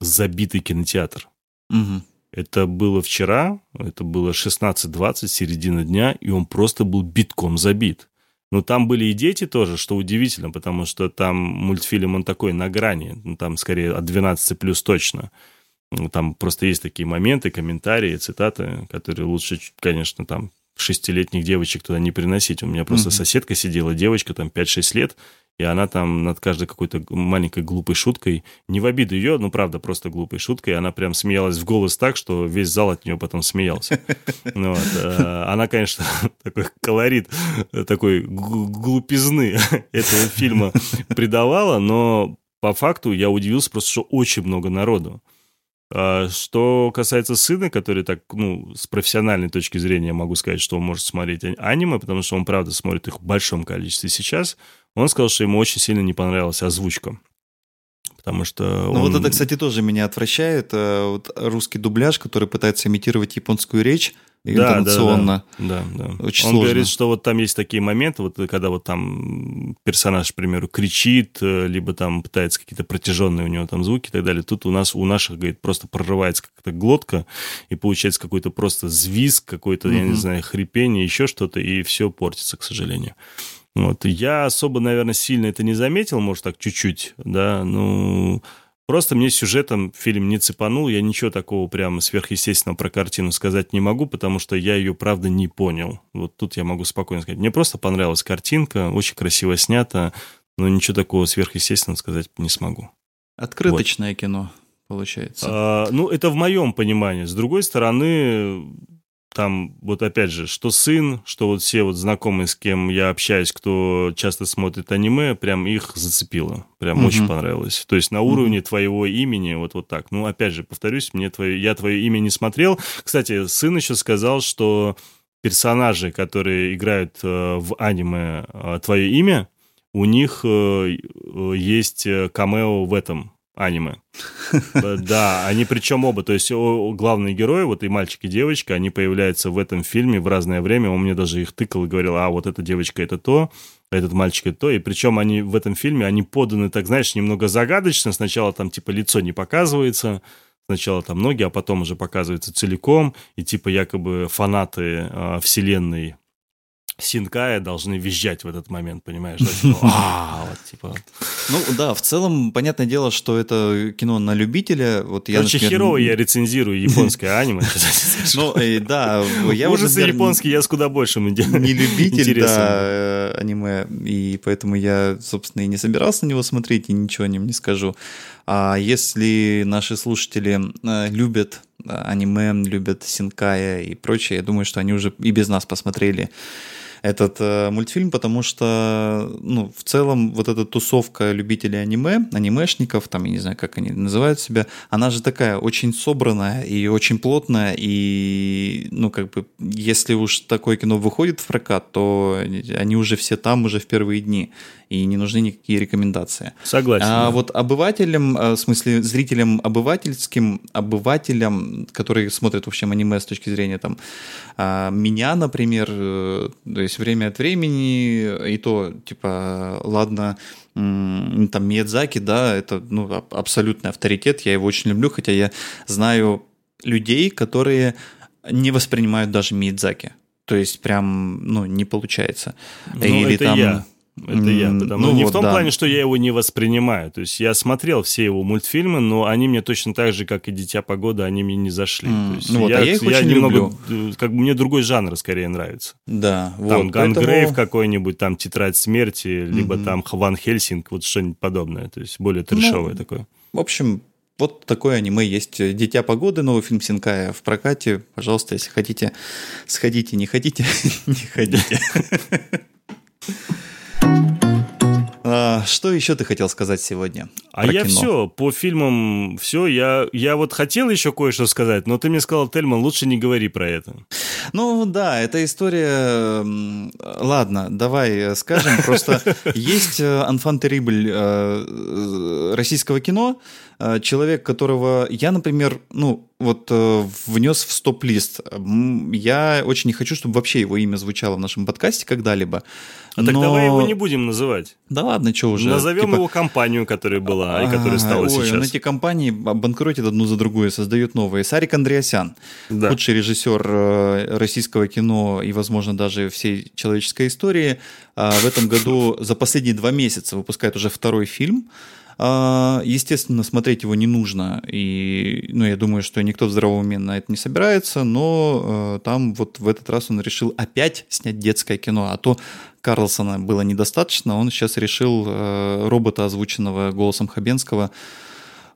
забитый кинотеатр. Угу. Это было вчера, это было шестнадцать двадцать, середина дня, и он просто был битком забит. Но там были и дети тоже, что удивительно, потому что там мультфильм, он такой на грани, ну, там скорее от двенадцати плюс точно. Там просто есть такие моменты, комментарии, цитаты, которые лучше, конечно, там шестилетних девочек туда не приносить. У меня просто mm-hmm. соседка сидела, девочка там пять-шесть лет, и она там над каждой какой-то маленькой глупой шуткой, не в обиду ее, ну, правда, просто глупой шуткой, она прям смеялась в голос так, что весь зал от нее потом смеялся. Она, конечно, такой колорит, такой глупизны этого фильма придавала, но по факту я удивился просто, что очень много народу. Что касается сына, который так, ну, с профессиональной точки зрения, могу сказать, что он может смотреть аниме, потому что он, правда, смотрит их в большом количестве сейчас, он сказал, что ему очень сильно не понравилась озвучка. Потому что он... Ну вот это, кстати, тоже меня отвращает. Вот русский дубляж, который пытается имитировать японскую речь интонационно. Да, да, да. да, да. Очень он сложно. Говорит, что вот там есть такие моменты, вот когда вот там персонаж, к примеру, кричит, либо там пытается какие-то протяженные у него там звуки и так далее. Тут у нас, у наших, говорит, просто прорывается как-то глотка, и получается какой-то просто звизг, какой-то, mm-hmm. я не знаю, хрипение, еще что-то, и все портится, к сожалению. Вот. Я особо, наверное, сильно это не заметил, может, так чуть-чуть, да, ну, просто мне сюжетом фильм не цепанул, я ничего такого прямо сверхъестественного про картину сказать не могу, потому что я ее, правда, не понял. Вот тут я могу спокойно сказать. Мне просто понравилась картинка, очень красиво снята, но ничего такого сверхъестественного сказать не смогу. Открыточное вот. Кино, получается. А, ну, это в моем понимании. С другой стороны... Там вот опять же, что сын, что вот все вот знакомые, с кем я общаюсь, кто часто смотрит аниме, прям их зацепило, прям mm-hmm. очень понравилось. То есть на уровне mm-hmm. твоего имени вот, вот так. Ну, опять же, повторюсь, мне твое, я твое имя не смотрел. Кстати, сын еще сказал, что персонажи, которые играют в аниме «Твое имя», у них есть камео в этом аниме. Да, они причем оба, то есть главные герои, вот и мальчик, и девочка, они появляются в этом фильме в разное время, он мне даже их тыкал и говорил, а вот эта девочка это то, а этот мальчик это то, и причем они в этом фильме, они поданы, так знаешь, немного загадочно, сначала там типа лицо не показывается, сначала там ноги, а потом уже показывается целиком, и типа якобы фанаты э, вселенной Синкая должны визжать в этот момент, понимаешь? Да? Типа, а, вот, типа, вот. Ну да, в целом, понятное дело, что это кино на любителя. Вот я, короче, например... херово я рецензирую японское аниме. Ну да, я уже... Ужасы японские я с куда большим интересом. Не любитель, да, аниме, и поэтому я, собственно, и не собирался на него смотреть, и ничего о нем не скажу. А если наши слушатели любят... аниме, любят Синкая и прочее. Я думаю, что они уже и без нас посмотрели этот э, мультфильм, потому что, ну, в целом вот эта тусовка любителей аниме, анимешников, там, я не знаю, как они называют себя, она же такая очень собранная и очень плотная, и, ну, как бы, если уж такое кино выходит в прокат, то они уже все там, уже в первые дни, и не нужны никакие рекомендации. Согласен. А да. вот обывателям, в смысле, зрителям обывательским, обывателям, которые смотрят, в общем, аниме с точки зрения, там, меня, например, то есть время от времени, и то, типа, ладно, там, Миядзаки, да, это, ну, абсолютный авторитет, я его очень люблю, хотя я знаю людей, которые не воспринимают даже Миядзаки, то есть прям, ну, не получается. Ну, или это там... я. Это я, потому... ну, не вот, в том да. плане, что я его не воспринимаю. То есть я смотрел все его мультфильмы, но они мне точно так же, как и «Дитя погоды», они мне не зашли. Mm. То есть ну, я, вот, а я их я очень немного, люблю. Как бы мне другой жанр скорее нравится. Да. Там вот, Гангрейв поэтому... какой-нибудь, там «Тетрадь смерти», либо mm-hmm. там «Ван Хельсинг», вот что-нибудь подобное. То есть более трешовое ну, такое. В общем, вот такое аниме есть. «Дитя погоды», новый фильм Синкая в прокате. Пожалуйста, если хотите, сходите, не хотите, не ходите. Что еще ты хотел сказать сегодня? А я кино? Все, по фильмам все. Я, я вот хотел еще кое-что сказать, но ты мне сказал, Тельман, лучше не говори про это. Ну да, эта история... Ладно, давай скажем. Просто есть enfant terrible российского кино, человек, которого я, например, ну, вот внес в стоп-лист. Я очень не хочу, чтобы вообще его имя звучало в нашем подкасте когда-либо. А но... так давай его не будем называть. Да ладно, что уже. Назовем типа... его компанию, которая была и которая стала сейчас. Ой, он эти компании банкротит одну за другую, создают новые. Сарик Андреасян, да. Лучший режиссер российского кино и, возможно, даже всей человеческой истории, в этом году за последние два месяца выпускает уже второй фильм. Естественно, смотреть его не нужно, и, ну, я думаю, что никто в здравом уме на это не собирается, но э, там вот в этот раз он решил опять снять детское кино, а то Карлсона было недостаточно, он сейчас решил э, робота, озвученного голосом Хабенского,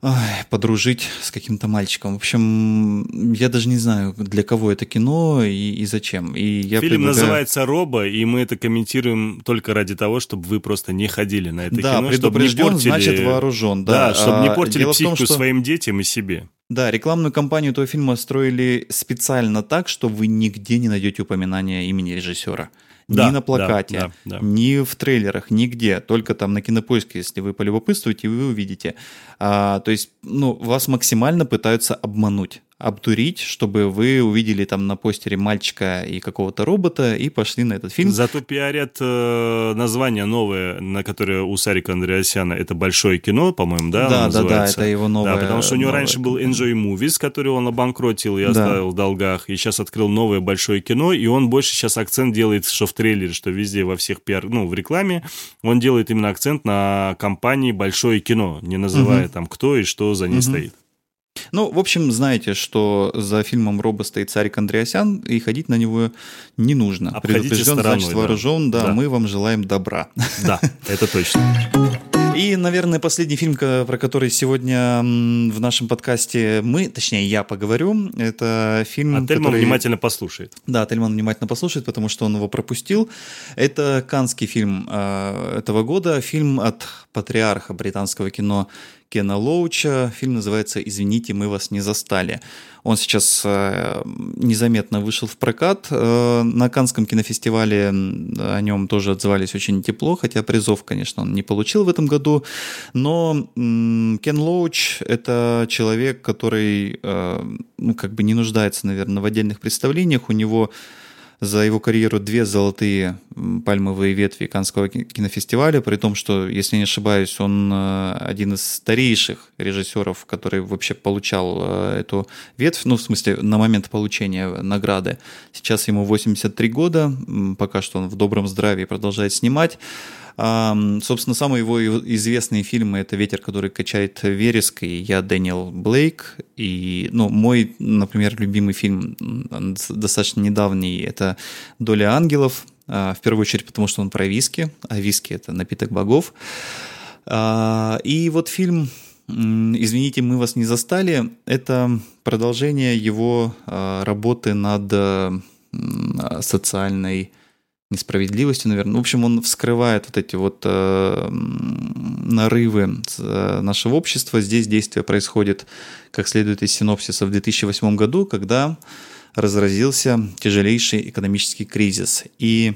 э, подружить с каким-то мальчиком. В общем, я даже не знаю, для кого это кино и, и зачем. И я Фильм предлагаю... называется «Робо», и мы это комментируем только ради того, чтобы вы просто не ходили на это да, кино. Да, предупрежден, чтобы не портили... значит вооружен. Да, да чтобы не портили Дело психику в том, что... своим детям и себе. Да, рекламную кампанию этого фильма строили специально так, что вы нигде не найдете упоминания имени режиссера. Ни да, на плакате, да, да, да. ни в трейлерах, нигде. Только там на Кинопоиске, если вы полюбопытствуете, вы увидите. А, то есть, ну, вас максимально пытаются обмануть, обдурить, чтобы вы увидели там на постере мальчика и какого-то робота и пошли на этот фильм. Зато пиарят э, название новое, на которое у Сарика Андреасяна, это «Большое кино», по-моему, да? Да, да, да, это его новое. Да, потому что у него новое... раньше был Enjoy Movies, который он обанкротил и оставил да. в долгах, и сейчас открыл новое «Большое кино», и он больше сейчас акцент делает, что в трейлере, что везде, во всех пиар, ну, в рекламе, он делает именно акцент на компании «Большое кино», не называя угу. там кто и что за ней угу. стоит. Ну, в общем, знаете, что за фильмом «Робо» стоит Сарик Андреасян, и ходить на него не нужно. Обходите Предупрежден, стороной, значит вооружен, да. да, мы вам желаем добра. Да, это точно. И, наверное, последний фильм, про который сегодня в нашем подкасте мы, точнее, я поговорю, это фильм... А Тельман который... внимательно послушает. Да, Тельман внимательно послушает, потому что он его пропустил. Это каннский фильм э, этого года, фильм от патриарха британского кино Кена Лоуча. Фильм называется «Извините, мы вас не застали». Он сейчас э, незаметно вышел в прокат. Э, на Каннском кинофестивале о нем тоже отзывались очень тепло, хотя призов, конечно, он не получил в этом году. Но э, Кен Лоуч – это человек, который э, ну, как бы не нуждается, наверное, в отдельных представлениях. У него... За его карьеру две золотые пальмовые ветви Каннского кинофестиваля, при том, что, если не ошибаюсь, он один из старейших режиссеров, который вообще получал эту ветвь, ну, в смысле, на момент получения награды. Сейчас ему восемьдесят три года, пока что он в добром здравии продолжает снимать. Собственно, самые его известные фильмы — это «Ветер, который качает вереск», и «Я, Дэниел Блейк». И, ну, мой, например, любимый фильм, достаточно недавний, это «Доля ангелов», в первую очередь потому, что он про виски, а виски — это напиток богов. И вот фильм «Извините, мы вас не застали» — это продолжение его работы над социальной несправедливостью, наверное. В общем, он вскрывает вот эти вот э, нарывы нашего общества. Здесь действие происходит, как следует из синопсиса, в две тысячи восьмом году, когда разразился тяжелейший экономический кризис. И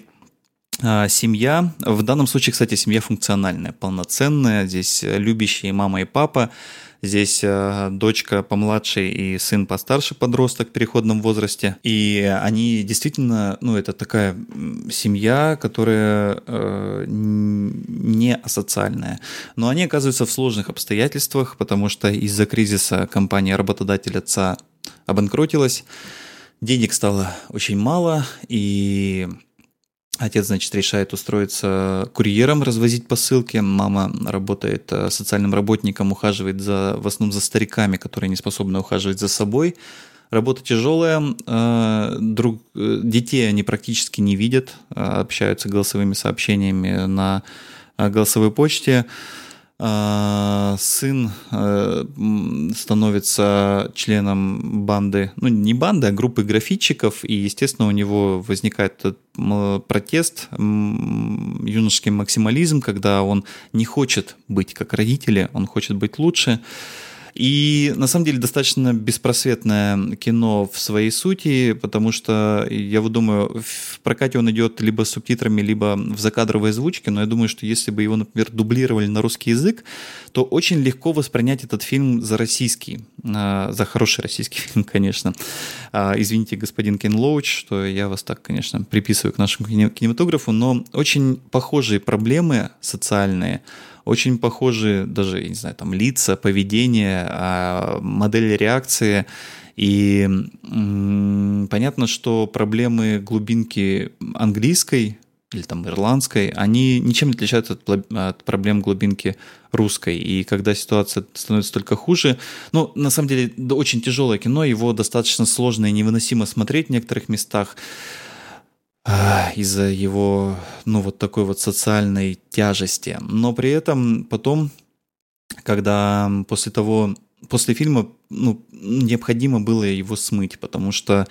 э, семья, в данном случае, кстати, семья функциональная, полноценная. Здесь любящие мама и папа. Здесь э, дочка помладше и сын постарше, подросток в переходном возрасте. И они действительно, ну, это такая семья, которая э, не асоциальная. Но они оказываются в сложных обстоятельствах, потому что из-за кризиса компания-работодатель отца обанкротилась, денег стало очень мало, и... Отец, значит, решает устроиться курьером, развозить посылки. Мама работает социальным работником, ухаживает за, в основном за стариками, которые не способны ухаживать за собой. Работа тяжелая, друг, детей они практически не видят, общаются голосовыми сообщениями на голосовой почте. Сын становится членом банды, ну не банды, а группы граффитчиков, и, естественно, у него возникает протест, юношеский максимализм, когда он не хочет быть как родители, он хочет быть лучше. И, на самом деле, достаточно беспросветное кино в своей сути, потому что, я вот думаю, в прокате он идет либо с субтитрами, либо в закадровой озвучке, но я думаю, что если бы его, например, дублировали на русский язык, то очень легко воспринять этот фильм за российский, за хороший российский фильм, конечно. Извините, господин Кен Лоуч, что я вас так, конечно, приписываю к нашему кинематографу, но очень похожие проблемы социальные, очень похожи даже, я не знаю, там лица, поведение, модели реакции. И м-м, понятно, что проблемы глубинки английской или там ирландской, они ничем не отличаются от, от проблем глубинки русской. И когда ситуация становится только хуже... Ну, на самом деле, да, очень тяжелое кино, его достаточно сложно и невыносимо смотреть в некоторых местах. Из-за его, ну, вот такой вот социальной тяжести. Но при этом потом, когда после того, после фильма, ну, необходимо было его смыть, потому что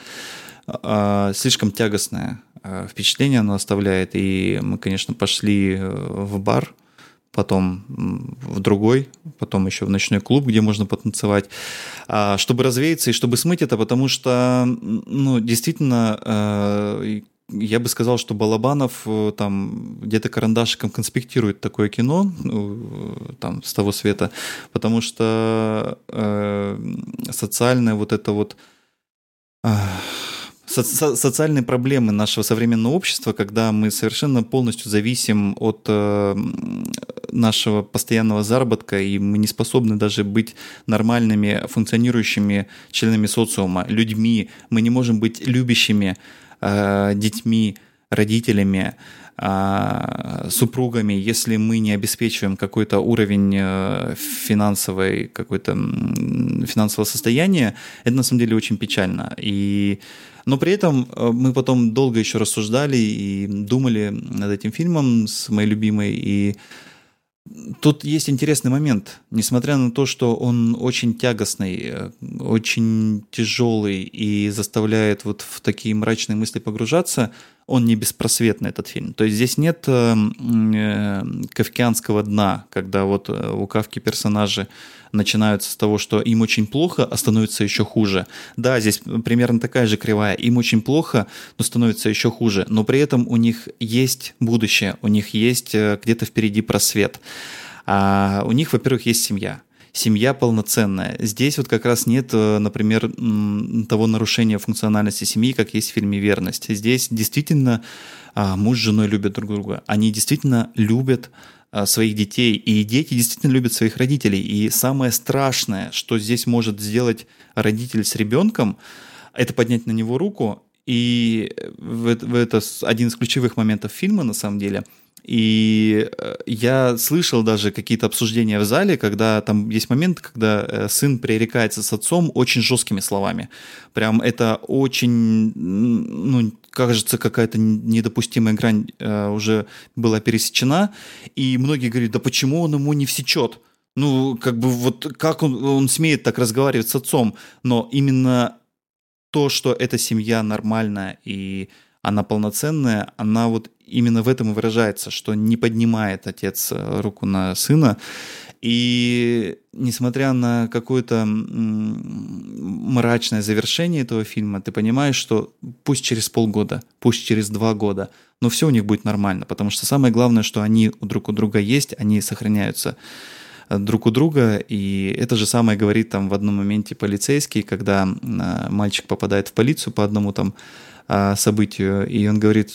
э, слишком тягостное впечатление оно оставляет. И мы, конечно, пошли в бар потом в другой, потом еще в ночной клуб, где можно потанцевать, чтобы развеяться и чтобы смыть это, потому что, ну, действительно, я бы сказал, что Балабанов там где-то карандашиком конспектирует такое кино там с того света, потому что социальная вот эта вот... Со- социальные проблемы нашего современного общества, когда мы совершенно полностью зависим от э, нашего постоянного заработка, и мы не способны даже быть нормальными, функционирующими членами социума, людьми, мы не можем быть любящими э, детьми, родителями, э, супругами, если мы не обеспечиваем какой-то уровень э, финансовой, какой-то, э, финансового состояния. Это на самом деле очень печально. И но при этом мы потом долго еще рассуждали и думали над этим фильмом с моей любимой. И тут есть интересный момент. Несмотря на то, что он очень тягостный, очень тяжелый и заставляет вот в такие мрачные мысли погружаться, он не беспросветный, этот фильм. То есть здесь нет кавкианского дна, когда вот у Кавки персонажи начинаются с того, что им очень плохо, а становится еще хуже. Да, здесь примерно такая же кривая. Им очень плохо, но становится еще хуже. Но при этом у них есть будущее, у них есть где-то впереди просвет. А у них, во-первых, есть семья. Семья полноценная. Здесь вот как раз нет, например, того нарушения функциональности семьи, как есть в фильме «Верность». Здесь действительно муж с женой любят друг друга. Они действительно любят своих детей, и дети действительно любят своих родителей. И самое страшное, что здесь может сделать родитель с ребенком, это поднять на него руку, и это один из ключевых моментов фильма на самом деле. И я слышал даже какие-то обсуждения в зале, когда там есть момент, когда сын пререкается с отцом очень жесткими словами. Прям это очень, ну, кажется, какая-то недопустимая грань уже была пересечена. И многие говорят, да почему он ему не всечет? Ну, как бы вот как он, он смеет так разговаривать с отцом? Но именно то, что эта семья нормальная и она полноценная, она вот именно в этом и выражается, что не поднимает отец руку на сына. И несмотря на какое-то мрачное завершение этого фильма, ты понимаешь, что пусть через полгода, пусть через два года, но все у них будет нормально, потому что самое главное, что они друг у друга есть, они сохраняются друг у друга, и это же самое говорит там в одном моменте полицейский, когда мальчик попадает в полицию по одному там событию, и он говорит,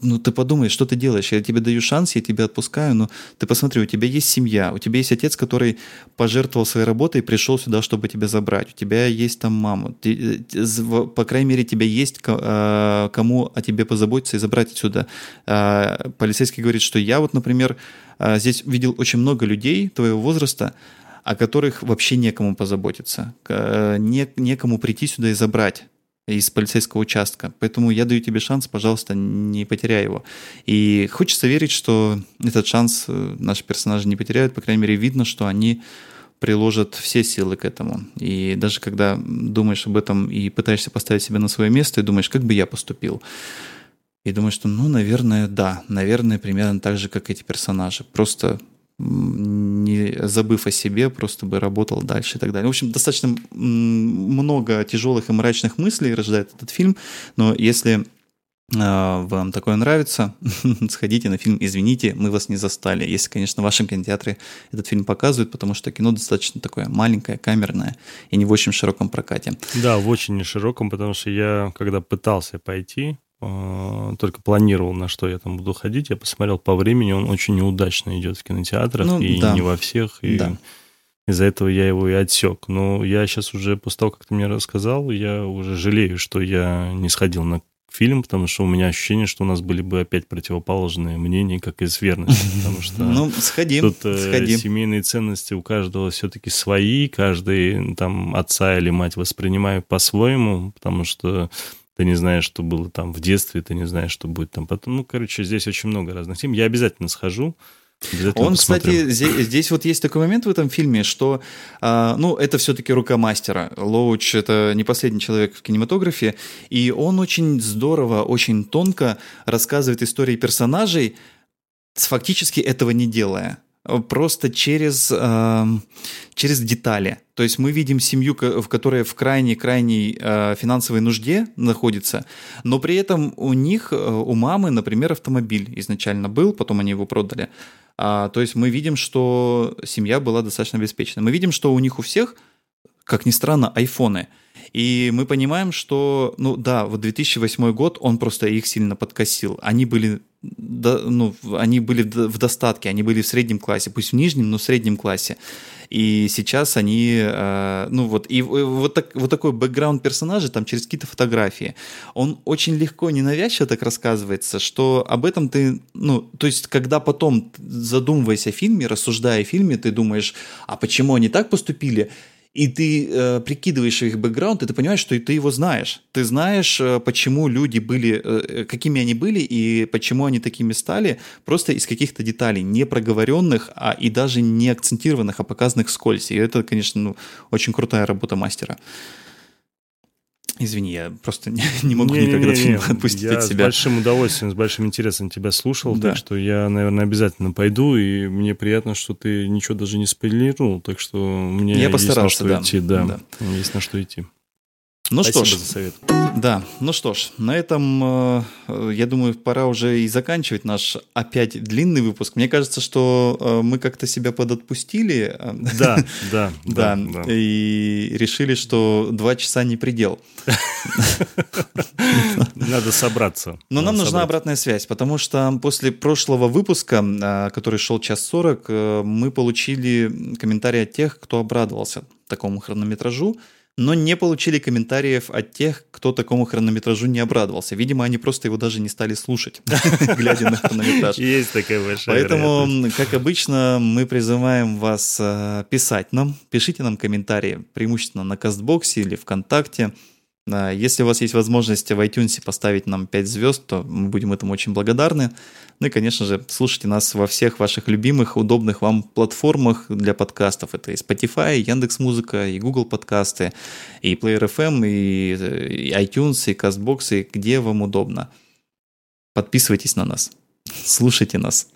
ну ты подумай, что ты делаешь, я тебе даю шанс, я тебя отпускаю, но ты посмотри, у тебя есть семья, у тебя есть отец, который пожертвовал своей работой и пришел сюда, чтобы тебя забрать, у тебя есть там мама, ты, по крайней мере, тебя есть кому о тебе позаботиться и забрать отсюда. Полицейский говорит, что я вот, например, здесь видел очень много людей твоего возраста, о которых вообще некому позаботиться, не, некому прийти сюда и забрать из полицейского участка. Поэтому я даю тебе шанс, пожалуйста, не потеряй его. И хочется верить, что этот шанс наши персонажи не потеряют. По крайней мере, видно, что они приложат все силы к этому. И даже когда думаешь об этом и пытаешься поставить себя на свое место, и думаешь, как бы я поступил. И думаешь, что, ну, наверное, да. Наверное, примерно так же, как эти персонажи. Просто не забыв о себе, просто бы работал дальше и так далее. В общем, достаточно много тяжелых и мрачных мыслей рождает этот фильм, но если вам такое нравится, сходите на фильм «Извините, мы вас не застали», если, конечно, в вашем кинотеатре этот фильм показывают, потому что кино достаточно такое маленькое, камерное и не в очень широком прокате. Да, в очень не широком, потому что я, когда пытался пойти, только планировал, на что я там буду ходить. Я посмотрел по времени, он очень неудачно идет в кинотеатрах, ну, и да. не во всех, и да. из-за этого я его и отсек. Но я сейчас уже, после того, как ты мне рассказал, я уже жалею, что я не сходил на фильм, потому что у меня ощущение, что у нас были бы опять противоположные мнения, как из «Верности», потому что ну, сходим, тут сходим. Семейные ценности у каждого все-таки свои, каждый там отца или мать воспринимает по-своему, потому что ты не знаешь, что было там в детстве, ты не знаешь, что будет там потом. Ну, короче, здесь очень много разных тем. Я обязательно схожу. Обязательно Он, посмотрю. Кстати, здесь, здесь вот есть такой момент в этом фильме, что, э, ну, это все-таки рука мастера. Лоуч — это не последний человек в кинематографе, и он очень здорово, очень тонко рассказывает истории персонажей, фактически этого не делая. просто через, э, через детали. То есть мы видим семью, в которой в крайней-крайней э, финансовой нужде находится, но при этом у них, у мамы, например, автомобиль изначально был, потом они его продали. А, то есть мы видим, что семья была достаточно обеспечена. Мы видим, что у них у всех, как ни странно, айфоны. И мы понимаем, что, ну да, вот две тысячи восьмой год, он просто их сильно подкосил. Они были, да, ну, они были в достатке, они были в среднем классе, пусть в нижнем, но в среднем классе. И сейчас они, э, ну вот, и вот, так, вот такой бэкграунд персонажа там через какие-то фотографии. Он очень легко, ненавязчиво так рассказывается, что об этом ты, ну, то есть когда потом, задумываясь о фильме, рассуждая о фильме, ты думаешь, а почему они так поступили? И ты э, прикидываешь их бэкграунд, и ты понимаешь, что и ты его знаешь. Ты знаешь, почему люди были, э, какими они были, и почему они такими стали, просто из каких-то деталей, не проговоренных, а и даже не акцентированных, а показанных вскользь. И это, конечно, ну, очень крутая работа мастера. Извини, я просто не, не могу не, никогда не, не, фильм не, отпустить я от себя. Я с большим удовольствием, с большим интересом тебя слушал, да. Так что я, наверное, обязательно пойду, и мне приятно, что ты ничего даже не спойлерил, так что мне я есть на что да. идти. Да, да. Есть на что идти. Ну Спасибо что ж, за совет. Да, ну что ж, на этом, я думаю, пора уже и заканчивать наш опять длинный выпуск. Мне кажется, что мы как-то себя подотпустили. Да, да, да, да. И решили, что два часа не предел. Надо собраться. Но нам нужна обратная связь, потому что после прошлого выпуска, который шел час сорок, мы получили комментарии от тех, кто обрадовался такому хронометражу. Но не получили комментариев от тех, кто такому хронометражу не обрадовался. Видимо, они просто его даже не стали слушать, глядя на хронометраж. Есть такая большая Поэтому, как обычно, мы призываем вас писать нам. Пишите нам комментарии, преимущественно на Кастбоксе или ВКонтакте. Если у вас есть возможность в iTunes поставить нам пять звезд, то мы будем этому очень благодарны. Ну и, конечно же, слушайте нас во всех ваших любимых, удобных вам платформах для подкастов. Это и Spotify, и Яндекс.Музыка, и Google подкасты, и Player.эф эм, и iTunes, и Castbox, и где вам удобно. Подписывайтесь на нас. Слушайте нас.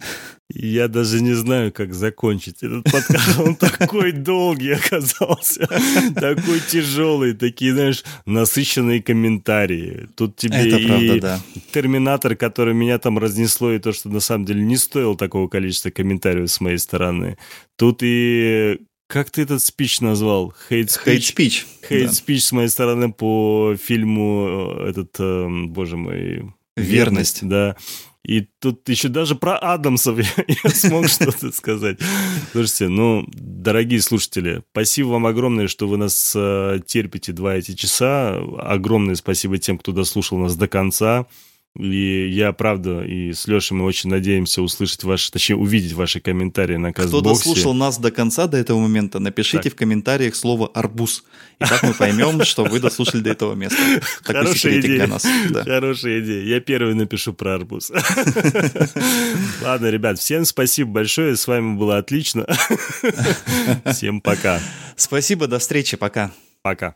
Я даже не знаю, как закончить этот подкаст. Он такой долгий оказался, такой тяжелый, такие, знаешь, насыщенные комментарии. Тут тебе это и правда, да. Терминатор, который меня там разнесло, и то, что на самом деле не стоило такого количества комментариев с моей стороны. Тут и... Как ты этот спич назвал? Хейт-спич. Хейт-спич с моей стороны по фильму этот, боже мой... Верность. Верность, да. И тут еще даже про Адамсов я, я смог что-то сказать. Слушайте, ну, дорогие слушатели, спасибо вам огромное, что вы нас э, терпите два эти часа. Огромное спасибо тем, кто дослушал нас до конца. И я, правда, и с Лешей мы очень надеемся услышать ваши, точнее, увидеть ваши комментарии на Кастбоксе. Кто дослушал нас до конца, до этого момента, напишите так. в комментариях слово «арбуз». И так мы поймем, что вы дослушали до этого места. Такой Хорошая секретик идея. Для нас. Да. Хорошая идея. Я первый напишу про арбуз. Ладно, ребят, всем спасибо большое. С вами было отлично. Всем пока. Спасибо, до встречи. Пока. Пока.